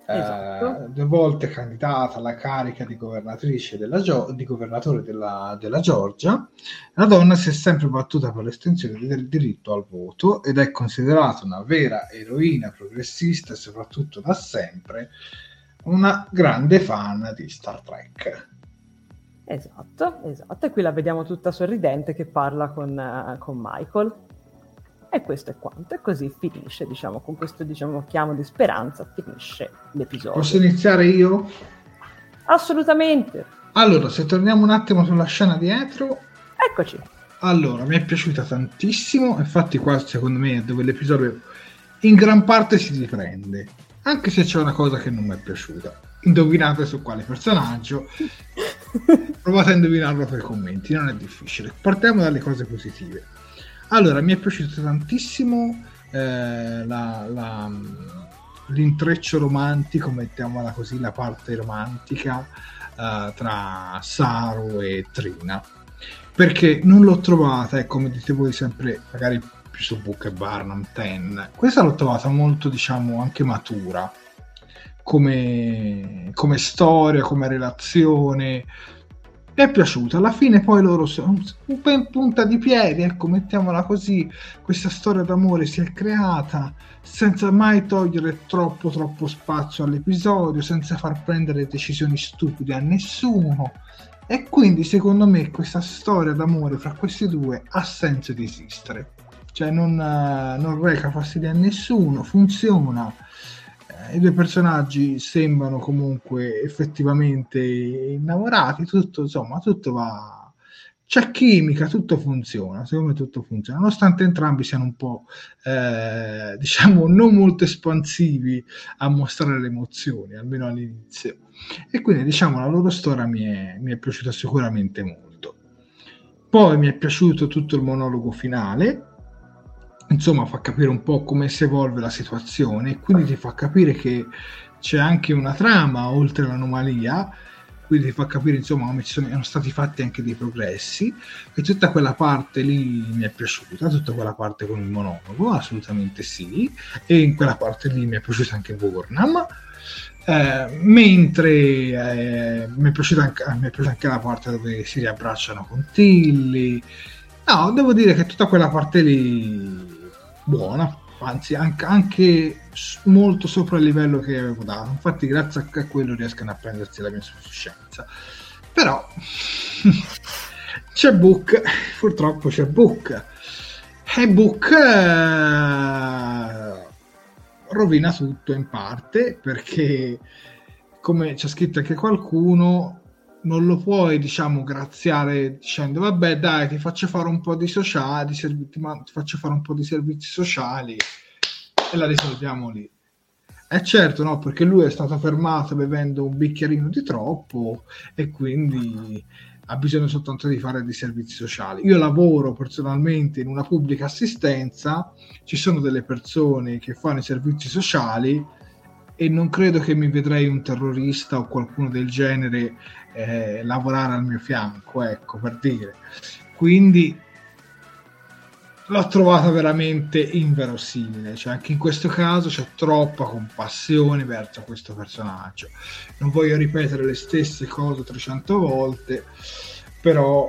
esatto. 2 volte candidata alla carica di governatrice di governatore della Georgia. La donna si è sempre battuta per l'estensione del diritto al voto ed è considerata una vera eroina progressista e soprattutto da sempre una grande fan di Star Trek. Esatto, e qui la vediamo tutta sorridente che parla con Michael, e questo è quanto, e così finisce, diciamo, con questo, diciamo, chiamo di speranza finisce l'episodio. Posso iniziare io? Assolutamente. Allora, se torniamo un attimo sulla scena dietro, eccoci. Allora, mi è piaciuta tantissimo, infatti qua secondo me è dove l'episodio in gran parte si riprende, anche se c'è una cosa che non mi è piaciuta. Indovinate su quale personaggio. Provate a indovinarlo per i commenti, non è difficile. Partiamo dalle cose positive. Allora, mi è piaciuto tantissimo l'intreccio romantico, mettiamola così, la parte romantica tra Saru e Trina, perché non l'ho trovata, e come dite voi sempre magari più su Book e Barnum 10, questa l'ho trovata molto, diciamo, anche matura come storia, come relazione, mi è piaciuta. Alla fine poi loro sono un po' in punta di piedi, ecco, mettiamola così, questa storia d'amore si è creata senza mai togliere troppo spazio all'episodio, senza far prendere decisioni stupide a nessuno, e quindi secondo me questa storia d'amore fra questi due ha senso di esistere, cioè non reca fastidio a nessuno, funziona. I due personaggi sembrano comunque effettivamente innamorati, tutto, insomma, tutto va, c'è chimica, tutto funziona, secondo me tutto funziona, nonostante entrambi siano un po' diciamo non molto espansivi a mostrare le emozioni, almeno all'inizio, e quindi diciamo la loro storia mi è piaciuta sicuramente molto. Poi mi è piaciuto tutto il monologo finale, insomma fa capire un po' come si evolve la situazione, quindi ti fa capire che c'è anche una trama oltre l'anomalia, quindi ti fa capire insomma come sono stati fatti anche dei progressi, e tutta quella parte lì mi è piaciuta, tutta quella parte con il monologo, assolutamente sì, e in quella parte lì mi è piaciuta anche Burnham, mentre mi è piaciuta anche la parte dove si riabbracciano con Tilly. No, devo dire che tutta quella parte lì buona, anzi anche molto sopra il livello che avevo dato, infatti grazie a quello riescono a prendersi la mia sufficienza, però c'è Book, purtroppo c'è Book, e Book rovina tutto in parte, perché come c'è scritto anche qualcuno non lo puoi, diciamo, graziare dicendo vabbè dai ti faccio fare un po' di sociali, ti faccio fare un po' di servizi sociali e la risolviamo lì. E certo no, perché lui è stato fermato bevendo un bicchierino di troppo e quindi ha bisogno soltanto di fare dei servizi sociali. Io lavoro personalmente in una pubblica assistenza, ci sono delle persone che fanno i servizi sociali e non credo che mi vedrei un terrorista o qualcuno del genere lavorare al mio fianco, ecco, per dire. Quindi l'ho trovata veramente inverosimile, cioè anche in questo caso c'è troppa compassione verso questo personaggio. Non voglio ripetere le stesse cose 300 volte, però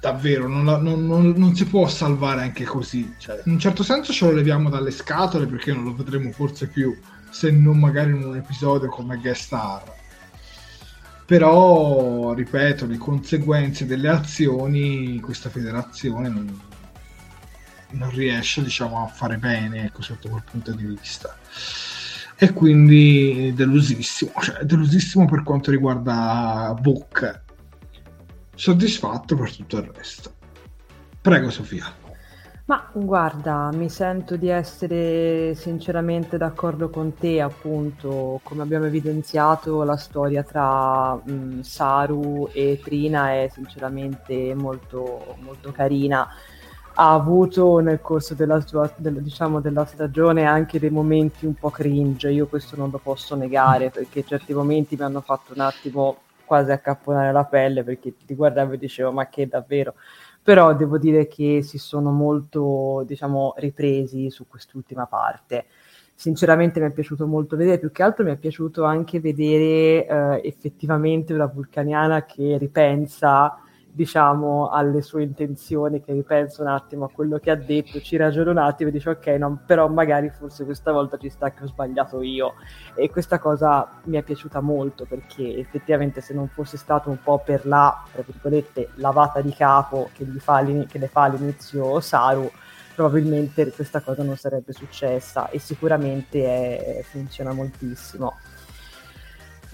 davvero non si può salvare anche così, cioè, in un certo senso ce lo leviamo dalle scatole perché non lo vedremo forse più, se non magari in un episodio come guest star, però ripeto, le conseguenze delle azioni questa federazione non riesce, diciamo, a fare bene, ecco, sotto quel punto di vista, e quindi delusissimo per quanto riguarda Book, soddisfatto per tutto il resto. Prego Sofia. Ma guarda, mi sento di essere sinceramente d'accordo con te, appunto, come abbiamo evidenziato la storia tra Saru e Trina è sinceramente molto, molto carina, ha avuto nel corso della sua, diciamo, della stagione anche dei momenti un po' cringe, io questo non lo posso negare perché certi momenti mi hanno fatto un attimo quasi accapponare la pelle perché ti guardavo e dicevo ma che davvero... Però devo dire che si sono molto, diciamo, ripresi su quest'ultima parte. Sinceramente mi è piaciuto molto vedere, più che altro mi è piaciuto anche vedere effettivamente una vulcaniana che ripensa, diciamo, alle sue intenzioni, che ripensa un attimo a quello che ha detto, ci ragiona un attimo e dice ok, no, però magari forse questa volta ci sta che ho sbagliato io. E questa cosa mi è piaciuta molto perché effettivamente se non fosse stato un po' per la, tra virgolette, lavata di capo che le fa all'inizio Saru, probabilmente questa cosa non sarebbe successa e sicuramente funziona moltissimo.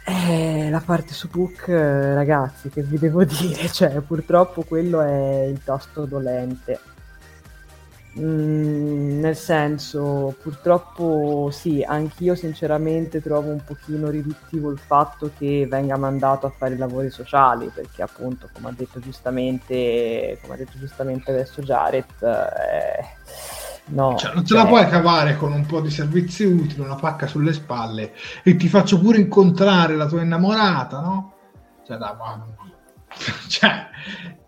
La parte su Book, ragazzi, che vi devo dire, cioè purtroppo quello è il tasto dolente, nel senso, purtroppo sì, anch'io sinceramente trovo un pochino riduttivo il fatto che venga mandato a fare lavori sociali, perché appunto come ha detto giustamente adesso Jared, no, cioè, non te la puoi cavare con un po' di servizi utili, una pacca sulle spalle e ti faccio pure incontrare la tua innamorata, no? minchia da mamma. Cioè,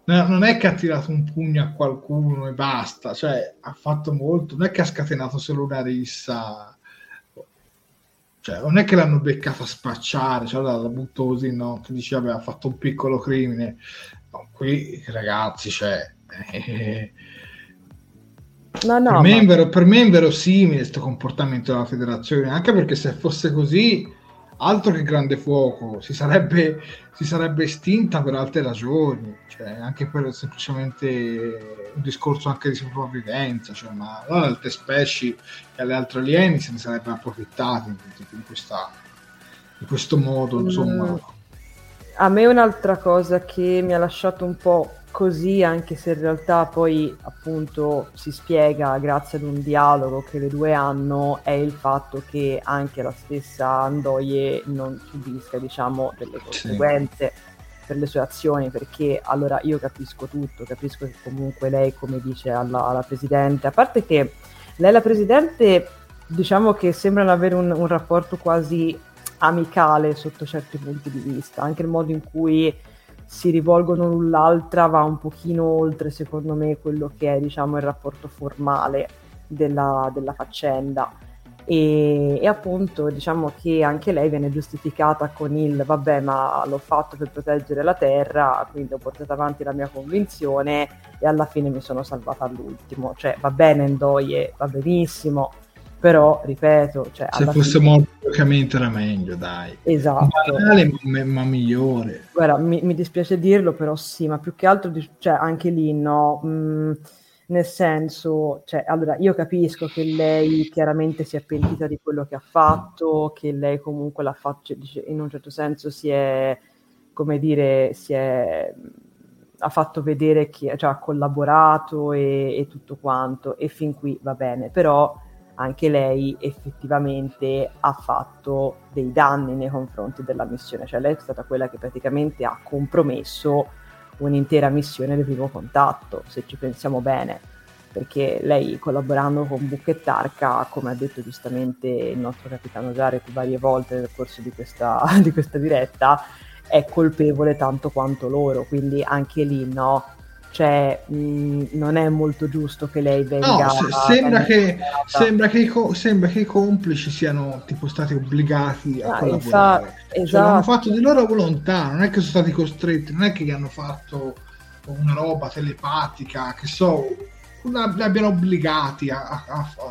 non è che ha tirato un pugno a qualcuno e basta, cioè ha fatto molto, non è che ha scatenato solo una rissa, cioè non è che l'hanno beccata a spacciare, cioè la butto così, no? Che dice vabbè, ha fatto un piccolo crimine, no, qui ragazzi, cioè no, per me è inverosimile questo comportamento della federazione, anche perché se fosse così altro che grande fuoco, si sarebbe estinta per altre ragioni, cioè anche per semplicemente un discorso anche di sopravvivenza, cioè, ma alle altre specie e alle altre alieni se ne sarebbero approfittati in questo modo, insomma. A me un'altra cosa che mi ha lasciato un po' così, anche se in realtà poi appunto si spiega grazie ad un dialogo che le due hanno, è il fatto che anche la stessa Andoie non subisca, diciamo, delle conseguenze per le sue azioni, perché allora io capisco tutto, capisco che comunque lei, come dice alla presidente, a parte che lei la presidente diciamo che sembrano avere un rapporto quasi amicale sotto certi punti di vista, anche il modo in cui si rivolgono l'un l'altra va un pochino oltre, secondo me, quello che è, diciamo, il rapporto formale della faccenda, e appunto diciamo che anche lei viene giustificata con il vabbè, ma l'ho fatto per proteggere la terra, quindi ho portato avanti la mia convinzione e alla fine mi sono salvata all'ultimo, cioè va bene Ndoye, va benissimo, però ripeto, cioè, se fosse fine... morto praticamente era meglio, dai, esatto, banale, ma migliore. Guarda, mi dispiace dirlo, però sì, ma più che altro cioè, anche lì no, nel senso, cioè, allora io capisco che lei chiaramente si è pentita di quello che ha fatto, che lei comunque l'ha fatto, in un certo senso ha fatto vedere che, cioè, ha collaborato e tutto quanto, e fin qui va bene, però anche lei effettivamente ha fatto dei danni nei confronti della missione, cioè lei è stata quella che praticamente ha compromesso un'intera missione del primo contatto, se ci pensiamo bene, perché lei, collaborando con Bucchetarca, come ha detto giustamente il nostro capitano Giare varie volte nel corso di questa diretta, è colpevole tanto quanto loro, quindi anche lì no, cioè non è molto giusto che lei venga... No, sembra che i complici siano tipo stati obbligati a collaborare. Esatto. Cioè, l'hanno fatto di loro volontà, non è che sono stati costretti, non è che gli hanno fatto una roba telepatica, che so, li abbiano obbligati a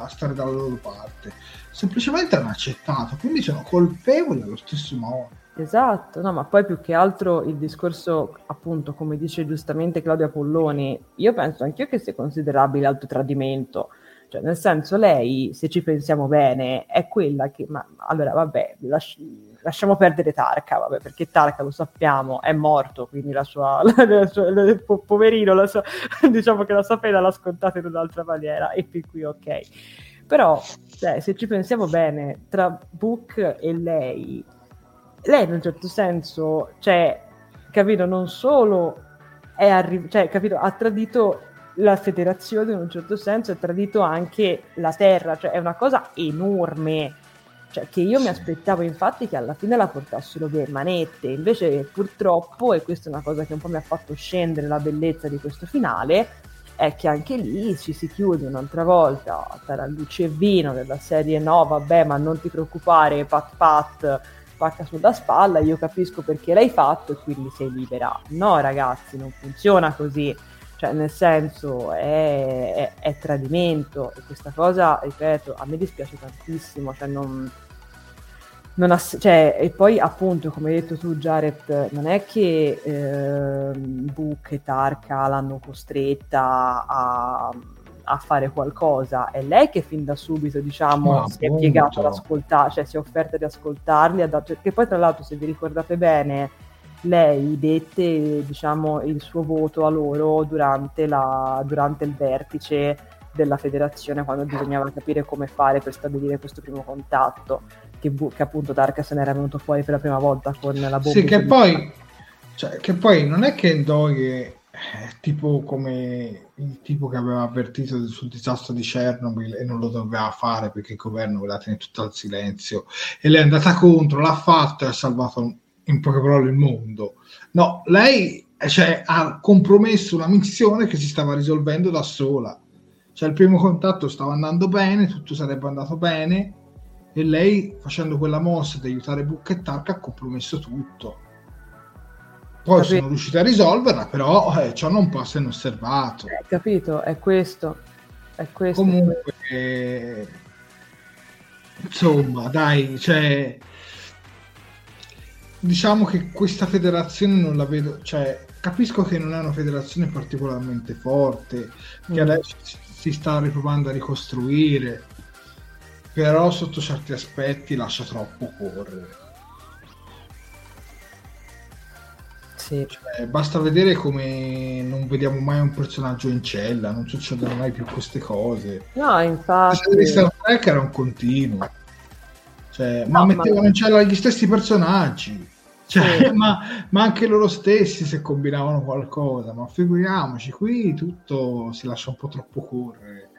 stare dalla loro parte. Semplicemente hanno accettato, quindi sono colpevoli allo stesso modo. Esatto, no, ma poi più che altro il discorso, appunto, come dice giustamente Claudia Polloni, io penso anch'io che sia considerabile autotradimento, cioè nel senso lei, se ci pensiamo bene, è quella che, ma allora vabbè, lasciamo perdere Tarka, vabbè, perché Tarka, lo sappiamo, è morto, quindi la sua poverino, diciamo che la sua pena l'ha scontata in un'altra maniera, e fin qui ok, però cioè, se ci pensiamo bene, tra Book e lei in un certo senso, cioè, capito, non solo è cioè, capito, ha tradito la federazione in un certo senso, ha tradito anche la terra, cioè è una cosa enorme, cioè che io mi aspettavo infatti che alla fine la portassero via in manette, invece purtroppo, e questa è una cosa che un po' mi ha fatto scendere la bellezza di questo finale, è che anche lì ci si chiude un'altra volta, sarà luce e vino della serie, no vabbè, ma non ti preoccupare, pat pacca sulla spalla, io capisco perché l'hai fatto e quindi sei libera. No ragazzi, non funziona così, cioè nel senso è tradimento, e questa cosa, ripeto, a me dispiace tantissimo, cioè non cioè, e poi appunto, come hai detto tu Jared, non è che Book e Tarka l'hanno costretta a fare qualcosa, è lei che fin da subito, diciamo, si è piegata ad ascoltare, cioè si è offerta di ascoltarli, che poi tra l'altro, se vi ricordate bene, lei dette, diciamo, il suo voto a loro durante il vertice della federazione, quando bisognava capire come fare per stabilire questo primo contatto, che appunto Tarka se n'era venuto fuori per la prima volta con la bomba. Sì, che poi non è che Ndoye tipo come il tipo che aveva avvertito sul disastro di Chernobyl e non lo doveva fare perché il governo voleva tenere tutto al silenzio, e lei è andata contro, l'ha fatto e ha salvato in poche parole il mondo. No, lei, cioè, ha compromesso una missione che si stava risolvendo da sola. Cioè il primo contatto stava andando bene, tutto sarebbe andato bene, e lei, facendo quella mossa di aiutare Book e Tark, ha compromesso tutto. Poi capito. Sono riusciti a risolverla, però ciò non passa inosservato. Capito, è questo. È questo. Comunque, insomma, dai, cioè, diciamo che questa federazione non la vedo, cioè, capisco che non è una federazione particolarmente forte, che adesso si sta riprovando a ricostruire, però sotto certi aspetti lascia troppo correre. Sì. Cioè, basta vedere come non vediamo mai un personaggio in cella, non succedono mai più queste cose. No, infatti di Star Trek era un continuo, cioè, ma no, mettevano in cella gli stessi personaggi, cioè, sì. ma anche loro stessi se combinavano qualcosa, ma figuriamoci, qui tutto si lascia un po' troppo correre.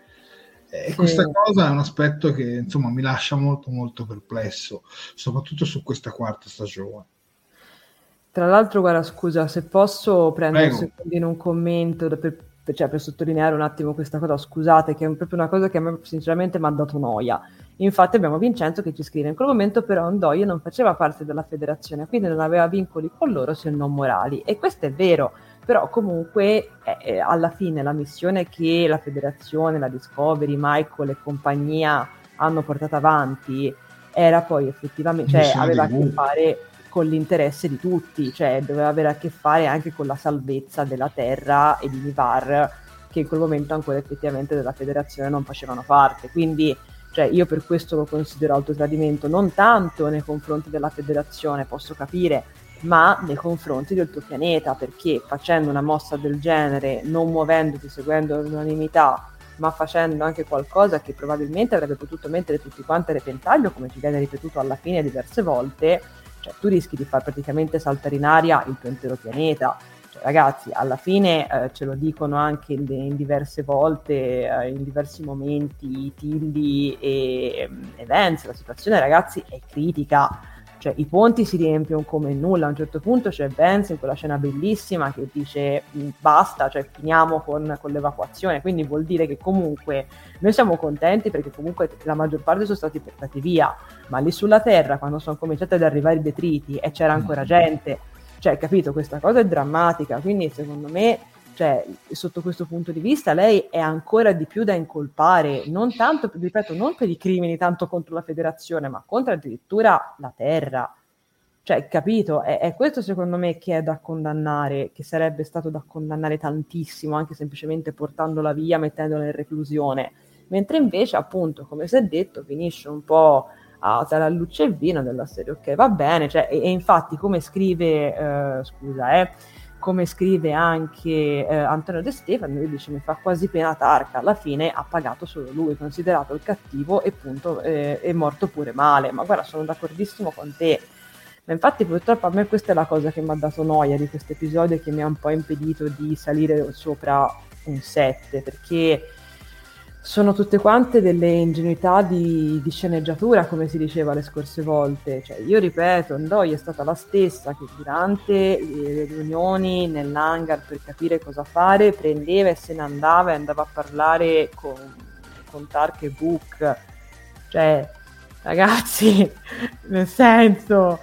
E sì. Questa cosa è un aspetto che, insomma, mi lascia molto molto perplesso, soprattutto su questa quarta stagione. Tra l'altro, guarda, scusa, se posso prendere un secondino un commento per sottolineare un attimo questa cosa, scusate, che è proprio una cosa che a me sinceramente mi ha dato noia. Infatti abbiamo Vincenzo che ci scrive: in quel momento però Andoie non faceva parte della federazione, quindi non aveva vincoli con loro se non morali. E questo è vero, però comunque alla fine la missione che la federazione, la Discovery, Michael e compagnia hanno portato avanti era poi effettivamente, cioè, aveva a che fare con l'interesse di tutti, cioè doveva avere a che fare anche con la salvezza della Terra e di Nivar, che in quel momento ancora effettivamente della federazione non facevano parte. Quindi, cioè, io per questo lo considero autotradimento, non tanto nei confronti della federazione, posso capire, ma nei confronti del tuo pianeta, perché facendo una mossa del genere, non muovendoti, seguendo l'unanimità, ma facendo anche qualcosa che probabilmente avrebbe potuto mettere tutti quanti a repentaglio, come ci viene ripetuto alla fine diverse volte, cioè tu rischi di far praticamente saltare in aria il tuo intero pianeta. Cioè, ragazzi, alla fine ce lo dicono anche in diverse volte, in diversi momenti, Tilly e Vance, la situazione, ragazzi, è critica. Cioè i ponti si riempiono come nulla. A un certo punto c'è Vance in quella scena bellissima che dice basta, cioè finiamo con l'evacuazione, quindi vuol dire che comunque noi siamo contenti perché comunque la maggior parte sono stati portati via, ma lì sulla Terra quando sono cominciati ad arrivare i detriti e c'era ancora gente, cioè, capito, questa cosa è drammatica. Quindi secondo me, cioè, sotto questo punto di vista lei è ancora di più da incolpare, non tanto, ripeto, non per i crimini tanto contro la federazione, ma contro addirittura la Terra, cioè, capito, è questo secondo me che è da condannare, che sarebbe stato da condannare tantissimo, anche semplicemente portandola via, mettendola in reclusione, mentre invece, appunto, come si è detto, finisce un po' sarà luce e vino della serie, ok, va bene, cioè, e infatti come scrive come scrive anche Antonio De Stefano, lui dice: mi fa quasi pena Tarka, alla fine ha pagato solo lui, considerato il cattivo, e punto, è morto pure male. Ma guarda, sono d'accordissimo con te, ma infatti purtroppo a me questa è la cosa che mi ha dato noia di questo episodio, che mi ha un po' impedito di salire sopra un 7, perché sono tutte quante delle ingenuità di sceneggiatura, come si diceva le scorse volte. Cioè, io ripeto, Andoie è stata la stessa che durante le riunioni nell'hangar per capire cosa fare prendeva e se ne andava e andava a parlare con Tark e Book. Cioè, ragazzi, nel senso,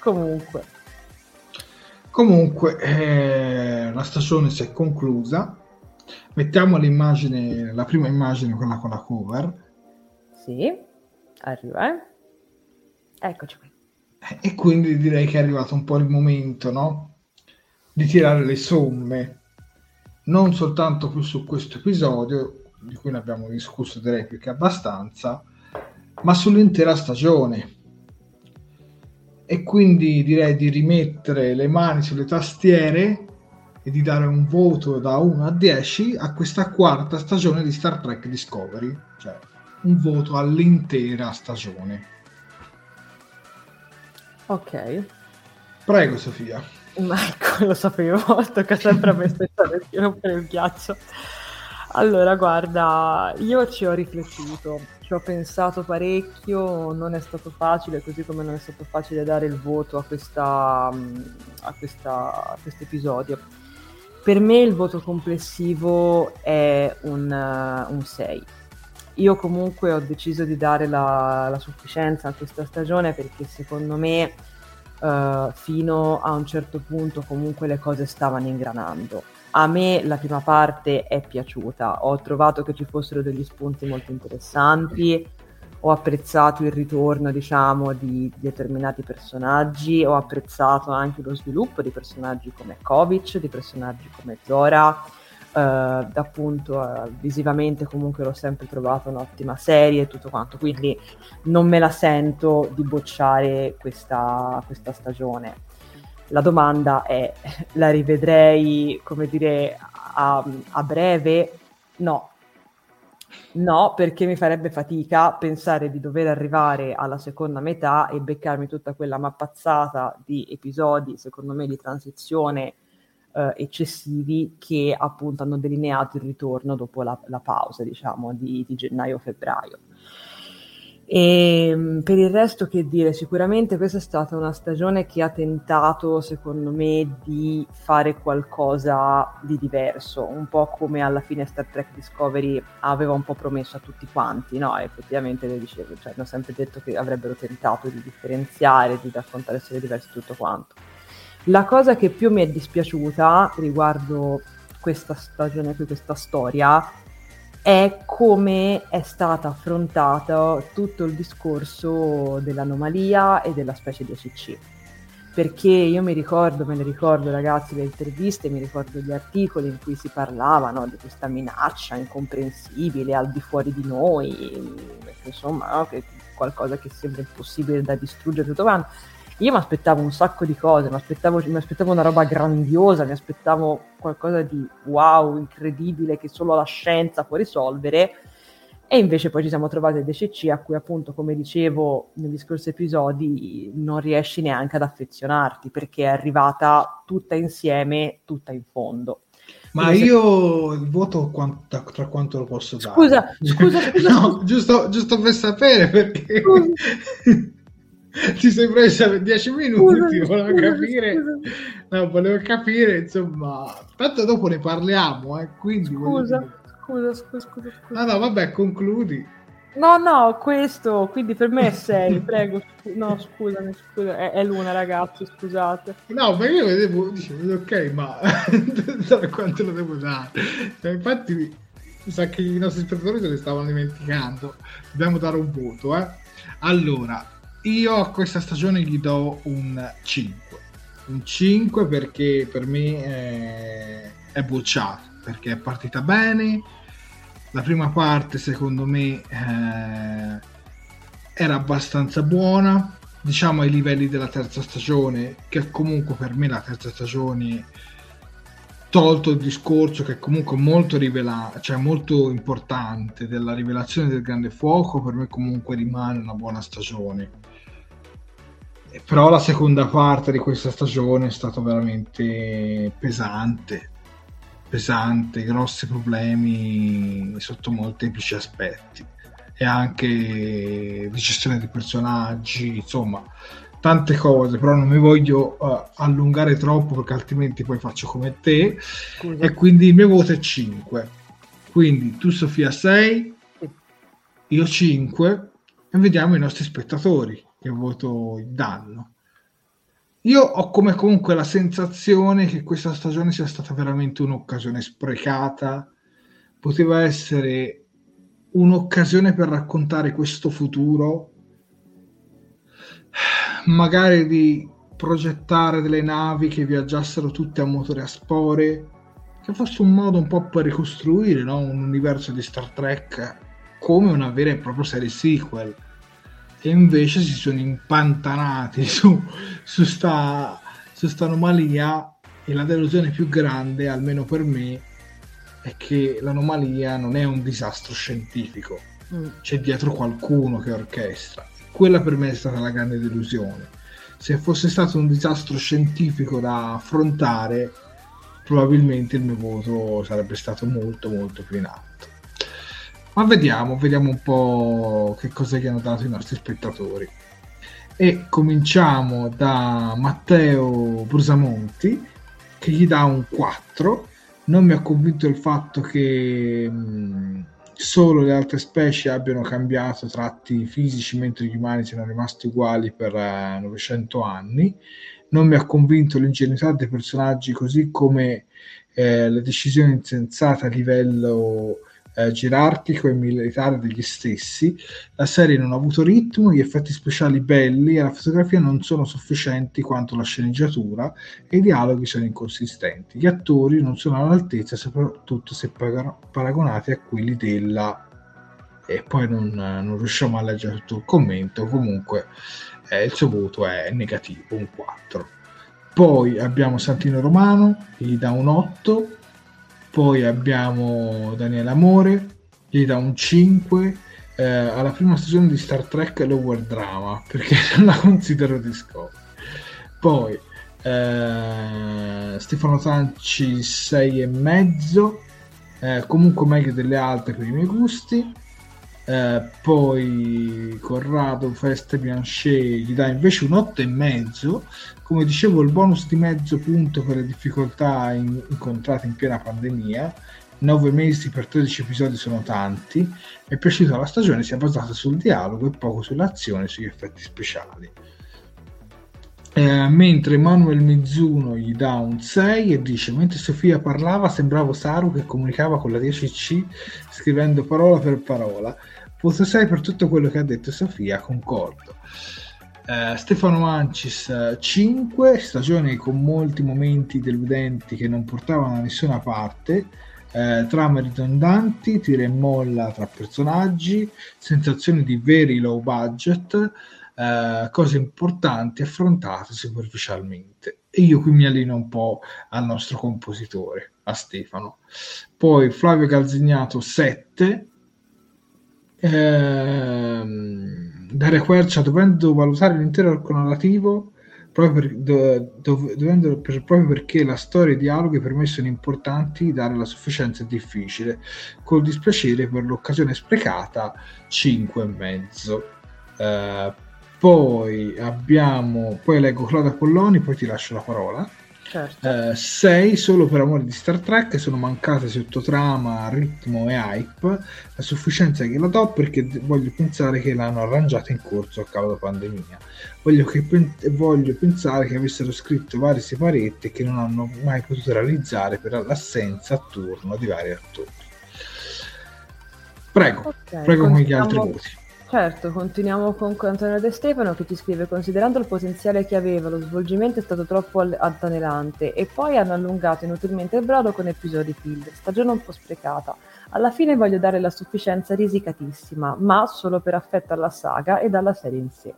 comunque la stagione si è conclusa. Mettiamo l'immagine, la prima immagine, quella con la cover. Sì, arriva, eccoci qui. E quindi direi che è arrivato un po' il momento, no? Di tirare le somme, non soltanto più su questo episodio, di cui ne abbiamo discusso direi più che abbastanza, ma sull'intera stagione. E quindi direi di rimettere le mani sulle tastiere e di dare un voto da 1 a 10 a questa quarta stagione di Star Trek Discovery, cioè un voto all'intera stagione. Ok. Prego, Sofia. Marco, lo sapevo, tocca sempre a me stessa perché non prendo il ghiaccio. Allora, guarda, io ci ho riflettuto, ci ho pensato parecchio, non è stato facile, così come non è stato facile dare il voto a questo episodio. Per me il voto complessivo è un 6. Io comunque ho deciso di dare la sufficienza a questa stagione, perché secondo me fino a un certo punto comunque le cose stavano ingranando. A me la prima parte è piaciuta, ho trovato che ci fossero degli spunti molto interessanti, ho apprezzato il ritorno, diciamo, di determinati personaggi, ho apprezzato anche lo sviluppo di personaggi come Kovic, di personaggi come Zora, appunto visivamente comunque l'ho sempre trovata un'ottima serie e tutto quanto, quindi non me la sento di bocciare questa stagione. La domanda è: la rivedrei, come dire, a breve? No, perché mi farebbe fatica pensare di dover arrivare alla seconda metà e beccarmi tutta quella mappazzata di episodi, secondo me, di transizione eccessivi, che appunto hanno delineato il ritorno dopo la pausa, diciamo, di gennaio-febbraio. E per il resto, che dire, sicuramente questa è stata una stagione che ha tentato, secondo me, di fare qualcosa di diverso, un po' come alla fine Star Trek Discovery aveva un po' promesso a tutti quanti, no? E effettivamente le dicevo, cioè, hanno sempre detto che avrebbero tentato di differenziare, di raccontare storie diverse, tutto quanto. La cosa che più mi è dispiaciuta riguardo questa stagione, questa storia, è come è stata affrontata tutto il discorso dell'anomalia e della specie 10C. Perché io me ne ricordo, ragazzi, le interviste, mi ricordo gli articoli in cui si parlava, no, di questa minaccia incomprensibile al di fuori di noi, insomma, no, che qualcosa che sembra impossibile da distruggere, tutto quanto. Io mi aspettavo un sacco di cose, mi aspettavo una roba grandiosa, mi aspettavo qualcosa di wow, incredibile, che solo la scienza può risolvere, e invece poi ci siamo trovati al DCC a cui, appunto, come dicevo negli scorsi episodi, non riesci neanche ad affezionarti, perché è arrivata tutta insieme, tutta in fondo. Ma io il voto tra quanto lo posso dare? Scusa. No, giusto per sapere, perché... Ti sei presa 10 minuti, volevo capire. No, volevo capire, insomma, tanto dopo ne parliamo, quindi scusa. No, vabbè, concludi. No, questo, quindi per me è 6, prego, no, scusami, è l'una, ragazzi, scusate. No, perché io dicevo, ok, ma quanto lo devo dare? Cioè, infatti, mi sa che i nostri spettatori se ne stavano dimenticando, dobbiamo dare un voto, Allora, io a questa stagione gli do un 5. Un 5 perché per me è bocciato, perché è partita bene. La prima parte, secondo me, era abbastanza buona, diciamo ai livelli della terza stagione, che comunque per me la terza stagione, tolto il discorso che è comunque molto cioè molto importante, della rivelazione del Grande Fuoco, per me comunque rimane una buona stagione. Però la seconda parte di questa stagione è stata veramente pesante, grossi problemi sotto molteplici aspetti, e anche gestione dei personaggi, insomma tante cose. Però non mi voglio allungare troppo, perché altrimenti poi faccio come te. Scusa. E quindi il mio voto è 5, quindi tu, Sofia, 6, io 5, e vediamo i nostri spettatori che voto danno. Io ho comunque la sensazione che questa stagione sia stata veramente un'occasione sprecata. Poteva essere un'occasione per raccontare questo futuro, magari di progettare delle navi che viaggiassero tutte a motore a spore, che fosse un modo un po' per ricostruire, no, un universo di Star Trek come una vera e propria serie sequel. E invece si sono impantanati su sta anomalia, e la delusione più grande, almeno per me, è che l'anomalia non è un disastro scientifico, c'è dietro qualcuno che orchestra. Quella per me è stata la grande delusione. Se fosse stato un disastro scientifico da affrontare, probabilmente il mio voto sarebbe stato molto molto più in alto. Ma vediamo un po' che cos'è che hanno dato i nostri spettatori. E cominciamo da Matteo Brusamonti, che gli dà un 4. Non mi ha convinto il fatto che solo le altre specie abbiano cambiato tratti fisici mentre gli umani siano rimasti uguali per 900 anni. Non mi ha convinto l'ingenuità dei personaggi, così come le decisioni insensate a livello gerarchico e militare degli stessi. La serie non ha avuto ritmo, gli effetti speciali belli e la fotografia non sono sufficienti quanto la sceneggiatura, e i dialoghi sono inconsistenti. Gli attori non sono all'altezza, soprattutto se paragonati a quelli della... e poi non riusciamo a leggere tutto il commento. Comunque il suo voto è negativo, un 4. Poi abbiamo Santino Romano, gli dà un 8. Poi abbiamo Daniele Amore, gli dà un 5 alla prima stagione di Star Trek Lower Drama, perché non la considero Discovery. Poi Stefano Tanci 6,5, comunque meglio delle altre per i miei gusti. Poi Corrado Feste Bianchet gli dà invece un 8,5. Come dicevo, il bonus di mezzo punto per le difficoltà incontrate in piena pandemia. 9 mesi per 13 episodi sono tanti. Mi è piaciuta la stagione, si è basata sul dialogo e poco sull'azione e sugli effetti speciali. Mentre Manuel Mizuno gli dà un 6 e dice: mentre Sofia parlava sembrava Saru che comunicava con la 10C scrivendo parola per parola. Voto 6 per tutto quello che ha detto Sofia, concordo. Stefano Ancis 5, stagione con molti momenti deludenti che non portavano a nessuna parte, trame ridondanti, tira e molla tra personaggi, sensazioni di veri low budget. Cose importanti affrontate superficialmente. E io qui mi allino un po' al nostro compositore, a Stefano. Poi Flavio Calzignato 7. Daria Quercia: dovendo valutare l'intero arco narrativo proprio perché la storia e i dialoghi per me sono importanti, dare la sufficienza è difficile, col dispiacere per l'occasione sprecata, 5,5. Poi abbiamo, poi leggo Claudia Polloni, poi ti lascio la parola. Certo. 6, solo per amore di Star Trek, sono mancate sottotrama, ritmo e hype. La sufficienza che la do perché voglio pensare che l'hanno arrangiata in corso a causa della pandemia. Voglio pensare che avessero scritto vari separetti che non hanno mai potuto realizzare per l'assenza a turno di vari attori. Prego con gli altri voti. Certo, continuiamo con Antonio De Stefano, che ci scrive: considerando il potenziale che aveva, lo svolgimento è stato troppo altalenante e poi hanno allungato inutilmente il brodo con episodi filler, stagione un po' sprecata. Alla fine voglio dare la sufficienza risicatissima, ma solo per affetto alla saga e alla serie in sé.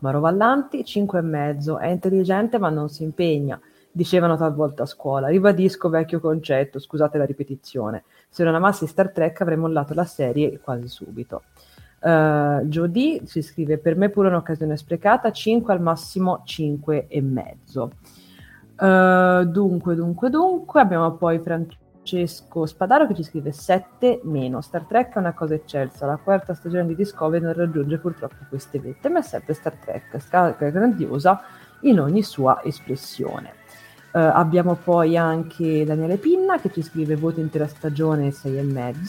Mauro Vallanti, 5,5, è intelligente ma non si impegna. Dicevano talvolta a scuola, ribadisco vecchio concetto, scusate la ripetizione. Se non amassi Star Trek avrei mollato la serie quasi subito. Jody si scrive: per me pure un'occasione sprecata, 5 al massimo 5,5. Dunque abbiamo poi Francesco Spadaro che ci scrive 7-. Star Trek è una cosa eccelsa, la quarta stagione di Discovery non raggiunge purtroppo queste vette, ma è sempre Star Trek, scarica grandiosa in ogni sua espressione. Abbiamo poi anche Daniele Pinna che ci scrive: voto intera stagione 6,5.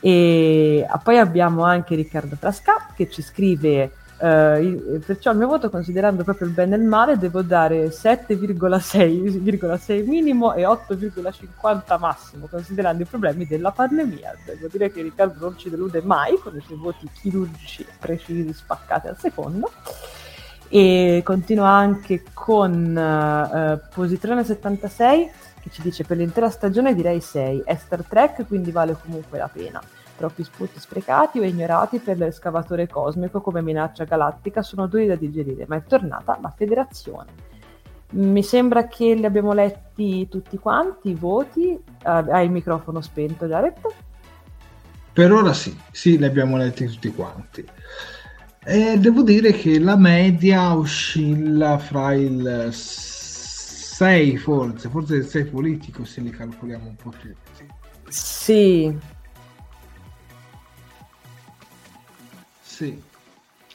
E poi abbiamo anche Riccardo Frasca che ci scrive: perciò il mio voto, considerando proprio il bene e il male, devo dare 7,6 minimo e 8,50 massimo, considerando i problemi della pandemia. Devo dire che Riccardo non ci delude mai con i suoi voti chirurgici precisi, spaccati al secondo. E continua anche con Positrone76 che ci dice: per l'intera stagione direi 6, è Star Trek quindi vale comunque la pena, troppi spunti sfrecati o ignorati per l'escavatore cosmico come minaccia galattica sono duri da digerire, ma è tornata la Federazione. Mi sembra che li abbiamo letti tutti quanti i voti. Hai il microfono spento, Jared? Per ora sì, li abbiamo letti tutti quanti. Devo dire che la media oscilla fra il 6 forse 6 politico se li calcoliamo un po' tutti. Sì. Sì.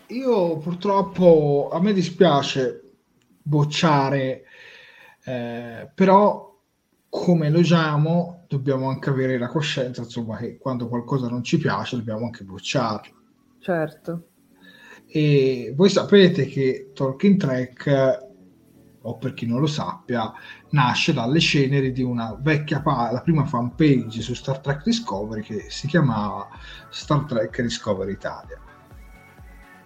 Io purtroppo, a me dispiace bocciare, però come elogiamo dobbiamo anche avere la coscienza, insomma, che quando qualcosa non ci piace dobbiamo anche bocciarlo. Certo. E voi sapete che Talking Trek, o per chi non lo sappia, nasce dalle ceneri di una vecchia la prima fanpage su Star Trek Discovery che si chiamava Star Trek Discovery Italia.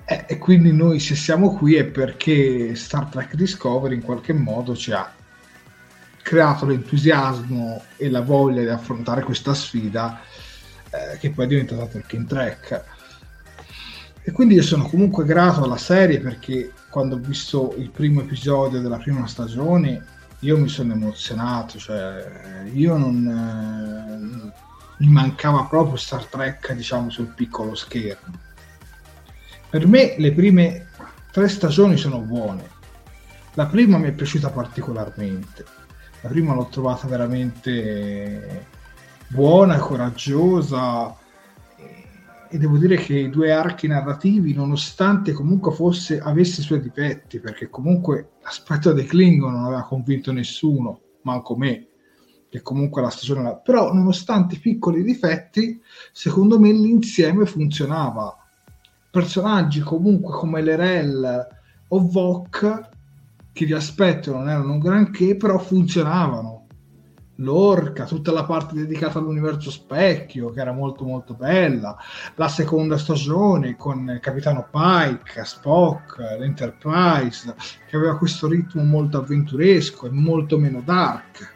E quindi noi se siamo qui è perché Star Trek Discovery in qualche modo ci ha creato l'entusiasmo e la voglia di affrontare questa sfida, che poi è diventata Talking Trek. E quindi io sono comunque grato alla serie, perché quando ho visto il primo episodio della prima stagione io mi sono emozionato, cioè io non mi mancava proprio Star Trek, diciamo, sul piccolo schermo. Per me le prime 3 stagioni sono buone. La prima mi è piaciuta particolarmente, la prima l'ho trovata veramente buona, coraggiosa, e devo dire che i 2 archi narrativi, nonostante comunque avesse i suoi difetti, perché comunque l'aspetto dei Klingon non aveva convinto nessuno, manco me, che comunque la stagione, però nonostante i piccoli difetti secondo me l'insieme funzionava. Personaggi comunque come L'Rell o Vok, che di aspetto non erano un granché, però funzionavano. L'orca, tutta la parte dedicata all'universo specchio, che era molto molto bella, la seconda stagione con il capitano Pike, Spock, l'Enterprise, che aveva questo ritmo molto avventuresco e molto meno dark,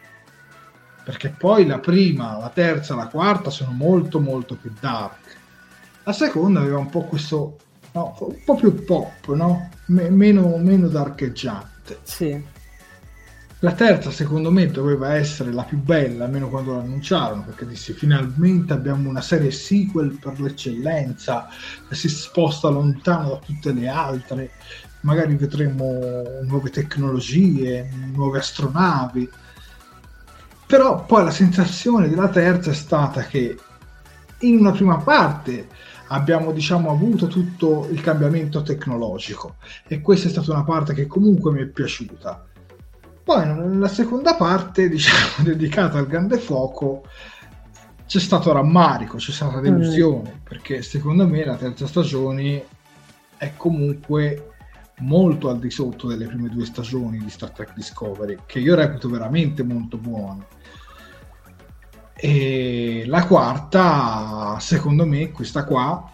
perché poi la prima, la terza, la quarta sono molto molto più dark. La seconda aveva un po' questo, no, un po' più pop, no? Meno darkeggiante. Sì. La terza secondo me doveva essere la più bella, almeno quando l'annunciarono, perché dissi finalmente abbiamo una serie sequel per l'eccellenza, che si sposta lontano da tutte le altre, magari vedremo nuove tecnologie, nuove astronavi. Però poi la sensazione della terza è stata che in una prima parte abbiamo, diciamo, avuto tutto il cambiamento tecnologico, e questa è stata una parte che comunque mi è piaciuta. Poi nella seconda parte, diciamo, dedicata al grande fuoco, c'è stato rammarico, c'è stata delusione, perché secondo me la terza stagione è comunque molto al di sotto delle prime 2 stagioni di Star Trek Discovery, che io reputo veramente molto buone. E la quarta, secondo me, questa qua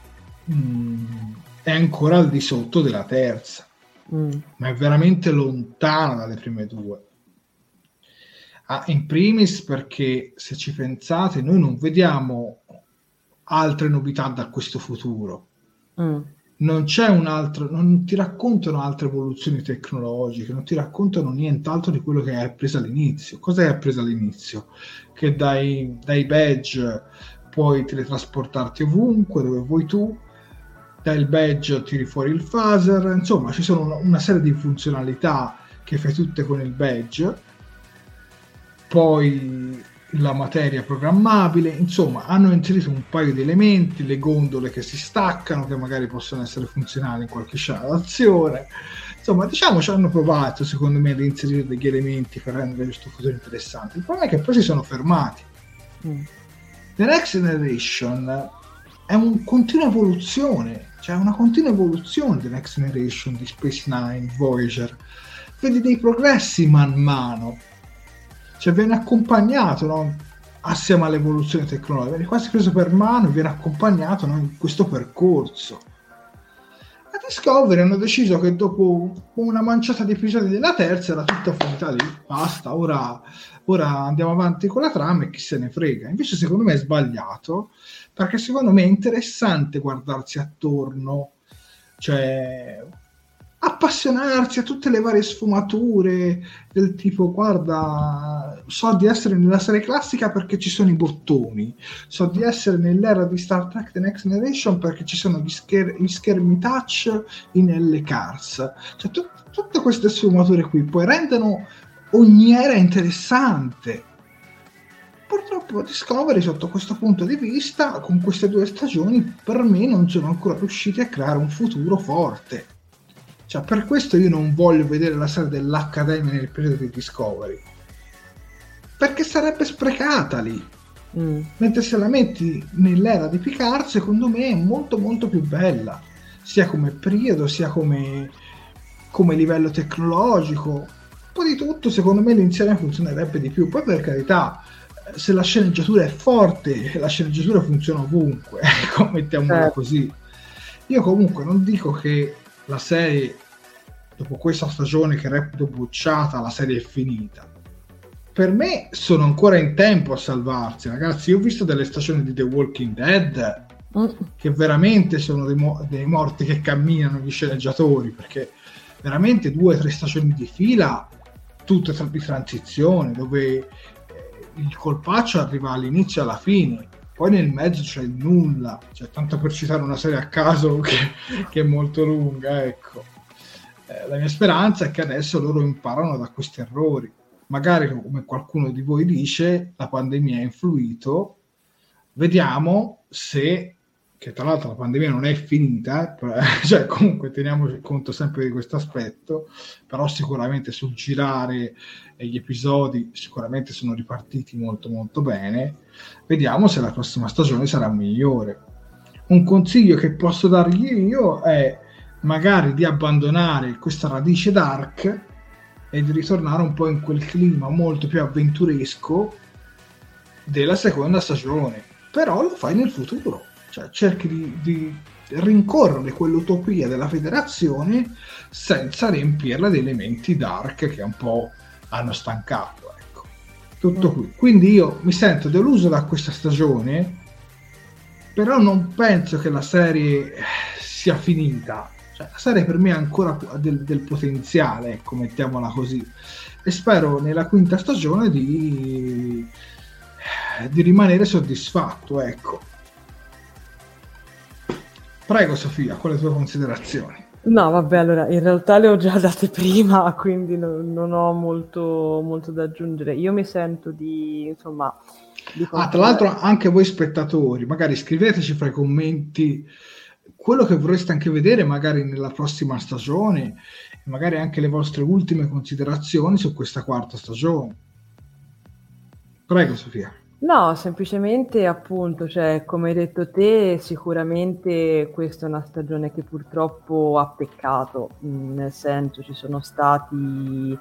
è ancora al di sotto della terza. Ma è veramente lontana dalle prime 2. In primis perché, se ci pensate, noi non vediamo altre novità da questo futuro. Non c'è un altro, non ti raccontano altre evoluzioni tecnologiche, non ti raccontano nient'altro di quello che hai appreso all'inizio. Cosa hai appreso all'inizio? Che dai badge puoi teletrasportarti ovunque, dove vuoi tu, il badge tiri fuori il phaser, insomma ci sono una serie di funzionalità che fai tutte con il badge, poi la materia programmabile, insomma hanno inserito un paio di elementi, le gondole che si staccano che magari possono essere funzionali in qualche scena d'azione, insomma diciamo ci hanno provato secondo me ad inserire degli elementi per rendere questo futuro interessante. Il problema è che poi si sono fermati. The Next Generation è una continua evoluzione, cioè una continua evoluzione di Next Generation, di Space Nine, Voyager. Vedi dei progressi man mano, cioè viene accompagnato, no? Assieme all'evoluzione tecnologica, viene quasi preso per mano, viene accompagnato, no? In questo percorso. A Discovery hanno deciso che dopo una manciata di episodi della terza era tutta finita lì, basta, ora andiamo avanti con la trama e chi se ne frega. Invece secondo me è sbagliato, perché secondo me è interessante guardarsi attorno, cioè appassionarsi a tutte le varie sfumature del tipo, guarda, so di essere nella serie classica perché ci sono i bottoni, so di essere nell'era di Star Trek The Next Generation perché ci sono gli schermi touch in L-Cars, cioè tutte queste sfumature qui poi rendono ogni era è interessante. Purtroppo Discovery, sotto questo punto di vista, con queste due stagioni, per me non sono ancora riusciti a creare un futuro forte. Cioè, per questo io non voglio vedere la serie dell'Accademia nel periodo di Discovery, perché sarebbe sprecata lì. Mentre se la metti nell'era di Picard, secondo me è molto molto più bella, sia come periodo, sia come livello tecnologico, un po' di tutto. Secondo me l'insieme funzionerebbe di più. Poi, per carità, se la sceneggiatura è forte, la sceneggiatura funziona ovunque, mettiamola così. Io comunque non dico che la serie, dopo questa stagione che reputo bocciata, la serie è finita. Per me sono ancora in tempo a salvarsi, ragazzi. Io ho visto delle stagioni di The Walking Dead che veramente sono dei morti che camminano, gli sceneggiatori, perché veramente 2-3 stagioni di fila tutte di transizione, dove il colpaccio arriva all'inizio e alla fine, poi nel mezzo c'è nulla, cioè, tanto per citare una serie a caso che è molto lunga, ecco. La mia speranza è che adesso loro imparano da questi errori. Magari, come qualcuno di voi dice, la pandemia ha influito. Vediamo se, che tra l'altro la pandemia non è finita, cioè comunque teniamoci conto sempre di questo aspetto, però sicuramente sul girare gli episodi sicuramente sono ripartiti molto molto bene. Vediamo se la prossima stagione sarà migliore. Un consiglio che posso dargli io è magari di abbandonare questa radice dark e di ritornare un po' in quel clima molto più avventuresco della seconda stagione, però lo fai nel futuro, cioè cerchi di rincorrere quell'utopia della federazione senza riempirla di elementi dark che un po' hanno stancato, ecco. Tutto qui. Quindi io mi sento deluso da questa stagione, però non penso che la serie sia finita. Cioè, la serie per me ha ancora del potenziale, ecco, mettiamola così, e spero nella quinta stagione di rimanere soddisfatto, ecco. Prego Sofia, con le tue considerazioni. No, vabbè, allora, in realtà le ho già date prima, quindi non ho molto da aggiungere. Io mi sento tra l'altro anche voi spettatori, magari scriveteci fra i commenti quello che vorreste anche vedere magari nella prossima stagione, magari anche le vostre ultime considerazioni su questa quarta stagione. Prego Sofia. No, semplicemente appunto, cioè, come hai detto te, sicuramente questa è una stagione che purtroppo ha peccato, nel senso ci sono stati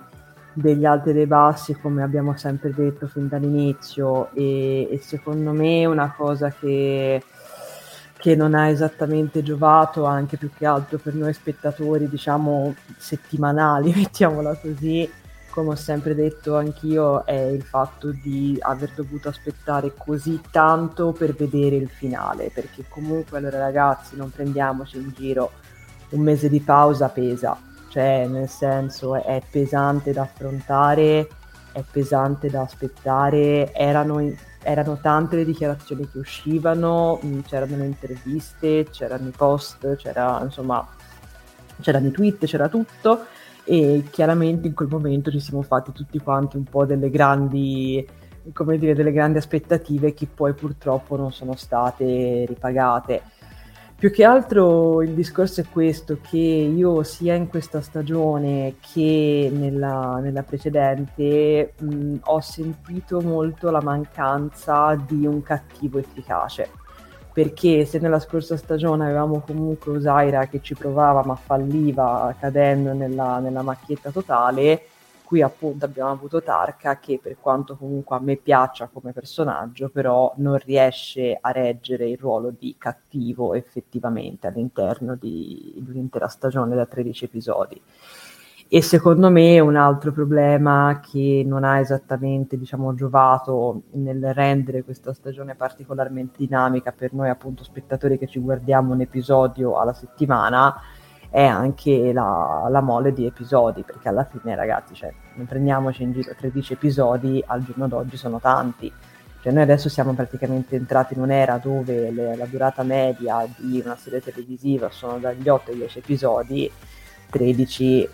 degli alti e dei bassi, come abbiamo sempre detto fin dall'inizio, e secondo me una cosa che non ha esattamente giovato, anche più che altro per noi spettatori, diciamo, settimanali, mettiamola così, come ho sempre detto anch'io, è il fatto di aver dovuto aspettare così tanto per vedere il finale, perché comunque, allora ragazzi, non prendiamoci in giro, un mese di pausa pesa, cioè nel senso è pesante da affrontare, è pesante da aspettare, erano tante le dichiarazioni che uscivano, c'erano le interviste, c'erano i post, c'erano i tweet, c'era tutto, e chiaramente in quel momento ci siamo fatti tutti quanti un po' delle grandi, come dire, delle grandi aspettative che poi purtroppo non sono state ripagate. Più che altro il discorso è questo, che io sia in questa stagione che nella precedente ho sentito molto la mancanza di un cattivo efficace, perché se nella scorsa stagione avevamo comunque Usaira che ci provava ma falliva cadendo nella macchietta totale, qui appunto abbiamo avuto Tarka che, per quanto comunque a me piaccia come personaggio, però non riesce a reggere il ruolo di cattivo effettivamente all'interno di un'intera stagione da 13 episodi. E secondo me un altro problema che non ha esattamente, diciamo, giovato nel rendere questa stagione particolarmente dinamica per noi appunto spettatori che ci guardiamo un episodio alla settimana, è anche la mole di episodi, perché alla fine, ragazzi, cioè, non prendiamoci in giro, 13 episodi al giorno d'oggi sono tanti, cioè noi adesso siamo praticamente entrati in un'era dove la durata media di una serie televisiva sono dagli 8 ai 10 episodi, 13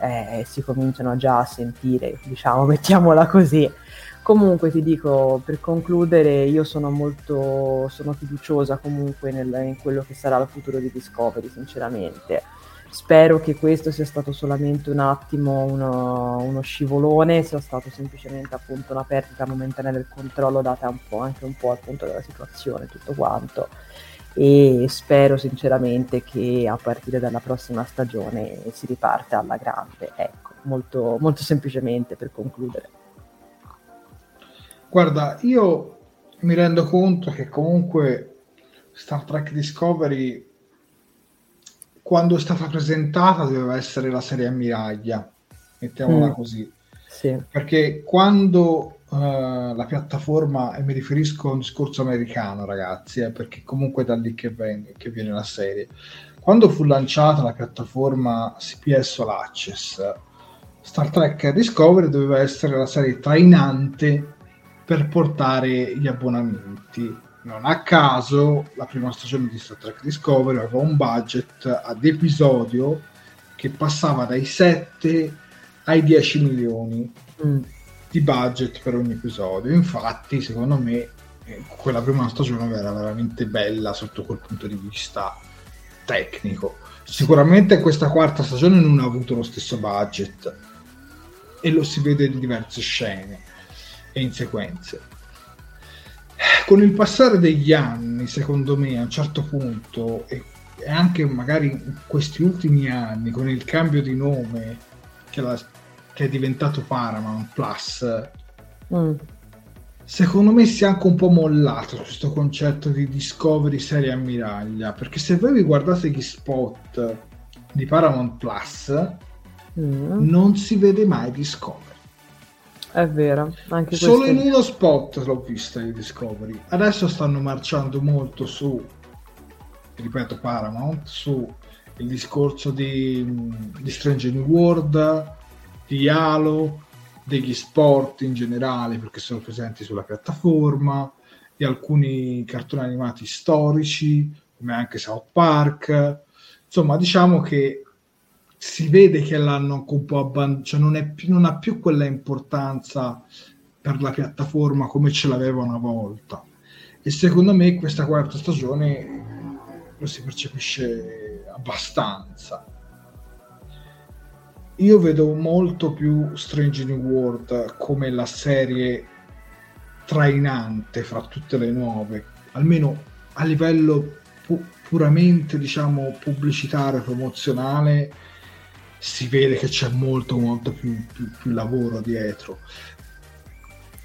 si cominciano già a sentire, diciamo, mettiamola così. Comunque ti dico, per concludere, io sono fiduciosa comunque in quello che sarà il futuro di Discovery, sinceramente. Spero che questo sia stato solamente un attimo uno scivolone, sia stato semplicemente appunto una perdita momentanea del controllo data anche un po' appunto dalla situazione, tutto quanto. E spero sinceramente che a partire dalla prossima stagione si riparta alla grande, ecco, molto, molto semplicemente per concludere. Guarda, io mi rendo conto che comunque Star Trek Discovery, quando è stata presentata, doveva essere la serie ammiraglia, mettiamola così, sì. Perché quando la piattaforma, e mi riferisco a un discorso americano, ragazzi, perché comunque è da lì che viene la serie, quando fu lanciata la piattaforma CBS All Access, Star Trek Discovery doveva essere la serie trainante per portare gli abbonamenti. Non a caso la prima stagione di Star Trek Discovery aveva un budget ad episodio che passava dai 7 ai 10 milioni di budget per ogni episodio. Infatti, secondo me, quella prima stagione era veramente bella sotto quel punto di vista tecnico. Sicuramente questa quarta stagione non ha avuto lo stesso budget e lo si vede in diverse scene e in sequenze. Con il passare degli anni, secondo me, a un certo punto, e anche magari in questi ultimi anni, con il cambio di nome che è diventato Paramount Plus, secondo me si è anche un po' mollato questo concetto di Discovery serie ammiraglia, perché se voi vi guardate gli spot di Paramount Plus, non si vede mai Discovery. È vero, anche solo questo... in uno spot l'ho vista di Discovery. Adesso stanno marciando molto su, ripeto, Paramount, su il discorso di Stranger New World, di Halo, degli sport in generale, perché sono presenti sulla piattaforma, di alcuni cartoni animati storici, come anche South Park. Insomma, diciamo che si vede che l'hanno un po' abbandonato, cioè non ha più quella importanza per la piattaforma come ce l'aveva una volta. E secondo me questa quarta stagione lo si percepisce abbastanza. Io vedo molto più Stranger New World come la serie trainante fra tutte le nuove, almeno a livello puramente, diciamo, pubblicitario, promozionale. Si vede che c'è molto molto più lavoro dietro,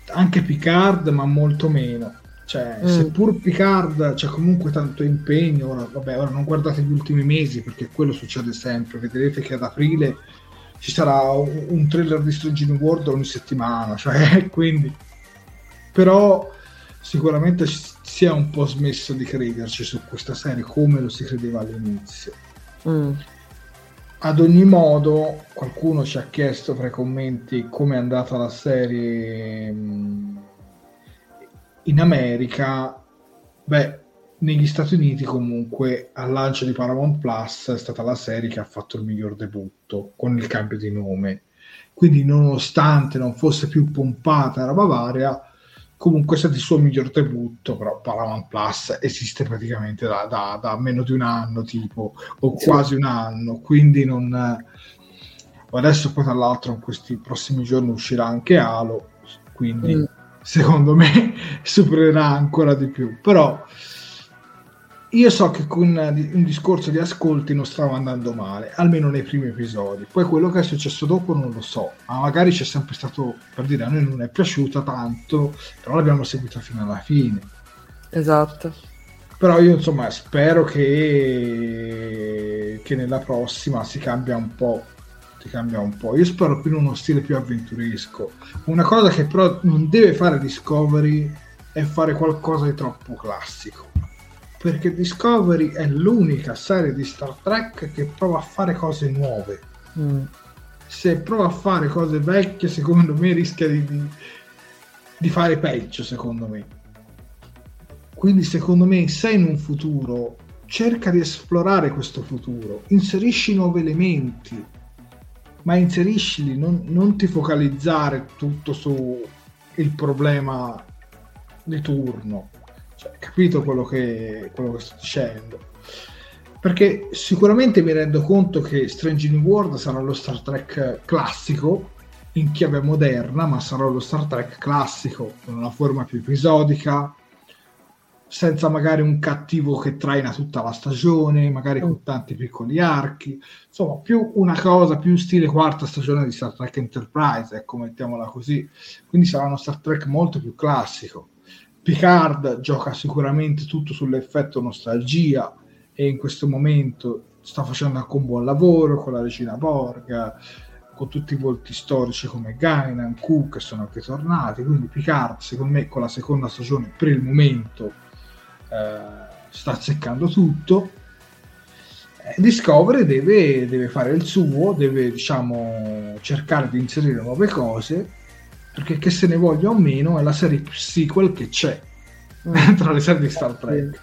anche Picard, ma molto meno, cioè seppur Picard c'è comunque tanto impegno. Ora non guardate gli ultimi mesi, perché quello succede sempre, vedrete che ad aprile ci sarà un trailer di Stranger New World ogni settimana, cioè, quindi, però sicuramente si è un po' smesso di crederci su questa serie come lo si credeva all'inizio. Ad ogni modo, qualcuno ci ha chiesto fra i commenti come è andata la serie in America. Beh, negli Stati Uniti comunque al lancio di Paramount Plus è stata la serie che ha fatto il miglior debutto con il cambio di nome, quindi nonostante non fosse più pompata roba varia, comunque è stato il suo miglior debutto. Però Paramount Plus esiste praticamente da meno di un anno, tipo, o quasi un anno, quindi non... Adesso poi, tra l'altro, in questi prossimi giorni uscirà anche Halo, quindi secondo me supererà ancora di più. Però io so che con un discorso di ascolti non stava andando male, almeno nei primi episodi. Poi quello che è successo dopo non lo so, ma magari c'è sempre stato, per dire, a noi non è piaciuta tanto, però l'abbiamo seguita fino alla fine. Esatto. Però io, insomma, spero che nella prossima si cambia un po'. Io spero più in uno stile più avventuresco. Una cosa che però non deve fare Discovery è fare qualcosa di troppo classico, perché Discovery è l'unica serie di Star Trek che prova a fare cose nuove. Se prova a fare cose vecchie, secondo me rischia di fare peggio, secondo me. Quindi secondo me, se in un futuro, cerca di esplorare questo futuro, inserisci nuovi elementi, ma inseriscili, non ti focalizzare tutto su il problema di turno, cioè, capito quello che sto dicendo? Perché sicuramente mi rendo conto che Stranger New World sarà lo Star Trek classico in chiave moderna, ma sarà lo Star Trek classico con una forma più episodica, senza magari un cattivo che traina tutta la stagione, magari con tanti piccoli archi, insomma più una cosa più stile quarta stagione di Star Trek Enterprise, ecco, mettiamola così. Quindi sarà uno Star Trek molto più classico. Picard gioca sicuramente tutto sull'effetto nostalgia e in questo momento sta facendo anche un buon lavoro con la regina Borg, con tutti i volti storici come Guinan, Q, che sono anche tornati, quindi Picard secondo me con la seconda stagione per il momento sta azzeccando tutto. Discovery deve fare il suo, deve, diciamo, cercare di inserire nuove cose, perché che se ne voglia o meno è la serie sequel che c'è tra le serie di Star Trek.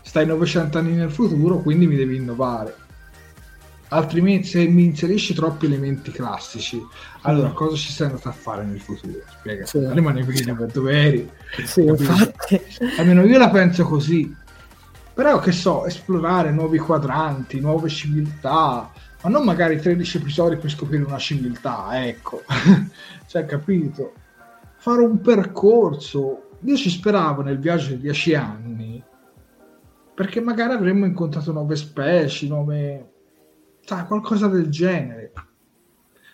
Stai 900 anni nel futuro, quindi mi devi innovare, altrimenti se mi inserisci troppi elementi classici, allora cosa ci sei andato a fare nel futuro? Spiega, sì, rimane qui per dove eri, sì, infatti. Almeno io la penso così, però che so, esplorare nuovi quadranti, nuove civiltà, ma non magari 13 episodi per scoprire una civiltà, ecco. Cioè, capito, fare un percorso. Io ci speravo nel viaggio di 10 anni, perché magari avremmo incontrato nuove specie, nuove, qualcosa del genere.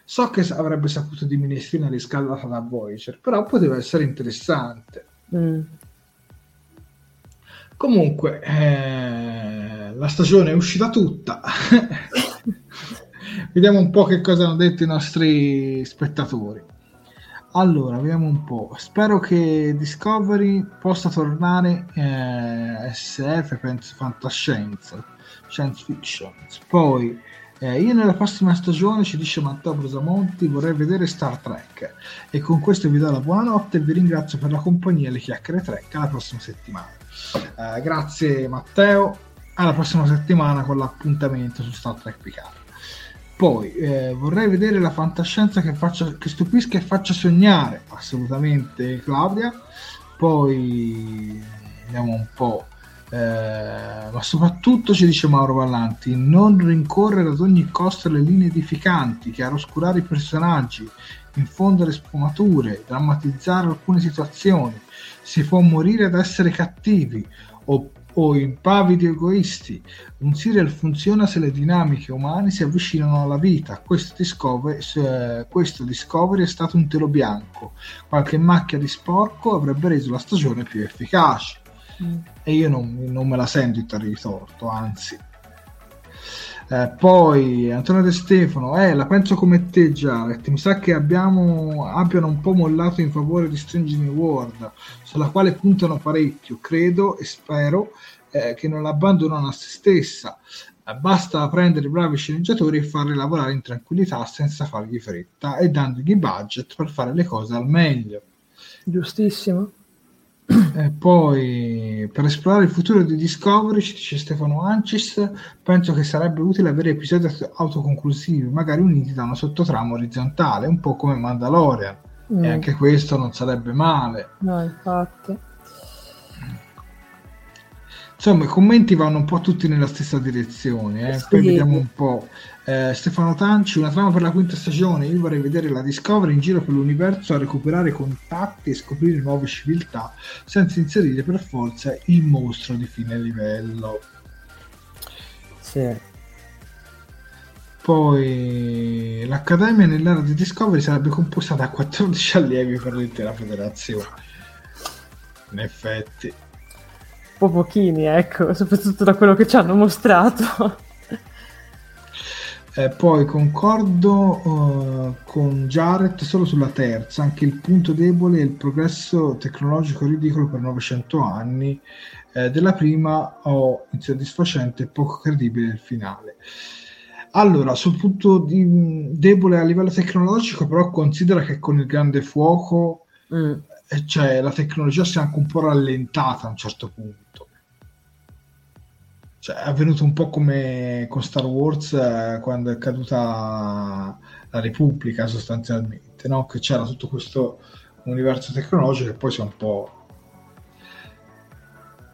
So che avrebbe saputo di minestrina riscaldata da Voyager, però poteva essere interessante. Comunque la stagione è uscita tutta. Vediamo un po' che cosa hanno detto i nostri spettatori. Allora, vediamo un po'. Spero che Discovery possa tornare SF, penso fantascienza, science fiction. Poi io nella prossima stagione, ci dice Matteo Brosamonti, vorrei vedere Star Trek. E con questo vi do la buonanotte e vi ringrazio per la compagnia e le chiacchiere Trek. Alla prossima settimana. Grazie Matteo, alla prossima settimana con l'appuntamento su Star Trek Picard. Poi vorrei vedere la fantascienza che stupisca e faccia sognare, assolutamente Claudia. Poi vediamo un po'. Ma soprattutto ci dice Mauro Vallanti, non rincorrere ad ogni costo le linee edificanti, chiaroscurare i personaggi, infondere sfumature, drammatizzare alcune situazioni. Si può morire ad essere cattivi o impavidi egoisti. Un serial funziona se le dinamiche umane si avvicinano alla vita. Questo Discovery è stato un telo bianco, qualche macchia di sporco avrebbe reso la stagione più efficace. E io non me la sento in tardi torto, anzi. Poi Antonio De Stefano, la penso come te Jared, mi sa che abbiano un po' mollato in favore di Stranger New World, sulla quale puntano parecchio, credo e spero che non l'abbandonano a se stessa. Basta prendere bravi sceneggiatori e farli lavorare in tranquillità senza fargli fretta e dandogli budget per fare le cose al meglio. Giustissimo. E poi, per esplorare il futuro di Discovery, ci dice Stefano Ancis, penso che sarebbe utile avere episodi autoconclusivi, magari uniti da una sottotrama orizzontale, un po' come Mandalorian. E anche questo non sarebbe male. No, infatti. Insomma, i commenti vanno un po' tutti nella stessa direzione. Sì. Poi vediamo un po'. Stefano Tanci, una trama per la quinta stagione. Io vorrei vedere la Discovery in giro per l'universo a recuperare contatti e scoprire nuove civiltà, senza inserire per forza il mostro di fine livello. Sì. Poi l'accademia nell'era di Discovery sarebbe composta da 14 allievi per l'intera federazione. In effetti un po' pochini, ecco, soprattutto da quello che ci hanno mostrato. Poi concordo con Jared solo sulla terza, anche il punto debole è il progresso tecnologico ridicolo per 900 anni della prima, insoddisfacente e poco credibile il finale. Allora, sul punto debole a livello tecnologico, però considera che con il grande fuoco cioè la tecnologia si è anche un po' rallentata a un certo punto. Cioè, è avvenuto un po' come con Star Wars quando è caduta la Repubblica sostanzialmente, no? Che c'era tutto questo universo tecnologico che poi si è un po'...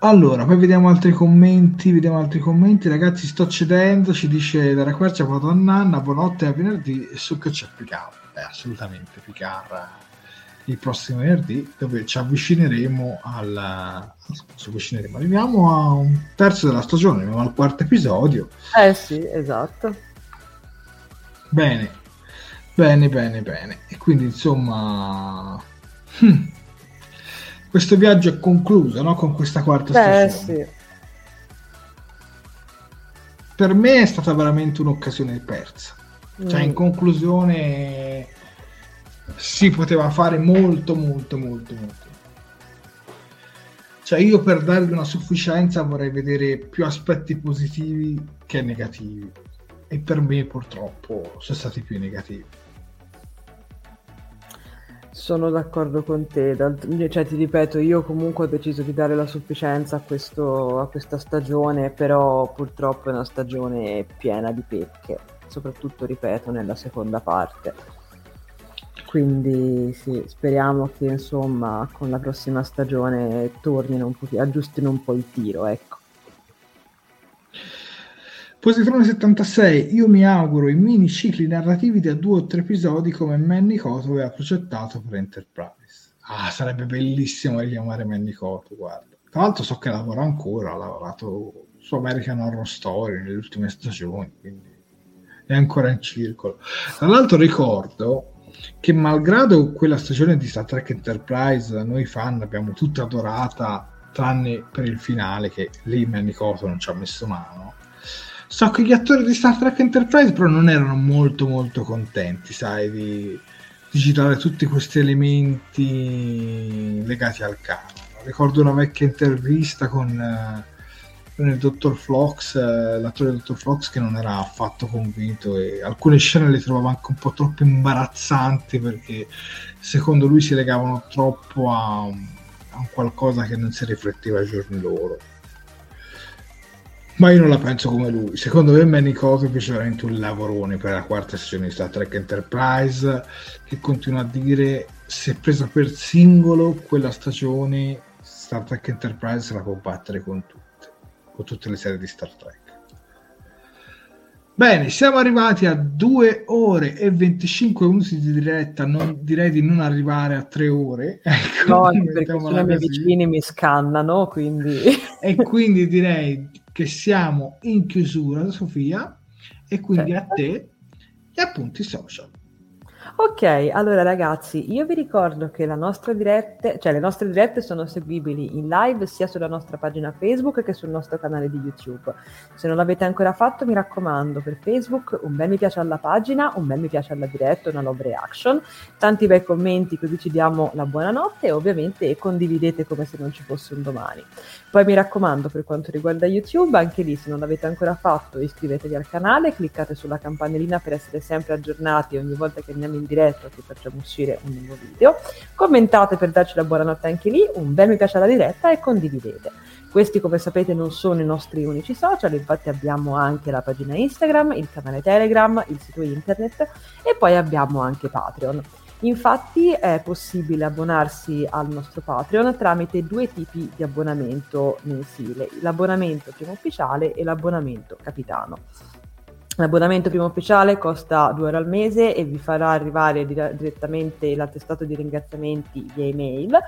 Allora, poi vediamo altri commenti, ragazzi sto cedendo, ci dice Dara Quercia, buonanna, buonanotte a venerdì, e su che c'è Picard, assolutamente Picard il prossimo venerdì, dove ci avvicineremo arriviamo a un terzo della stagione, arriviamo al quarto episodio. Sì, esatto. Bene. E quindi insomma... Questo viaggio è concluso, no? Con questa quarta stagione. Sì. Per me è stata veramente un'occasione persa. Cioè, in conclusione si poteva fare molto. Cioè, io per dargli una sufficienza vorrei vedere più aspetti positivi che negativi. E per me purtroppo sono stati più negativi. Sono d'accordo con te, cioè ti ripeto, io comunque ho deciso di dare la sufficienza a questa stagione, però purtroppo è una stagione piena di pecche, soprattutto, ripeto, nella seconda parte. Quindi sì, speriamo che insomma con la prossima stagione tornino un po', aggiustino un po' il tiro, ecco. Positrone 76, io mi auguro i mini cicli narrativi da 2 o 3 episodi come Manny Coto aveva progettato per Enterprise. Sarebbe bellissimo richiamare Manny Coto, guarda. Tra l'altro so che lavora ancora, ha lavorato su American Horror Story nelle ultime stagioni, quindi è ancora in circolo. Tra l'altro ricordo che malgrado quella stagione di Star Trek Enterprise noi fan abbiamo tutta adorata, tranne per il finale che lì Manny Coto non ci ha messo mano. So che gli attori di Star Trek Enterprise però non erano molto contenti, sai, di girare tutti questi elementi legati al canon. Ricordo una vecchia intervista con il dottor Phlox, l'attore del dottor Phlox, che non era affatto convinto e alcune scene le trovava anche un po' troppo imbarazzanti perché secondo lui si legavano troppo a un qualcosa che non si rifletteva ai giorni loro. Ma io non la penso come lui. Secondo me Manny Coto fece veramente un lavorone per la quarta stagione di Star Trek Enterprise, che continua a dire se presa per singolo quella stagione Star Trek Enterprise la può battere con tutte le serie di Star Trek. Bene, siamo arrivati a 2 ore e 25 minuti di diretta, direi di non arrivare a 3 ore. No, perché i miei vicini mi scannano, quindi... E quindi direi... che siamo in chiusura, Sofia, e quindi a te gli appunti social. Ok, allora ragazzi, io vi ricordo che le nostre dirette sono seguibili in live sia sulla nostra pagina Facebook che sul nostro canale di YouTube. Se non l'avete ancora fatto, mi raccomando, per Facebook un bel mi piace alla pagina, un bel mi piace alla diretta, una love reaction, tanti bei commenti, così ci diamo la buonanotte e ovviamente condividete come se non ci fosse un domani. Poi mi raccomando, per quanto riguarda YouTube, anche lì se non l'avete ancora fatto iscrivetevi al canale, cliccate sulla campanellina per essere sempre aggiornati ogni volta che andiamo in diretta o che facciamo uscire un nuovo video, commentate per darci la buonanotte anche lì, un bel mi piace alla diretta e condividete. Questi, come sapete, non sono i nostri unici social, infatti abbiamo anche la pagina Instagram, il canale Telegram, il sito internet e poi abbiamo anche Patreon. Infatti è possibile abbonarsi al nostro Patreon tramite 2 tipi di abbonamento mensile, l'abbonamento primo ufficiale e l'abbonamento capitano. L'abbonamento primo ufficiale costa 2 euro al mese e vi farà arrivare direttamente l'attestato di ringraziamenti via email,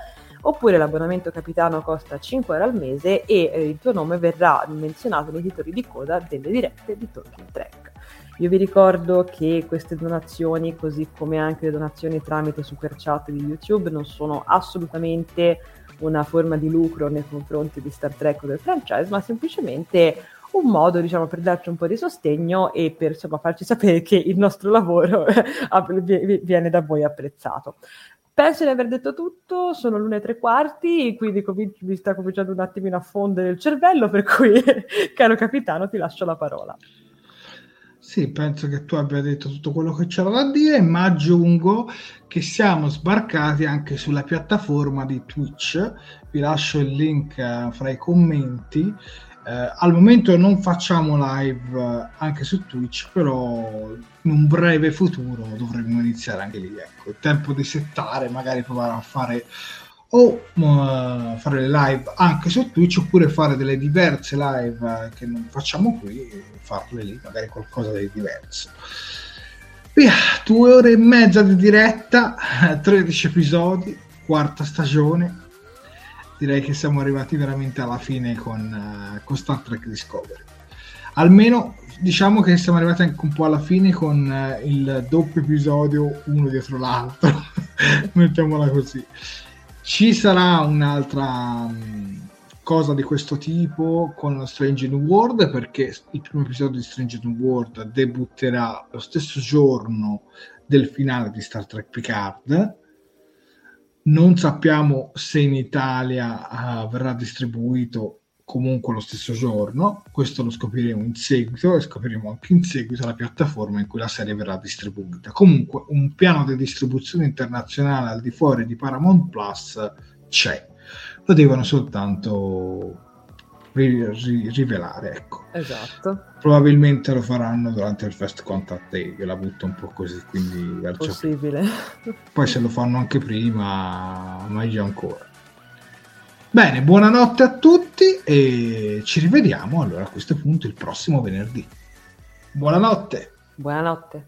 oppure l'abbonamento capitano costa 5 euro al mese e il tuo nome verrà menzionato nei titoli di coda delle dirette di Talking Trek. Io vi ricordo che queste donazioni, così come anche le donazioni tramite super chat di YouTube, non sono assolutamente una forma di lucro nei confronti di Star Trek o del franchise, ma semplicemente un modo, diciamo, per darci un po' di sostegno e per, insomma, farci sapere che il nostro lavoro viene da voi apprezzato. Penso di aver detto tutto, sono l'1:03, quindi mi sta cominciando un attimino a fondere il cervello, per cui, caro capitano, ti lascio la parola. Sì, penso che tu abbia detto tutto quello che c'era da dire, ma aggiungo che siamo sbarcati anche sulla piattaforma di Twitch, vi lascio il link fra i commenti Al momento non facciamo live anche su Twitch, però in un breve futuro dovremmo iniziare anche lì. Ecco, il tempo di settare, magari provare a fare o fare le live anche su Twitch, oppure fare delle diverse live che non facciamo qui e farle lì, magari qualcosa di diverso. Via, 2 ore e mezza di diretta, 13 episodi, quarta stagione. Direi che siamo arrivati veramente alla fine con Star Trek Discovery. Almeno diciamo che siamo arrivati anche un po' alla fine con il doppio episodio uno dietro l'altro, mettiamola così. Ci sarà un'altra cosa di questo tipo con Stranger New World, perché il primo episodio di Stranger New World debutterà lo stesso giorno del finale di Star Trek Picard. Non sappiamo se in Italia verrà distribuito comunque lo stesso giorno, questo lo scopriremo in seguito, e scopriremo anche in seguito la piattaforma in cui la serie verrà distribuita. Comunque un piano di distribuzione internazionale al di fuori di Paramount Plus c'è, lo devono soltanto rivelare, ecco. Esatto. Probabilmente lo faranno durante il First Contact Day, ve la butto un po' così, quindi possibile. Poi se lo fanno anche prima, meglio ancora. Bene, buonanotte a tutti e ci rivediamo allora a questo punto il prossimo venerdì. Buonanotte. Buonanotte.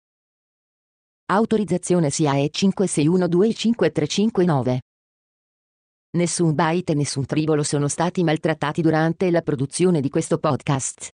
Autorizzazione SIAE 56125359. Nessun byte e nessun tribolo sono stati maltrattati durante la produzione di questo podcast.